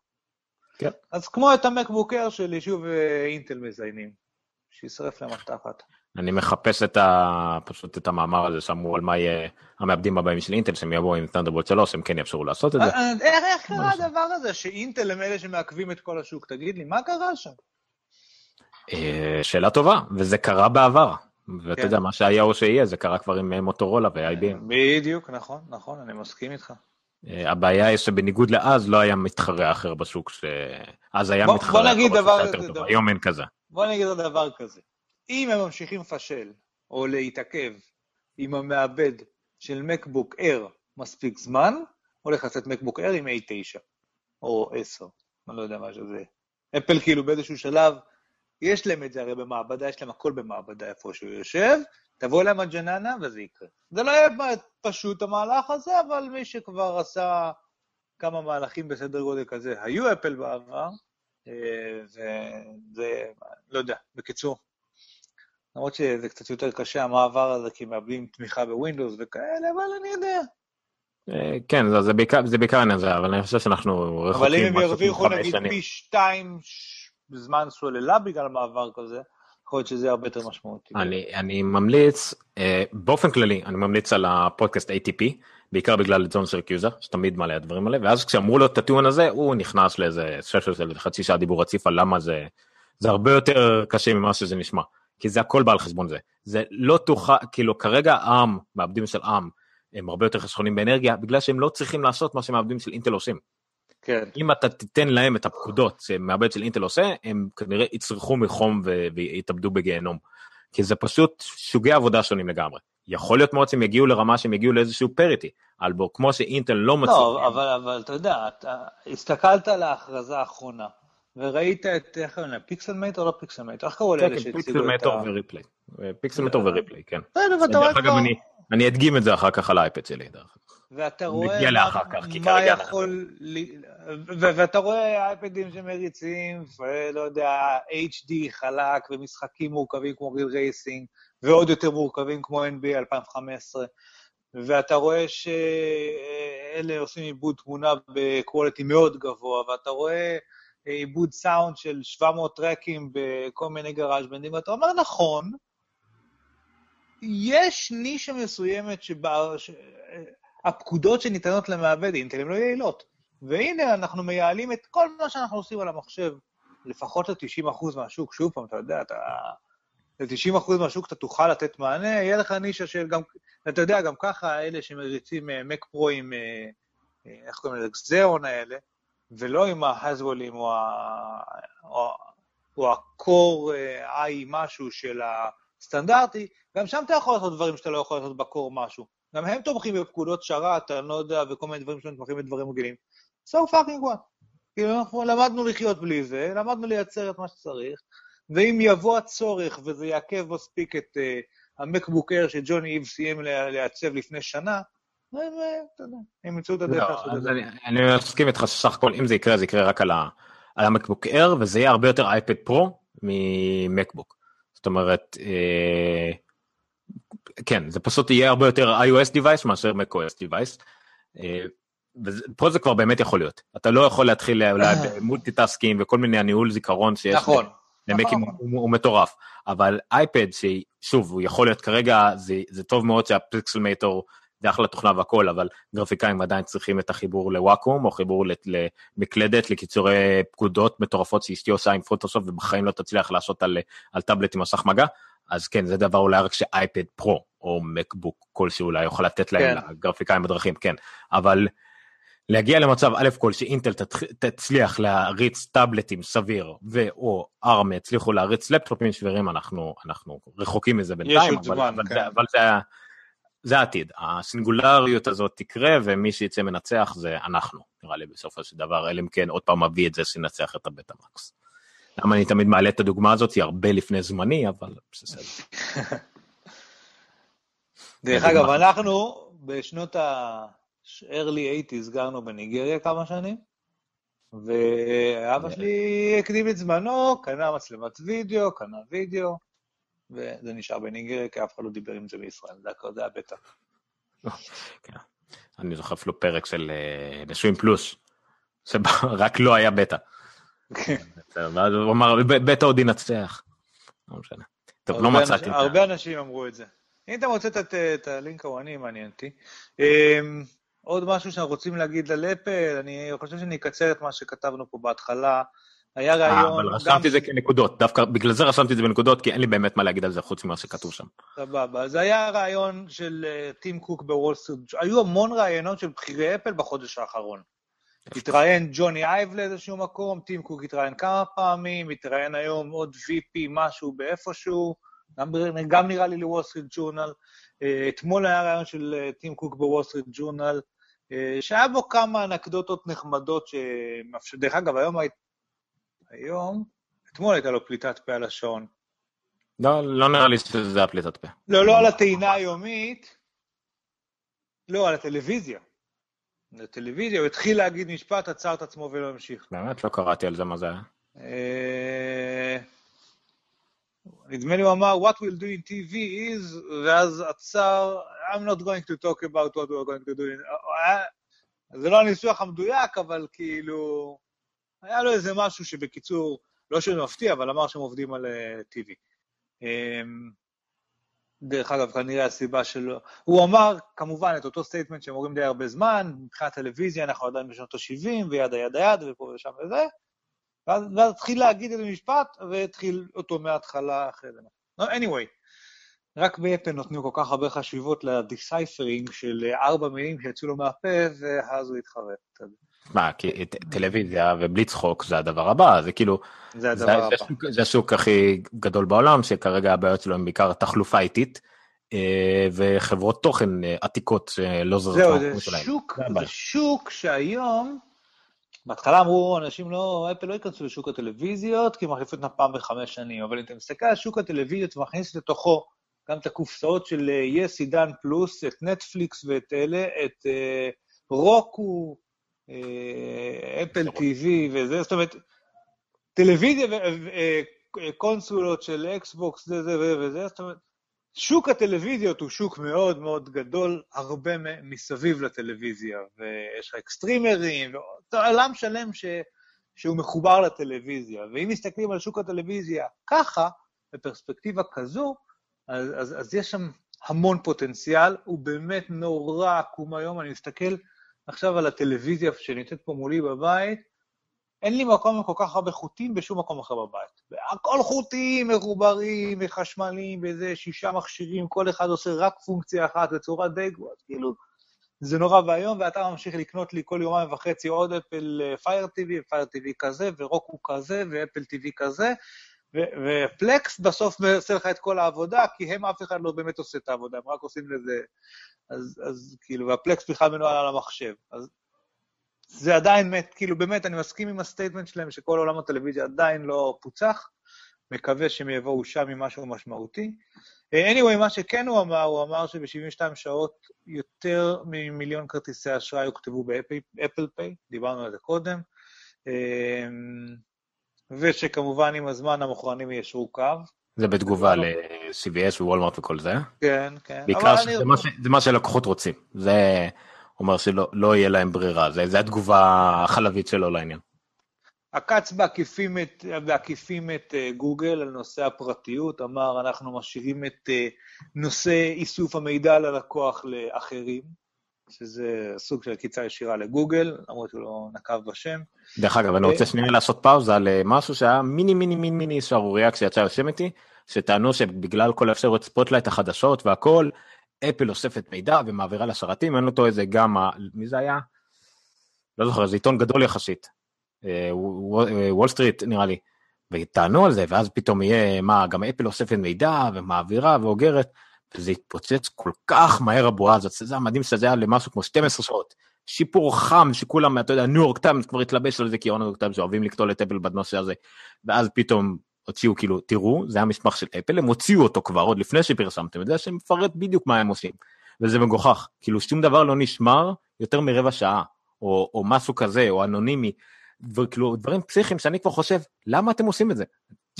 כן. אז כמו את המקבוקר של יישוב אינטל מזיינים, שישרף למתחת. אני מחפש את ה... פשוט את המאמר הזה שאמרו על מה יהיה המעבדים הבאים של אינטל, שהם יבואו עם תנדבולט שלוש, הם כן יאפשרו לעשות את זה. איך קרה הדבר הזה, שאינטל הם אלה שמעכבים את כל השוק? תגיד לי, מה קרה שם? שאלה טובה, וזה קרה בעבר. ואתה יודע, מה שהיה או שיהיה, זה קרה כבר עם מוטורולה ו-איי בי אם. בדיוק, נכון, נכון, אני מסכים איתך. הבעיה היא שבניגוד לאז לא היה מתחרה אחר בשוק, אז היה מתחרה אחר בשוק, היום אין כזה. בוא נגיד דבר כזה. אם הם ממשיכים לפשל, או להתעכב עם המעבד של מקבוק אייר מספיק זמן, הולך לצאת מקבוק אייר עם איי תשע, או עשר, אני לא יודע מה שזה. אפל כאילו באיזשהו שלב, יש להם את זה הרי במעבדה, יש להם הכל במעבדה איפה שהוא יושב, תבוא אליהם הג'ננה וזה יקרה. זה לא יהיה פשוט המהלך הזה, אבל מי שכבר עשה כמה מהלכים בסדר גודל כזה, היו אפל בעבר, וזה, לא יודע, בקיצור. למרות שזה קצת יותר קשה, המעבר הזה, כי מאבדים תמיכה בווינדוס וכאלה, אבל אני יודע. כן, זה בעיקר עניין זה, אבל אני חושב שאנחנו רחוקים. אבל אם הם ירוויחו נגיד פי שתיים בזמן סוללה בגלל מעבר כזה, יכול להיות שזה הרבה יותר משמעותי. אני ממליץ, באופן כללי, אני ממליץ על הפודקאסט איי טי פי, בעיקר בגלל ג'ון סרקיוזה, שתמיד מעלה הדברים האלה, ואז כשאמרו לו את הטיעון הזה, הוא נכנס לאיזה חצי שעה דיבור רציף על למה זה, זה הרבה יותר קשה ממה שזה נשמע. כי זה הכל בא על חשבון זה, זה לא תוכל, כאילו כרגע העם, מעבדים של עם, הם הרבה יותר חסכונים באנרגיה, בגלל שהם לא צריכים לעשות מה שמעבדים של אינטל עושים. כן. אם אתה תיתן להם את הפקודות שמעבד של אינטל עושה, הם כנראה יצרכו מחום ויתאבדו בגיהנום, כי זה פשוט שוגי עבודה שונים לגמרי. יכול להיות מאוד שהם יגיעו לרמה שהם יגיעו לאיזשהו פריטי, אלבור, כמו שאינטל לא מצליח. לא, אבל, אבל אתה יודע, אתה הסתכלת על ההכרזה האחרונה, וראית את, איך קראו לה, פיקסלמייטר או לא פיקסלמייטר? איך קראו לאלה שהציגו את ה... פיקסלמייטר וריפליי. פיקסלמייטר וריפליי, כן. דרך אגב, אני אדגים את זה אחר כך על האייפד שלי, דרך אגב. ואתה רואה מה יכול... ואתה רואה האייפדים שמריצים, ולא יודע, אייץ' די חלק, ומשחקים מורכבים כמו ריל רייסינג, ועוד יותר מורכבים כמו אן בי איי אלפיים חמש עשרה, ואתה רואה שאלה עושים עיבוד תמונה בקואליטי מאוד גבוה, ואתה רואה... עיבוד סאונד של שבע מאות טרקים בכל מיני גראז' בנדים, ואתה אומר, נכון, יש נישה מסוימת שהפקודות שניתנות למעבד אינטל הן לא יעילות, והנה אנחנו מייעלים את כל מה שאנחנו עושים על המחשב, לפחות ל-תשעים אחוז מהשוק, שוב פעם, אתה יודע, ל-תשעים אחוז מהשוק אתה תוכל לתת מענה, יהיה לך נישה של גם, אתה יודע, גם ככה, אלה שמריצים מק פרו עם, איך קוראים לזה, זיון האלה, ולא עם ההזוולים או הקור איי משהו של הסטנדרטי, גם שם אתה יכול לעשות דברים שאתה לא יכול לעשות בקור משהו. גם הם תומכים בפקודות שרת, אני לא יודע, וכל מיני דברים שלהם תומכים בדברים רגילים. So fucking what? כאילו אנחנו למדנו לחיות בלי זה, למדנו לייצר את מה שצריך, ואם יבוא הצורך וזה יעכב מספיק את המקבוק אייר שג'וני איב סיים לייצב לפני שנה, הם ימצאו את הדרך לעשות את זה. אני מסכים איתך שסך הכל, אם זה יקרה, זה יקרה רק על המקבוק אייר, וזה יהיה הרבה יותר אייפד פרו ממקבוק. זאת אומרת, כן, זה פשוט יהיה הרבה יותר iOS device מאשר macOS device, ופה זה כבר באמת יכול להיות. אתה לא יכול להתחיל מולטיטאסקים וכל מיני הניהול זיכרון שיש למקים, הוא מטורף. אבל אייפד, שוב, הוא יכול להיות כרגע, זה טוב מאוד שהפיקסלמייטור, זה אחלה תוכנה והכל, אבל גרפיקאים עדיין צריכים את החיבור לוואקום, או חיבור למקלדת, לקיצורי פקודות מטורפות שאשתי עושה עם פוטושופ, ובחיים לא תצליח לעשות על, על טאבלט עם מסך מגע, אז כן, זה דבר אולי רק שאייפד פרו, או מקבוק כלשהו, אולי יוכל לתת להם כן. לגרפיקאים בדרכים, כן, אבל להגיע למצב א' כל, שאינטל תצליח להריץ טאבלטים סביר, ואו ארם יצליחו להריץ לפטופים שברים, אנחנו, אנחנו רחוקים מזה בינתיים, אבל, זמן, אבל, כן. זה, אבל זה זה העתיד, הסינגולריות הזאת תקרה, ומי שיצא מנצח זה אנחנו, נראה לי בסופו של דבר, אלא אם כן עוד פעם מביא את זה שנצח את הבטאמקס. למה אני תמיד מעלה את הדוגמה הזאת, היא הרבה לפני זמני, אבל בסדר. דרך אגב, אנחנו בשנות ה-early שמונים גרנו בניגריה כמה שנים, ואבא שלי הקדים את זמנו, קנה מצלמת וידאו, קנה וידאו, וזה נשאר בניגריה, כי אף אחד לא דיבר עם זה בישראל, זה היה בטח. אני זוכר אפילו פרק של נשואים פלוס, שרק לא היה בטא. הוא אמר, בטא עוד ינצח. לא משנה. טוב, לא מצאתי. הרבה אנשים אמרו את זה. אם אתה מוצא את הלינק הוואני, מעניין אותי. עוד משהו שאנחנו רוצים להגיד ללפל, אני חושב שאני אקצר את מה שכתבנו פה בהתחלה, היה רעיון... אבל רשמתי את זה כנקודות, דווקא בגלל זה רשמתי את זה בנקודות, כי אין לי באמת מה להגיד על זה חוץ ממה שכתוב שם. סבבה, זה היה רעיון של טים קוק בוול סטריט, היו המון רעיונות של בכירי אפל בחודש האחרון. התראיין ג'וני אייב לאיזשהו מקום, טים קוק התראיין כמה פעמים, התראיין היום עוד וי פי משהו באיפשהו, גם נראה לי לוול סטריט ג'ורנל, אתמול היה רעיון של טים קוק בוול סטריט ג'ורנל, שהיה בו כמה אנקדוטות נחמדות, דרך אגב, היום היום, אתמול הייתה לו פליטת פה על השעון. לא, לא נראה לי שזה היה פליטת פה. לא, לא על הטעינה היומית, לא, על הטלוויזיה. הטלוויזיה, הוא התחיל להגיד משפט, עצר את עצמו ולא המשיך. באמת לא קראתי על זה מה זה היה. נדמה לי הוא אמר, what we'll do in T V is, ואז עצר, I'm not going to talk about what we're going to do. זה לא הניסוח המדויק, אבל כאילו... היה לו איזה משהו שבקיצור, לא שהוא מפתיע, אבל אמר שהם עובדים על טי וי. דרך אגב, כנראה הסיבה שלו, הוא אמר כמובן את אותו סטייטמנט שהם אומרים די הרבה זמן, מבחינת טלוויזיה אנחנו עדיין בשנות ה-שבעים, ויד היד היד ופה ושם וזה, ואז, ואז התחיל להגיד את המשפט, והתחיל אותו מההתחלה אחרי זה. No, anyway, רק באפל נותנו כל כך הרבה חשיבות לדיסייפרינג של ארבע מילים שיצאו לו מהפה, ואז הוא התחרט. מה, כי טלוויזיה ובלי צחוק זה הדבר הבא, זה כאילו, זה, זה, זה, שוק, זה השוק הכי גדול בעולם, שכרגע הבעיות שלו הם בעיקר תחלופה איטית, וחברות תוכן עתיקות שלא זזות. זהו, זה, זה, שוק, זה שוק שהיום, בהתחלה אמרו, אנשים לא, אפל לא ייכנסו לשוק הטלוויזיות, כי מחליפו אותם פעם בחמש שנים, אבל אם אתה מסתכל על שוק הטלוויזיות ומכניס לתוכו, גם את הקופסאות של יס, עידן פלוס, את נטפליקס ואת אלה, את רוקו, אפל טיווי וזה, זאת אומרת, טלוויזיה וקונסולות של אקסבוקס וזה וזה, זאת אומרת, שוק הטלוויזיות הוא שוק מאוד מאוד גדול, הרבה מסביב לטלוויזיה, ויש לך אקסטרימרים, עולם שלם שהוא מחובר לטלוויזיה, ואם מסתכלים על שוק הטלוויזיה ככה, בפרספקטיבה כזו, אז יש שם המון פוטנציאל, הוא באמת נורא עקום היום, אני מסתכל, עכשיו על הטלוויזיה שנמצאת פה מולי בבית, אין לי מקום עם כל כך הרבה חוטים בשום מקום אחר בבית. הכל חוטים, מחוברים, מחשמלים, וזה, שישה מכשירים, כל אחד עושה רק פונקציה אחת בצורה די גבוהה, כאילו, זה נורא והיום, ואתה ממשיך לקנות לי כל יומיים וחצי עוד אפל פייר טיווי, פייר טיווי כזה, ורוקו כזה, ואפל טיווי כזה, ופלקס בסוף עושה לך את כל העבודה, כי הם אף אחד לא באמת עושה את העבודה, הם רק עושים לזה, אז, אז כאילו, והפלקס בכלל מנוהל על המחשב, אז זה עדיין מת, כאילו באמת, אני מסכים עם הסטייטמנט שלהם, שכל עולם הטלוויזיה עדיין לא פוצח, מקווה שהם יבואו שם עם משהו משמעותי. anyway, מה שכן הוא אמר, הוא אמר שב-שבעים ושתיים שעות יותר ממיליון כרטיסי אשראי הוכתבו באפל פיי, דיברנו על זה קודם, ושכמובן עם הזמן המוכרנים ישרו קו. זה בתגובה ל-סי וי אס ווולמרט וכל זה. כן, כן. בעיקר זה מה שלקוחות רוצים. זה אומר שלא יהיה להם ברירה. זה התגובה החלבית שלו לעניין. הקץ בהקיפים את גוגל על נושא הפרטיות, אמר אנחנו משאירים את נושא איסוף המידע ללקוח לאחרים. שזה סוג של קיצה ישירה לגוגל, למרות שהוא לא נקב בשם. דרך אגב, אני רוצה שנייה לעשות פאוזה למשהו שהיה מיני מיני מיני מיני שערוריה כשיצא יושם איתי, שטענו שבגלל כל האפשרות ספוטלייט החדשות והכל, אפל אוספת מידע ומעבירה לשרתים, אין אותו איזה גם, מי זה היה? לא זוכר, זה עיתון גדול יחסית, וול סטריט נראה לי, וטענו על זה, ואז פתאום יהיה, מה, גם אפל אוספת מידע ומעבירה ואוגרת, זה התפוצץ כל כך מהר הבועה הזאת, זה המדהים שזה היה למשהו כמו שתים עשרה שעות, שיפור חם שכולם, אתה יודע, ניו יורק טיימס כבר התלבש על זה, כי ניו יורק טיימס אוהבים לקטול את אפל בנושא הזה, ואז פתאום הוציאו כאילו, תראו, זה היה מסמך של אפל, הם הוציאו אותו כבר, עוד לפני שפרסמתם, זה שמפרט בדיוק מה הם עושים, וזה מגוחך, כאילו שום דבר לא נשמר יותר מרבע שעה, או, או משהו כזה, או אנונימי, דבר, כאילו דברים פסיכיים שאני כבר חושב, למה אתם עושים את זה?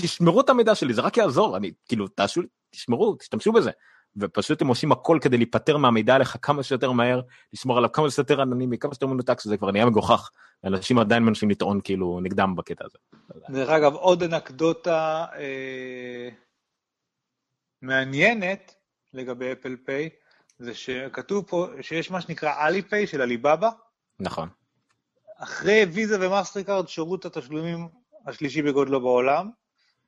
תשמרו את המידע שלי, זה רק יעזור, אני, כאילו תשו, תשמרו, תשתמשו בזה, ופשוט הם עושים הכל כדי להיפטר מהמידע עליך כמה שיותר מהר, לשמור עליו כמה שיותר אנונימי, כמה שיותר מנותק, שזה כבר נהיה מגוחך, אנשים עדיין מנסים לטעון כאילו נגדם בקטע הזה. דרך אגב, עוד אנקדוטה אה, מעניינת לגבי אפל פיי, זה שכתוב פה שיש מה שנקרא אלי פיי של אליבאבא. נכון. אחרי ויזה ומאסטריקארד שירות התשלומים השלישי בגודלו בעולם,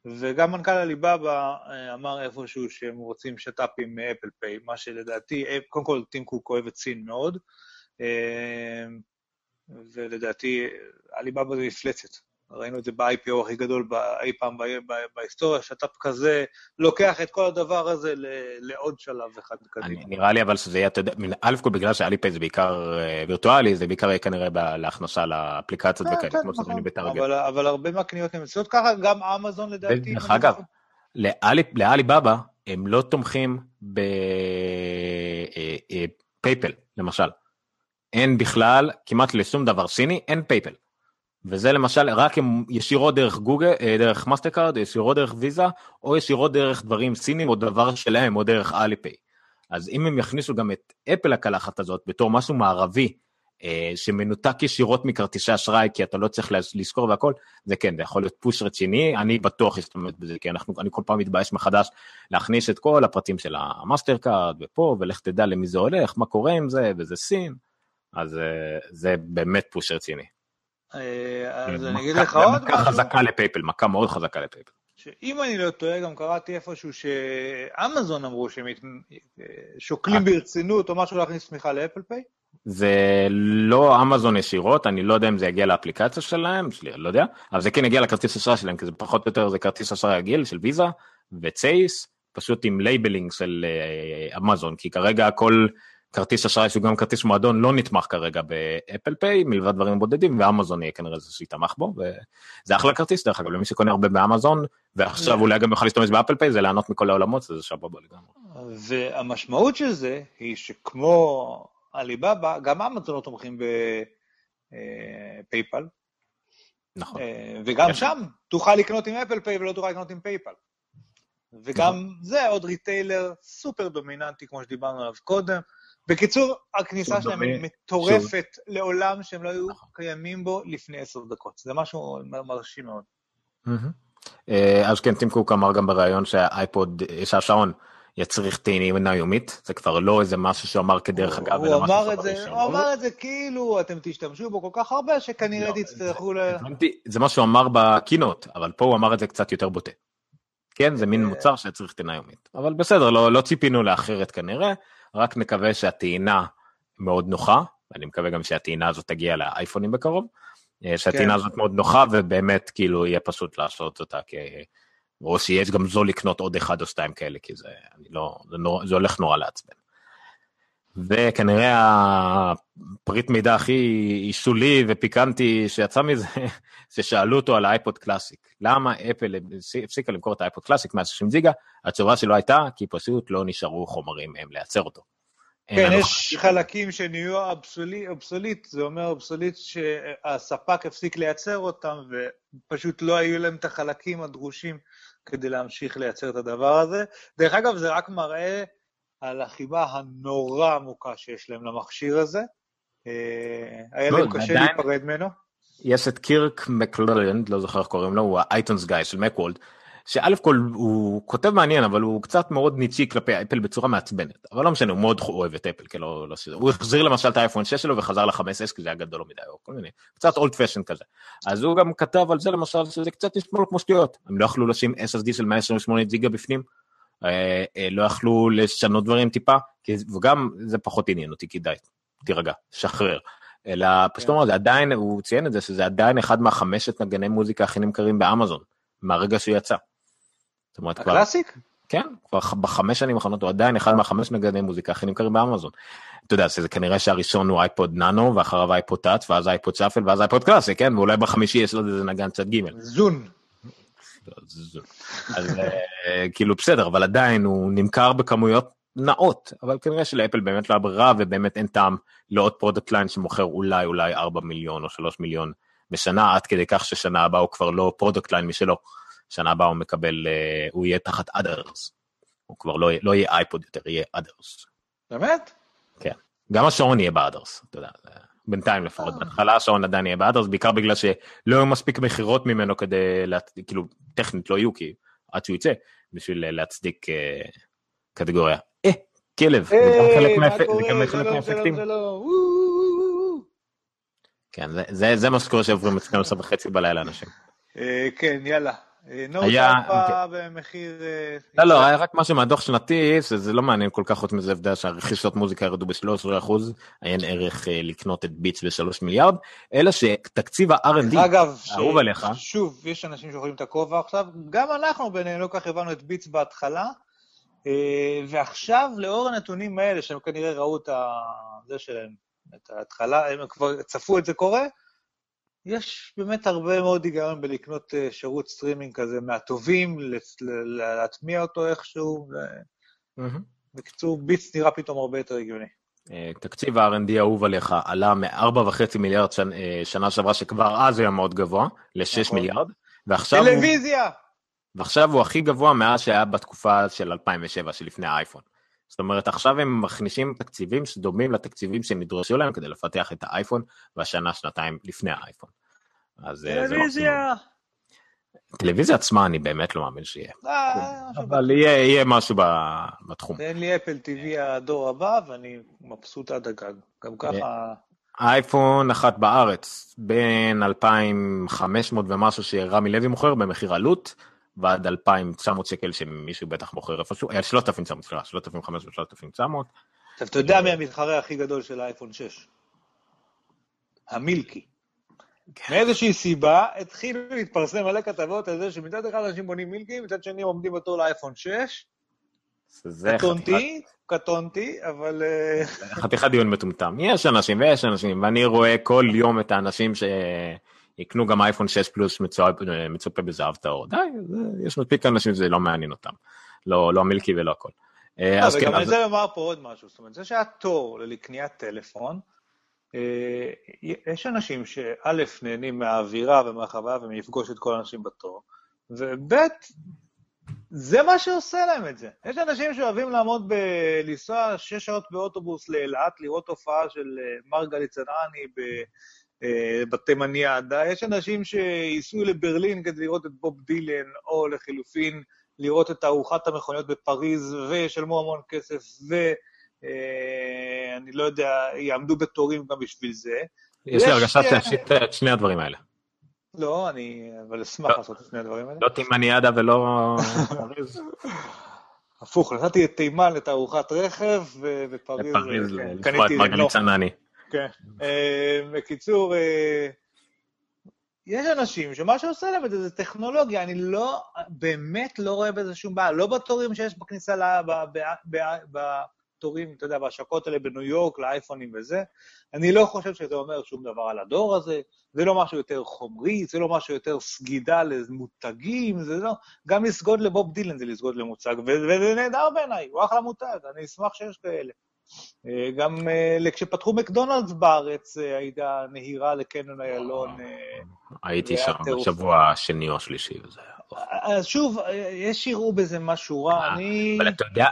וגם מנכ"ל אליבאבא אמר איפשהו שהם רוצים שת"פים מאפל פיי, מה שלדעתי, קודם כל טים קוק אוהב את סין מאוד, ולדעתי אליבאבא זה מפלצת, ראינו את זה ב-איי פי או הכי גדול אי פעם בהיסטוריה, שת"פ כזה לוקח את כל הדבר הזה לעוד שלב אחד קדימה. נראה לי אבל שזה יהיה, אתה יודע, א' כל בגלל שאלי פיי זה בעיקר וירטואלי, זה בעיקר יהיה כנראה להכנסה לאפליקציות וכאלה, כמו שזה בטארגט. אבל הרבה מהקניות נמצאות ככה, גם אמזון לדעתי. דרך אגב, לאלי באבא הם לא תומכים בפייפל, למשל. אין בכלל, כמעט לשום דבר סיני, אין פייפל. וזה למשל, רק הם ישירות דרך גוגל, דרך מאסטרקארד, ישירות דרך ויזה, או ישירות דרך דברים סינים, או דבר שלהם, או דרך אליפיי. אז אם הם יכניסו גם את אפל הקלחת הזאת, בתור משהו מערבי, שמנותק ישירות מכרטיסי אשראי, כי אתה לא צריך לזכור והכל, זה כן, זה יכול להיות פוש רציני, אני בטוח אשתמש בזה, כי אנחנו, אני כל פעם מתבייש מחדש, להכניס את כל הפרטים של המאסטרקארד, ופה, ולך תדע למי זה הולך, מה קורה עם זה, וזה סין, אז זה באמת פוש רציני. אז אני אגיד לך עוד משהו. מכה חזקה לפייפל, מכה מאוד חזקה לפייפל. שאם אני לא טועה, גם קראתי איפשהו שאמזון אמרו שהם שוקלים ברצינות או משהו להכניס תמיכה לאפל פיי? זה לא אמזון ישירות, אני לא יודע אם זה יגיע לאפליקציה שלהם, לא יודע, אבל זה כן יגיע לכרטיס אשראי שלהם, כי זה פחות או יותר, זה כרטיס אשראי רגיל של ויזה וצייס, פשוט עם לייבלינג של אמזון, כי כרגע הכל... כרטיס אשראי שהוא גם כרטיס מועדון לא נתמך כרגע באפל פיי, מלבד דברים בודדים, ואמזון יהיה כנראה זה שיתמך בו, וזה אחלה כרטיס, דרך אגב, למי שקונה הרבה באמזון, ועכשיו אולי גם יוכל להשתמש באפל פיי, זה לענות מכל העולמות, זה שבבה לגמרי. והמשמעות של זה, היא שכמו אליבאבא, גם אמזון לא תומכים בפייפל, נכון. וגם שם, תוכל לקנות עם אפל פיי, ולא תוכל לקנות עם פייפל. וגם זה עוד ריטיילר סופר דומיננטי, כמו שדיברנו עליו קודם. בקיצור, הכניסה שלהם היא מטורפת לעולם שהם לא היו קיימים בו לפני עשר דקות. זה משהו מרשים מאוד. אז כן, טים קוק אמר גם בראיון שהאייפוד, שהשעון יצריך טעינה יומית, זה כבר לא איזה משהו שהוא אמר כדרך אגב. הוא אמר את זה כאילו אתם תשתמשו בו כל כך הרבה שכנראה תצטרכו ל... זה מה שהוא אמר בקינות, אבל פה הוא אמר את זה קצת יותר בוטה. כן, זה מין מוצר שצריך טעינה יומית. אבל בסדר, לא ציפינו לאחרת כנראה, רק נקווה שהטעינה מאוד נוחה, ואני מקווה גם שהטעינה הזאת תגיע לאייפונים בקרוב, שהטעינה הזאת מאוד נוחה, ובאמת כאילו יהיה פשוט לעשות אותה, או שיש גם זו לקנות עוד אחד או שתיים כאלה, כי זה הולך נורא לעצבן. וכנראה הפריט מידע הכי שולי ופיקנטי שיצא מזה, ששאלו אותו על האייפוד קלאסיק. למה אפל הפסיקה למכור את האייפוד קלאסיק מ-שישים ג'יגה? התשובה שלו הייתה, כי פשוט לא נשארו חומרים הם לייצר אותו. כן, יש חלקים שנהיו אבסוליט, זה אומר אבסוליט שהספק הפסיק לייצר אותם, ופשוט לא היו להם את החלקים הדרושים כדי להמשיך לייצר את הדבר הזה. דרך אגב, זה רק מראה, על החיבה הנורא עמוקה שיש להם למכשיר הזה, היה להם קשה להיפרד ממנו. יש את קירק מקלרנד, לא זוכר איך קוראים לו, הוא האייטונס גאי של מקוולד, שאלף כל הוא כותב מעניין, אבל הוא קצת מאוד ניצי כלפי אפל בצורה מעצבנת, אבל לא משנה, הוא מאוד אוהב את אפל, הוא החזיר למשל את האייפון שש שלו, וחזר ל-חמש אס, כי זה היה גדול מדי, או כל מיני, קצת אולד פשן כזה, אז הוא גם כתב על זה למשל, שזה קצת נשמע לו כמו שטויות, הם לא יכלו לשים אס אס די של מאה עשרים ושמונה ג'יגה בפנים, לא יכלו לשנות דברים טיפה, וגם זה פחות עניין אותי, כי די, תירגע, שחרר, אלא פשוט אומר, זה עדיין, הוא ציין את זה, שזה עדיין אחד מהחמשת נגני מוזיקה הכי נמכרים באמזון, מהרגע שהוא יצא. הקלאסיק? כן, כבר בחמש שנים האחרונות, הוא עדיין אחד מהחמש נגני מוזיקה הכי נמכרים באמזון. אתה יודע, זה כנראה שהראשון הוא אייפוד נאנו, ואחריו אייפוד טאץ, ואז אייפוד שפל, ואז אייפוד קלאסיק, כן? ואולי בחמישי יש לו איזה נגן צד ג' זון. אז כאילו בסדר, אבל עדיין הוא נמכר בכמויות נאות, אבל כנראה שלאפל באמת לא ברירה, ובאמת אין טעם לעוד פרודקט ליין שמוכר אולי אולי ארבעה מיליון או שלושה מיליון בשנה, עד כדי כך ששנה הבאה הוא כבר לא פרודקט ליין משלו, שנה הבאה הוא מקבל, הוא יהיה תחת others, הוא כבר לא, לא יהיה אייפוד יותר, יהיה others. באמת? כן, גם השעון יהיה ב-others, אתה יודע, בינתיים לפחות, בהתחלה השעון עדיין יהיה ב-others, בעיקר בגלל שלא יהיו מספיק מחירות ממנו כדי, כאילו, טכנית לא יהיו, כי עד שהוא יצא, בשביל להצדיק קטגוריה. אה, כלב, זה גם חלק מהאפקטים. כן, זה מה שקורה שעוברים את שתים עשרה וחצי בלילה אנשים. כן, יאללה. היה... לא, לא, היה רק משהו מהדוח שנתי, שזה לא מעניין כל כך חוץ מזה, הבדל שהרכישות מוזיקה ירדו ב-שלושה עשר אחוז, אין ערך לקנות את ביץ ב-שלושה מיליארד, אלא שתקציב ה-אר אנד די, אהוב עליך. שוב, יש אנשים שאוכלים את הכובע עכשיו, גם אנחנו ביניהם לא כך הבנו את ביץ בהתחלה, ועכשיו לאור הנתונים האלה, שהם כנראה ראו את זה שלהם, את ההתחלה, הם כבר צפו את זה קורה, יש באמת הרבה מאוד היגיון בלקנות שירות סטרימינג כזה מהטובים, להטמיע אותו איכשהו, בקיצור, ביץ נראה פתאום הרבה יותר הגיוני. תקציב ה-אר אנד די אהוב עליך עלה מ-ארבע נקודה חמש מיליארד שנה שעברה, שכבר אז היה מאוד גבוה, ל-שישה מיליארד, טלוויזיה! ועכשיו הוא הכי גבוה מאז שהיה בתקופה של אלפיים ושבע, שלפני האייפון. זאת אומרת, עכשיו הם מכניסים תקציבים שדומים לתקציבים שנדרשו להם כדי לפתח את האייפון, והשנה, שנתיים לפני האייפון. טלוויזיה! טלוויזיה עצמה אני באמת לא מאמין שיהיה. אבל יהיה משהו בתחום. אין לי אפל טי וי הדור הבא, ואני מבסוט עד הגג. גם ככה... האייפון אחת בארץ, בין אלפיים וחמש מאות ומשהו שרמי לוי מוכר במחיר עלות, ועד אלפיים תשע מאות שקל שמישהו בטח מוכר איפשהו, היה שלושת אלפים תשע מאות, שלושת אלפים חמש מאות ו-שלושת אלפים תשע מאות. עכשיו, אתה יודע מי המתחרה הכי גדול של האייפון שש? המילקי. מאיזושהי סיבה, התחילו להתפרסם מלא כתבות על זה, שמצד אחד אנשים בונים מילקי, מצד שני עומדים אותו לאייפון שש. קטונתי, קטונתי, אבל... חתיכת דיון מטומטם. יש אנשים ויש אנשים, ואני רואה כל יום את האנשים ש... יקנו גם אייפון שש פלוס מצופה בזהב טהור, די, יש מספיק אנשים שזה לא מעניין אותם, לא המילקי ולא הכל. וגם על זה אמר פה עוד משהו, זאת אומרת, זה שהתור לקניית טלפון, יש אנשים שא' נהנים מהאווירה ומהחוויה ומפגוש את כל האנשים בתור, וב' זה מה שעושה להם את זה. יש אנשים שאוהבים לעמוד בלנסוע שש שעות באוטובוס לאילת, לראות הופעה של מרגלית צנעני ב... בתימניה, יש אנשים שייסעו לברלין כדי לראות את בוב דילן, או לחילופין לראות את תערוכת המכוניות בפריז, וישלמו המון כסף, ואני לא יודע, יעמדו בתורים גם בשביל זה. יש לי הרגשה שעשית את שני הדברים האלה. לא, אני אבל אשמח לעשות את שני הדברים האלה. לא תימניאדה ולא פריז. הפוך, נתתי את תימן לתערוכת רכב, ופריז קניתי מרגלית צנעני. כן, בקיצור, יש אנשים שמה שעושה להם את זה, זה טכנולוגיה, אני לא, באמת לא רואה בזה שום בעיה, לא בתורים שיש בכניסה, בתורים, אתה יודע, בהשקות האלה בניו יורק, לאייפונים וזה, אני לא חושב שזה אומר שום דבר על הדור הזה, זה לא משהו יותר חומרי, זה לא משהו יותר סגידה למותגים, זה לא, גם לסגוד לבוב דילן זה לסגוד למוצג, וזה נהדר בעיניי, הוא אחלה מותג, אני אשמח שיש כאלה. גם כשפתחו מקדונלדס בארץ, הייתה נהירה לקנון איילון. הייתי שם בשבוע שני או שלישי וזה. אז שוב, יש שיראו בזה משהו רע. אבל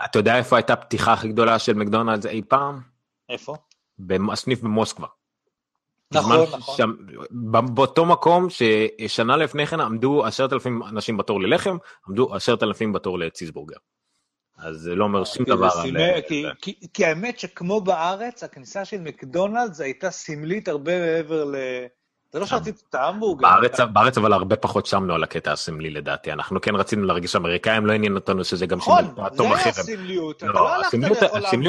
אתה יודע איפה הייתה הפתיחה הכי גדולה של מקדונלדס אי פעם? איפה? בסניף במוסקבה. נכון, נכון. באותו מקום ששנה לפני כן עמדו עשרת אלפים אנשים בתור ללחם, עמדו עשרת אלפים בתור לציזבורגר. אז זה לא אומר שום דבר. כי האמת שכמו בארץ, הכניסה של מקדונלדס הייתה סמלית הרבה מעבר ל... זה לא שרציתי את ההמבורגר. בארץ אבל הרבה פחות שמנו על הקטע הסמלי לדעתי, אנחנו כן רצינו להרגיש אמריקאים, לא עניין אותנו שזה גם... נכון, זה היה הסמליות, אתה לא הלכת לאכול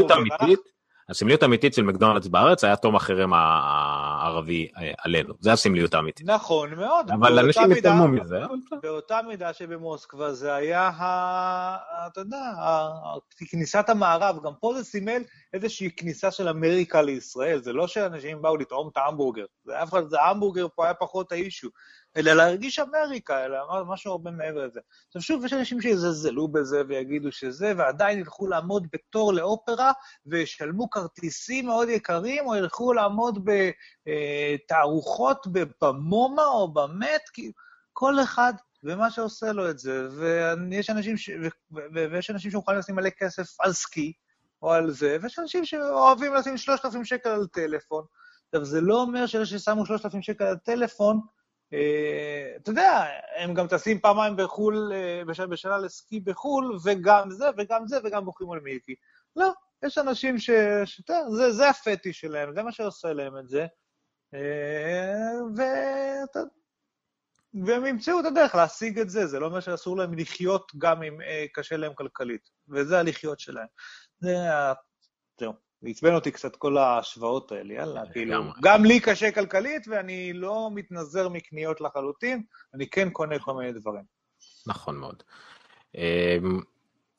להמבורגר. הסמליות האמיתית של מקדונלדס בארץ היה תום החרם הערבי עלינו, זה הסמליות האמיתית. נכון מאוד. אבל אנשים התעלמו מזה. באותה מידה שבמוסקבה זה היה, אתה יודע, כניסת המערב, גם פה זה סימל איזושהי כניסה של אמריקה לישראל, זה לא שאנשים באו לטעום את ההמבורגר, זה היה המבורגר פה היה פחות האישו, אלא להרגיש אמריקה, אלא משהו הרבה מעבר לזה. עכשיו שוב, יש אנשים שיזלזלו בזה ויגידו שזה, ועדיין ילכו לעמוד בתור לאופרה, וישלמו כרטיסים מאוד יקרים, או ילכו לעמוד בתערוכות במומה או במט, כי כל אחד ומה שעושה לו את זה, ויש אנשים, ש... ויש אנשים שמוכנים לשים מלא כסף על סקי, או על זה, ויש אנשים שאוהבים לשים שלושת אלפים שקל על טלפון. עכשיו, זה לא אומר שאלה ששמו שלושת אלפים שקל על טלפון, אתה יודע, הם גם טסים פעמיים בחול, בשנה לסקי בחול, וגם זה, וגם זה, וגם בוכים על מיקי. לא, יש אנשים ש... זה, זה הפטיש שלהם, זה מה שעושה להם את זה, ואתה... והם ימצאו את הדרך להשיג את זה, זה לא אומר שאסור להם לחיות גם אם קשה להם כלכלית, וזה הלחיות שלהם. זהו, יצבן אותי קצת כל ההשוואות האלה, יאללה, כאילו, גם לי קשה כלכלית, ואני לא מתנזר מקניות לחלוטין, אני כן קונה כל מיני דברים. נכון מאוד.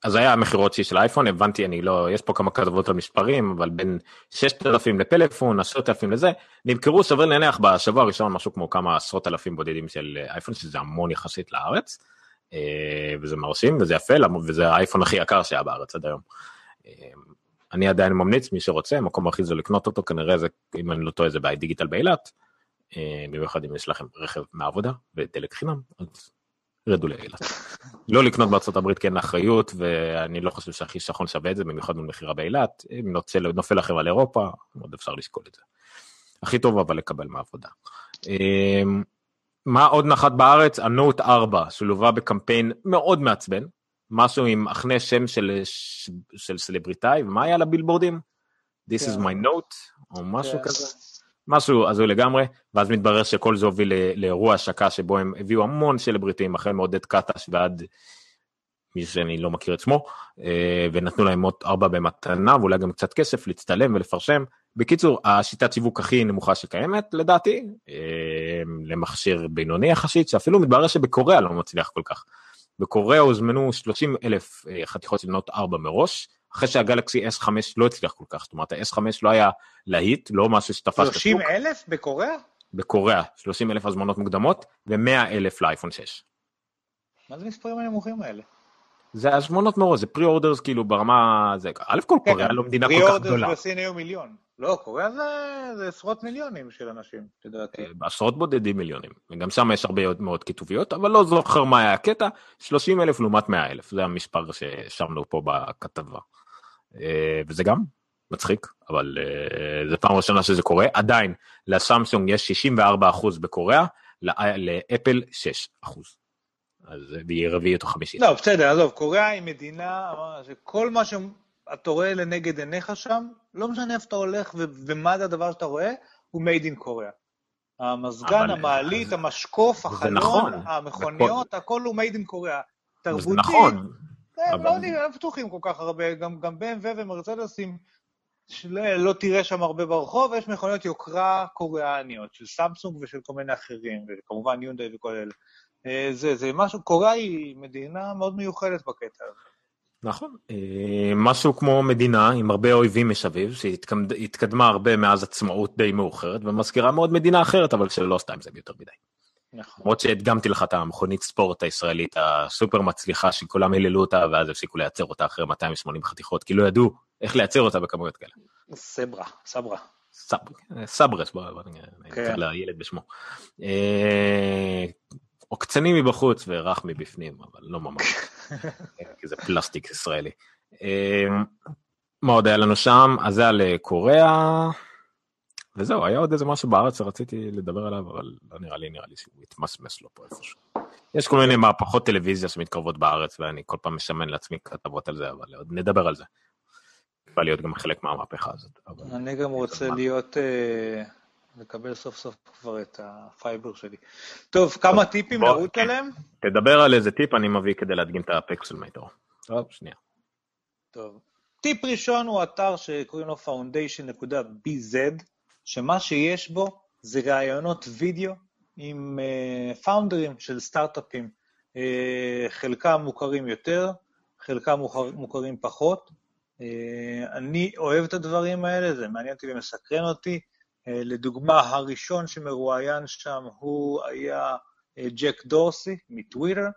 אז היה המחירות של האייפון, הבנתי, אני לא, יש פה כמה כתבות על מספרים, אבל בין שישת אלפים לפלאפון, עשרת אלפים לזה, נמכרו סביר להניח בשבוע הראשון, משהו כמו כמה עשרות אלפים בודדים של אייפון, שזה המון יחסית לארץ, וזה מרשים, וזה יפה, וזה האייפון הכי יקר שהיה בארץ עד היום. אני עדיין ממליץ, מי שרוצה, מקום הכי זה לקנות אותו, כנראה זה, אם אני לא טועה, זה בדיגיטל באילת, במיוחד אם יש לכם רכב מעבודה ודלק חינם, אז... רדו לאילת. לא לקנות בארצות הברית כן אחריות, ואני לא חושב שהכי שכון שווה את זה, במיוחד מול מחירה באילת, אם נופל לכם על אירופה, עוד אפשר לשקול את זה. הכי טוב אבל לקבל מעבודה. מה עוד נחת בארץ? הנוט ארבע, שולובה בקמפיין מאוד מעצבן, משהו עם אחנה שם של, של סלבריטאי, ומה היה לבילבורדים? This is my note, או משהו כזה. משהו הזוי לגמרי, ואז מתברר שכל זה הוביל לאירוע השקה, שבו הם הביאו המון סלבריטאים, החל מעודד קטש ועד מי שאני לא מכיר את שמו, ונתנו להם עוד ארבע במתנה, ואולי גם קצת כסף להצטלם ולפרשם. בקיצור, השיטת שיווק הכי נמוכה שקיימת, לדעתי, למכשיר בינוני יחסית, שאפילו מתברר שבקוריאה לא מצליח כל כך. בקוריאה הוזמנו שלושים אלף חתיכות של נוט ארבע מראש, אחרי שהגלקסי אס חמש לא הצליח כל כך, זאת אומרת, ה-אס חמש לא היה להיט, לא משהו שתפס את השוק. שלושים אלף בקוריאה? בקוריאה, שלושים אלף הזמנות מוקדמות, ו-מאה אלף לאייפון שש. מה זה מספרים הנמוכים האלה? זה הזמנות מראש, זה פרי-אורדרס כאילו ברמה, זה א' כל קוריאה לא מדינה כל כך גדולה. פרי-אורדרס בסין היו מיליון. לא, קוריאה זה עשרות מיליונים של אנשים, שדעתי. עשרות בודדים מיליונים, וגם שם יש הרבה מאוד כיתוביות, אבל לא זוכר מה היה הקטע, שלושים אלף לעומת מאה אלף, זה המספר ששמנו פה בכתבה. וזה גם מצחיק, אבל זה פעם ראשונה שזה קורה, עדיין לסמסונג יש שישים וארבעה אחוז בקוריאה, לאפל שישה אחוז, אז והיא רביעית או חמישית. לא, בסדר, עזוב, קוריאה היא מדינה, שכל מה שאתה רואה לנגד עיניך שם, לא משנה איפה אתה הולך ומה זה הדבר שאתה רואה, הוא made in Korea. המזגן, המעלית, המשקוף, החלון, המכוניות, הכל הוא made in Korea. תרבותית. נכון. הם לא פתוחים כל כך הרבה, גם בי אם דאבליו ומרצדסים, לא תראה שם הרבה ברחוב, יש מכוניות יוקרה קוריאניות, של סמסונג ושל כל מיני אחרים, וכמובן יונדאי וכל אלה. זה משהו, קוריאה היא מדינה מאוד מיוחדת בקטע. נכון, משהו כמו מדינה עם הרבה אויבים משביב, שהתקדמה הרבה מאז עצמאות די מאוחרת, ומזכירה מאוד מדינה אחרת, אבל שלא עשתה עם זה ביותר מדי. למרות שהדגמתי לך את המכונית ספורט הישראלית הסופר מצליחה שכולם הללו אותה ואז הפסיקו לייצר אותה אחרי מאתיים ושמונים חתיכות כי לא ידעו איך לייצר אותה בכמויות כאלה. סברה, סברה. סברס, בואו נקרא לילד בשמו. עוקצני מבחוץ ורח מבפנים, אבל לא ממש. כי זה פלסטיק ישראלי. מה עוד היה לנו שם? אז זה על קוריאה. וזהו, היה עוד איזה משהו בארץ שרציתי לדבר עליו, אבל לא נראה לי, נראה לי שהוא התמסמס לו פה איפשהו. יש כל מיני מהפכות טלוויזיה שמתקרבות בארץ, ואני כל פעם משמן לעצמי כתבות על זה, אבל עוד נדבר על זה. בא להיות גם חלק מהמהפכה הזאת. אני גם רוצה להיות, לקבל סוף סוף כבר את הפייבר שלי. טוב, כמה טיפים נרות עליהם? תדבר על איזה טיפ אני מביא כדי להדגים את הפקסל מיתור. טוב, שנייה. טוב. טיפ ראשון הוא אתר שקוראים לו פאונדיישן דוט בי זד. שמה שיש בו זה רעיונות וידאו עם פאונדרים של סטארט-אפים, חלקם מוכרים יותר, חלקם מוכרים פחות, אני אוהב את הדברים האלה, זה מעניין אותי ומסקרן אותי, לדוגמה הראשון שמרואיין שם הוא היה ג'ק דורסי מטוויטר,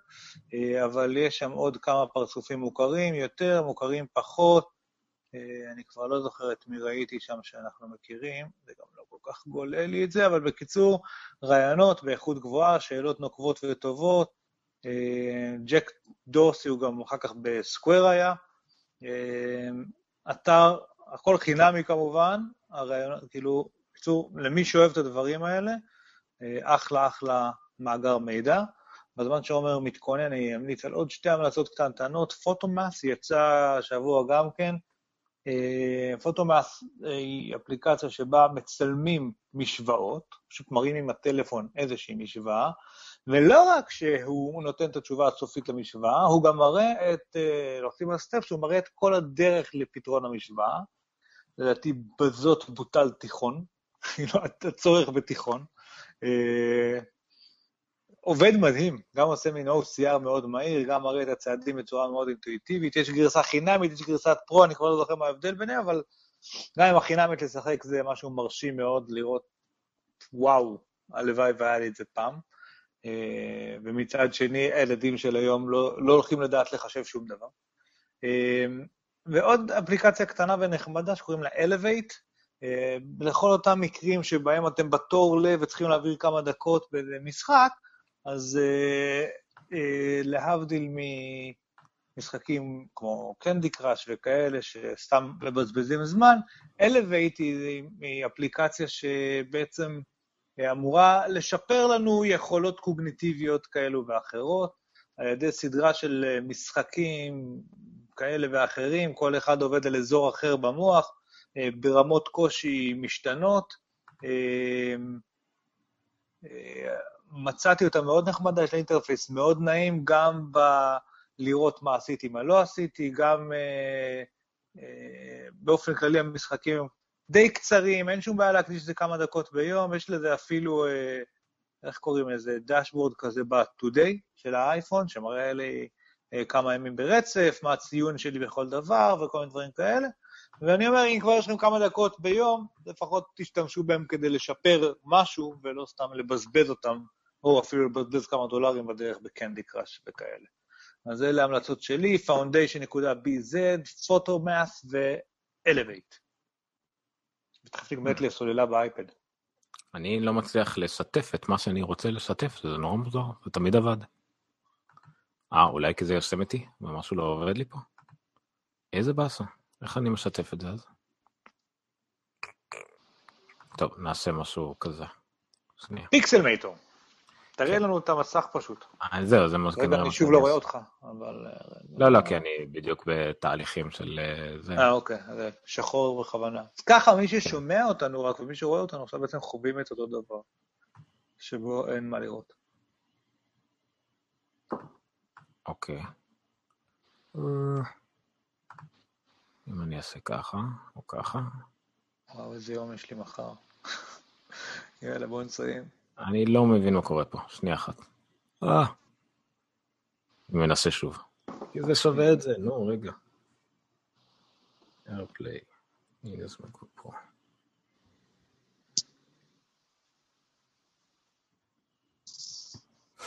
אבל יש שם עוד כמה פרצופים מוכרים יותר, מוכרים פחות, אני כבר לא זוכרת מי ראיתי שם שאנחנו מכירים, זה גם לא כל כך גולה לי את זה, אבל בקיצור, רעיונות באיכות גבוהה, שאלות נוקבות וטובות, ג'ק דורסי הוא גם אחר כך בסקוואר היה, אתר, הכל חינמי כמובן, הרעיונות, כאילו, בקיצור, למי שאוהב את הדברים האלה, אחלה אחלה, מאגר מידע. בזמן שעומר מתכונן, אני אמליץ על עוד שתי המלצות קטנטנות. פוטומאס יצא שבוע גם כן. פוטומאס היא אפליקציה שבה מצלמים משוואות, פשוט מראים עם הטלפון איזושהי משוואה, ולא רק שהוא נותן את התשובה הסופית למשוואה, הוא גם מראה את, לוחצים על סטפ, שהוא מראה את כל הדרך לפתרון המשוואה. לדעתי בזאת בוטל תיכון, הצורך בתיכון. עובד מדהים, גם עושה מין או סי אר מאוד מהיר, גם מראה את הצעדים בצורה מאוד אינטואיטיבית, יש גרסה חינמית, יש גרסת פרו, אני כבר לא זוכר מה ההבדל ביניהם, אבל גם אם החינמית לשחק זה משהו מרשים מאוד לראות, וואו, הלוואי והיה לי את זה פעם, ומצד שני, הילדים של היום לא, לא הולכים לדעת לחשב שום דבר. ועוד אפליקציה קטנה ונחמדה שקוראים לה Elevate, לכל אותם מקרים שבהם אתם בתור לב וצריכים להעביר כמה דקות במשחק, אז uh, uh, להבדיל ממשחקים כמו קנדי קראש וכאלה שסתם לבזבזים זמן, Elevate היא, היא אפליקציה שבעצם אמורה לשפר לנו יכולות קוגניטיביות כאלו ואחרות, על ידי סדרה של משחקים כאלה ואחרים, כל אחד עובד על אזור אחר במוח, ברמות קושי משתנות, מצאתי אותה מאוד נחמדה, יש לה אינטרפייס מאוד נעים, גם בלראות מה עשיתי, מה לא עשיתי, גם באופן כללי המשחקים די קצרים, אין שום בעיה להקדיש לזה כמה דקות ביום, יש לזה אפילו, איך קוראים לזה, דשבורד כזה ב-Today של האייפון, שמראה לי כמה ימים ברצף, מה הציון שלי בכל דבר וכל מיני דברים כאלה, ואני אומר, אם כבר יש לכם כמה דקות ביום, לפחות תשתמשו בהם כדי לשפר משהו, ולא סתם לבזבז אותם, או אפילו לבזבז כמה דולרים בדרך בקנדי קראש וכאלה. אז אלה ההמלצות שלי, foundation.bz, photomath ו-Elevate. ותכף נגמרת לי סוללה באייפד. אני לא מצליח לשתף את מה שאני רוצה לשתף, זה נורא מוזר, זה תמיד עבד. אה, אולי כזה יושם אותי, ומשהו לא עובד לי פה. איזה באסה? איך אני משתף את זה אז? טוב, נעשה משהו כזה. פיקסל מייטור. תראה לנו את המסך פשוט. זהו, זה מה שכנראה. אני שוב לא רואה אותך, אבל... לא, לא, כי אני בדיוק בתהליכים של זה. אה, אוקיי, זה שחור וכוונה. אז ככה, מי ששומע אותנו רק ומי שרואה אותנו, עכשיו בעצם חווים את אותו דבר, שבו אין מה לראות. אוקיי. אם אני אעשה ככה, או ככה. וואו, איזה יום יש לי מחר. יאללה, בואו נצאים. אני לא מבין מה קורה פה, שנייה אחת. אה. אני מנסה שוב. כי זה שווה את זה, נו, רגע. AirPlay. הנה זה מה קורה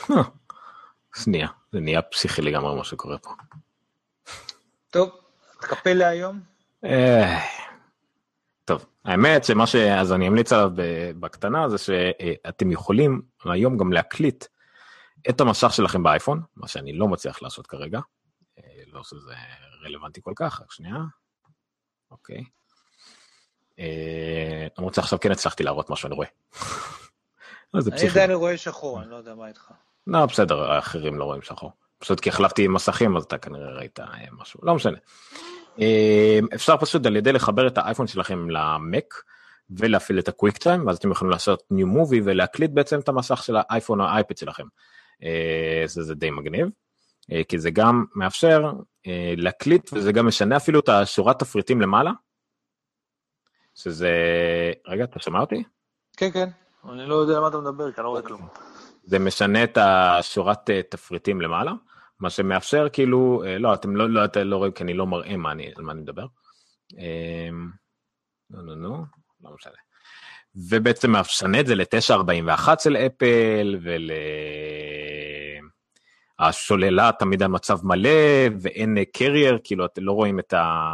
פה. שנייה, זה נהיה פסיכי לגמרי מה שקורה פה. טוב. תקפה להיום? טוב, האמת שמה שאז אני אמליץ עליו בקטנה, זה שאתם יכולים היום גם להקליט את המסך שלכם באייפון, מה שאני לא מצליח לעשות כרגע, לא שזה רלוונטי כל כך, רק שנייה, אוקיי. למרות שעכשיו כן הצלחתי להראות מה שאני רואה. אני עדיין רואה שחור, אני לא יודע מה איתך. לא, בסדר, האחרים לא רואים שחור. פשוט כי החלפתי מסכים, אז אתה כנראה ראית משהו, לא משנה. אפשר פשוט על ידי לחבר את האייפון שלכם למק, ולהפעיל את הקוויק טיים, ואז אתם יכולים לעשות ניו מובי, ולהקליט בעצם את המסך של האייפון או האייפד שלכם. זה די מגניב, כי זה גם מאפשר להקליט, וזה גם משנה אפילו את השורת תפריטים למעלה, שזה... רגע, אתה שמע אותי? כן, כן, אני לא יודע מה אתה מדבר, כי אני לא רואה כלום. זה משנה את השורת תפריטים למעלה, מה שמאפשר כאילו, לא, אתם לא, לא, אתם לא רואים, כי אני לא מראה מה אני, על מה אני מדבר. לא, לא, לא, לא משנה. ובעצם משנה את זה ל-תשע ארבעים ואחת של אפל, והשוללה תמיד על מצב מלא, ואין קרייר, כאילו לא רואים את ה...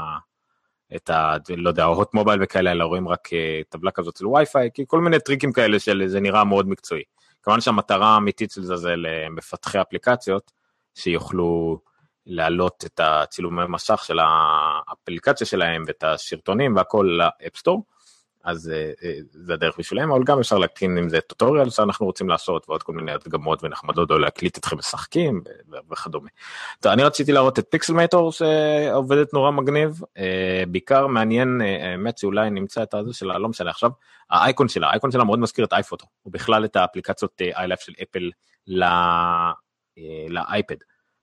את ה... לא יודע, הוט מובייל וכאלה, אלא רואים רק טבלה כזאת של וי-פיי, כי כל מיני טריקים כאלה של זה נראה מאוד מקצועי. כמובן שהמטרה האמיתית של זה זה למפתחי אפליקציות, שיוכלו להעלות את הצילומי מסך של האפליקציה שלהם, ואת השרטונים והכל לאפסטור, אז זה הדרך בשבילם, אבל גם אפשר להקטין עם זה טוטוריאל, שאנחנו רוצים לעשות, ועוד כל מיני הדגמות ונחמדות, או להקליט אתכם משחקים, וכדומה. אני רציתי להראות את פיקסלמייטור, שעובדת נורא מגניב, בעיקר מעניין, האמת שאולי נמצא את הזה של הלום שלה עכשיו, האייקון שלה, האייקון שלה מאוד מזכיר את אייפוטו, ובכלל את האפליקציות iLife של אפל, לאייפד,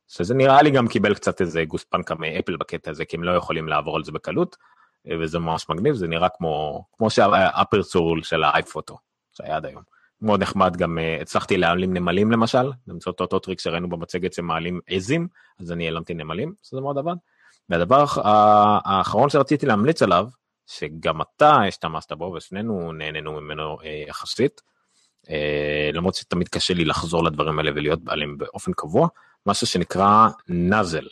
שזה נראה לי גם קיבל קצת איזה גוספנקה מאפל בקטע הזה, כי הם לא יכולים לעבור על זה בקלות, וזה ממש מגניב, זה נראה כמו, כמו שהאפרצור של האייפוטו, שהיה עד היום. מאוד נחמד, גם הצלחתי להעלים נמלים למשל, למצוא את אותו טריק שראינו במצגת שמעלים עזים, אז אני העלמתי נמלים, שזה מאוד עבד. והדבר האחרון שרציתי להמליץ עליו, שגם אתה השתמשת בו, ושנינו נהנינו ממנו יחסית, למרות שתמיד קשה לי לחזור לדברים האלה, ולהיות בעלים באופן קבוע, משהו שנקרא נאזל.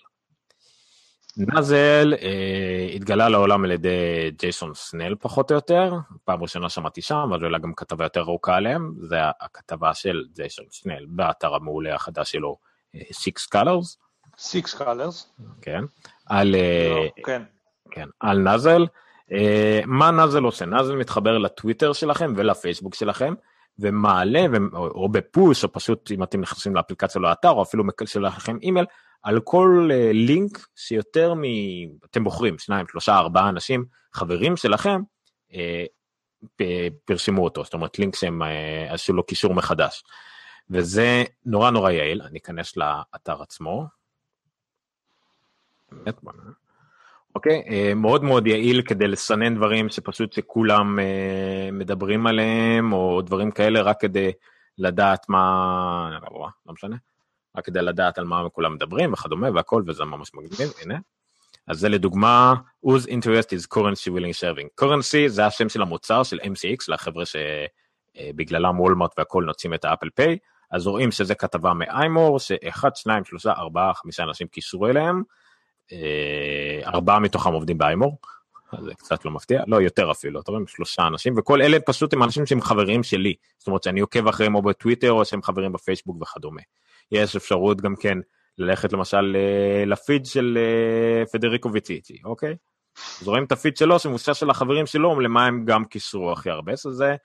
נאזל אה, התגלה לעולם על ידי ג'ייסון סנל פחות או יותר, פעם ראשונה שמעתי שם, אבל אולי גם כתבה יותר ארוכה עליהם, זה הכתבה של ג'ייסון סנל, באתר המעולה החדש שלו, Six Colors. Six Colors. כן. על, no, כן. כן, על נאזל. אה, מה נאזל עושה? נאזל מתחבר לטוויטר שלכם ולפייסבוק שלכם, ומעלה, או, או בפוש, או פשוט אם אתם נכנסים לאפליקציה או לאתר, או אפילו שלכם אימייל, על כל לינק שיותר מ... אתם בוחרים, שניים, שלושה, ארבעה אנשים, חברים שלכם, פרשמו אותו, זאת אומרת, לינק שהם עשו לו קישור מחדש. וזה נורא נורא יעיל, אני אכנס לאתר עצמו. אוקיי, מאוד מאוד יעיל כדי לסנן דברים שפשוט שכולם מדברים עליהם, או דברים כאלה, רק כדי לדעת מה... לא משנה. רק כדי לדעת על מה כולם מדברים וכדומה והכל, וזה ממש מגניב, הנה. אז זה לדוגמה, whose interest is currency willing serving. currency זה השם של המוצר של אם סי אקס, לחבר'ה שבגללם וולמרט והכל נוצאים את האפל פיי, אז רואים שזה כתבה מאיימור, שאחד, שניים, שלושה, ארבעה, חמישה אנשים קישרו אליהם, ארבעה מתוכם עובדים באיימור, זה קצת לא מפתיע, לא יותר אפילו, אתה רואים, שלושה אנשים, וכל אלה פשוט הם אנשים שהם חברים שלי, זאת אומרת שאני עוקב אחריהם או בטוויטר, או שהם חברים בפייסבוק וכדומה. יש אפשרות גם כן ללכת למשל לפיד של פדריקו ויציצ'י, אוקיי? אז רואים את הפיד שלו, שמושש של החברים שלו, למה הם גם קישרו הכי הרבה, אז זה,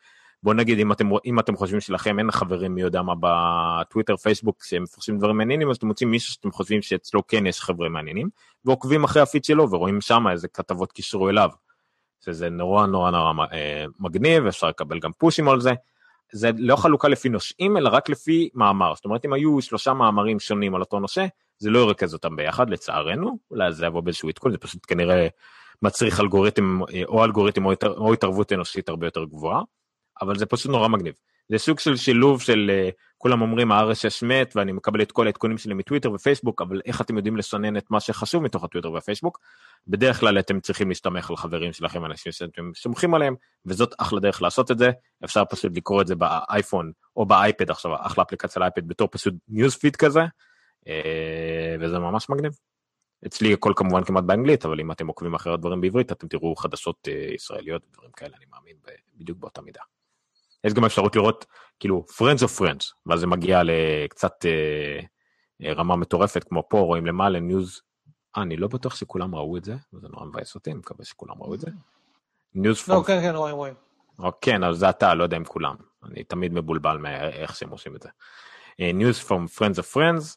בואו נגיד, אם אתם, אם אתם חושבים שלכם, אין חברים מי יודע מה בטוויטר, פייסבוק, שהם מפרשים דברים מעניינים, אז אתם מוצאים מישהו שאתם חושבים שאצלו כן יש חברים מעניינים, ועוקבים אחרי הפיד שלו, ורואים שם איזה כתבות קישרו אליו, שזה נורא נורא נורא מגניב, אפשר לקבל גם פושים על זה, זה לא חלוקה לפי נושאים, אלא רק לפי מאמר. זאת אומרת, אם היו שלושה מאמרים שונים על אותו נושא, זה לא ירכז אותם ביחד, לצערנו, אולי זה יבוא באיזשהו עדכון, זה פשוט כנראה מצריך אלגוריתם, או אלגוריתם או, התער, או התערבות אנושית הרבה יותר גבוהה, אבל זה פשוט נורא מגניב. זה סוג של שילוב של, כולם אומרים, ה-אר אס אס מת, ואני מקבל את כל העדכונים שלי מטוויטר ופייסבוק, אבל איך אתם יודעים לסנן את מה שחשוב מתוך הטוויטר והפייסבוק? בדרך כלל אתם צריכים להשתמך על חברים שלכם, אנשים שאתם שומכים עליהם, וזאת אחלה דרך לעשות את זה, אפשר פשוט לקרוא את זה באייפון, או באייפד עכשיו, אחלה אפליקציה לאייפד, בתור פשוט ניוזפיד כזה, וזה ממש מגניב. אצלי הכל כמובן כמעט באנגלית, אבל אם אתם עוקבים אחרי הדברים בעברית, אתם תראו חדשות ישראליות, דברים כאלה, אני מאמין, בדיוק באותה מידה. יש גם אפשרות לראות, כאילו, friends of friends, ואז זה מגיע לקצת אה, רמה מטורפת, כמו פה, רואים למעלה, ניוז, אה, אני לא בטוח שכולם ראו את זה, וזה נורא מבאס אותי, מקווה שכולם ראו את זה. ניוז פרונט. לא, כן, כן, רואים, רואים. כן, אז זה אתה, לא יודע אם כולם. אני תמיד מבולבל מאיך שהם עושים את זה. ניוז פרום friends of friends,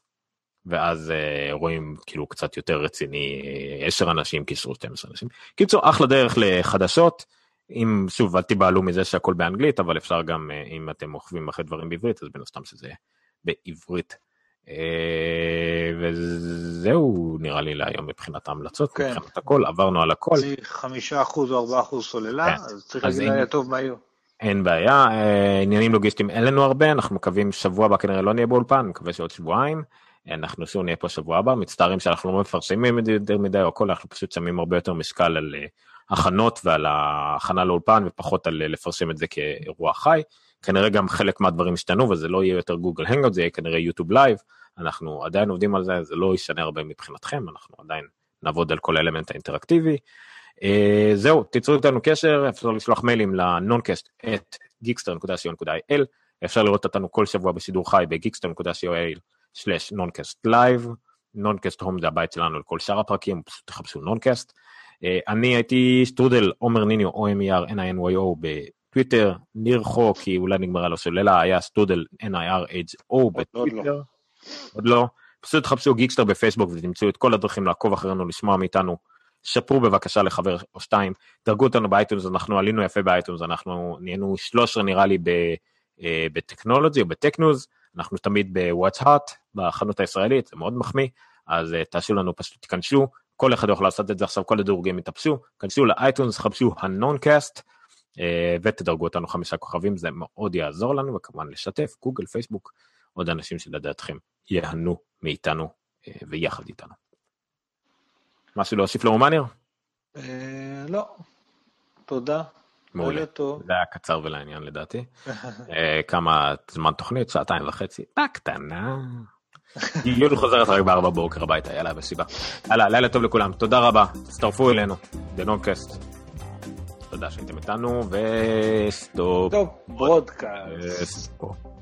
ואז אה, רואים, כאילו, קצת יותר רציני, עשר אנשים, כישרו שתים עשרה אנשים. קיצור, אחלה דרך לחדשות, אם, שוב, אל תיבעלו מזה שהכל באנגלית, אבל אפשר גם, אם אתם מוכבים אחרי דברים בעברית, אז בין הסתם שזה בעברית. וזהו, נראה לי להיום מבחינת ההמלצות, מבחינת הכל, עברנו על הכל. צריך חמישה אחוז או ארבעה אחוז סוללה, אז צריך להגיד לה טוב מה יהיו. אין בעיה, עניינים לוגיסטיים אין לנו הרבה, אנחנו מקווים שבוע הבא, כנראה לא נהיה באולפן, מקווה שעוד שבועיים, אנחנו שוב נהיה פה שבוע הבא, מצטערים שאנחנו לא מפרסמים מדי או הכל, אנחנו פשוט שמים הרבה יותר משקל על ההכנות ועל ההכנה לאולפן, ופחות על לפרסם את זה כאירוע חי. כנראה גם חלק מהדברים השתנו, וזה לא יהיה יותר גוגל הנגאוט, זה יהיה כנראה יוטיוב לייב, אנחנו עדיין עובדים על זה, זה לא ישנה הרבה מבחינתכם, אנחנו עדיין נעבוד על כל האלמנט האינטראקטיבי. זהו, תיצרו איתנו קשר, אפשר לשלוח מיילים ל-noncast at geekster dot co dot il, אפשר לראות אותנו כל שבוע בשידור חי ב-geekster dot co dot il slash noncast live, נונקאסט הום זה הבית שלנו לכל שאר הפרקים, פשוט תחפשו נונקאסט. אני הייתי שטרודל, עומר ניניו, O M E R N I N Y O בטוויטר, ניר חוק, כי אולי נגמרה לו שוללה, היה שטרודל N I R H O בטוויטר, עוד לא, פשוט תחפשו גיקסטר בפייסבוק, ותמצאו את כל הדרכים לעקוב אחרינו, לשמוע מאיתנו, שפרו בבקשה לחבר או שתיים, דרגו אותנו באייטונס, אנחנו עלינו יפה באייטונס, אנחנו נהיינו שלושה נראה לי בטכנולוגי או בטכנוז, אנחנו תמיד בוואטסהאט, בחנות הישראלית, זה מאוד מחמיא, אז תעשו לנו, פשוט תיכנסו, כל אחד יכול לעשות את זה עכשיו, כל הדורגים יתאפסו, כנסו לאייטונס, חפשו הנונקאסט, ותדרגו אותנו חמישה כוכבים, זה מאוד יעזור לנו, וכמובן לשתף, גוגל, פייסבוק, עוד אנשים שלדעתכם יהנו מאיתנו ויחד איתנו. משהו להוסיף לאומניר? לא, תודה. מעולה, זה היה קצר ולעניין לדעתי, כמה זמן תוכנית, שעתיים וחצי, בקטנה, יהיו חוזרת רק בארבע בוקר הביתה, יאללה בסיבה, יאללה, לילה טוב לכולם, תודה רבה, תצטרפו אלינו, בנונקאסט, תודה שהייתם איתנו, וסטופ ברודקאסט.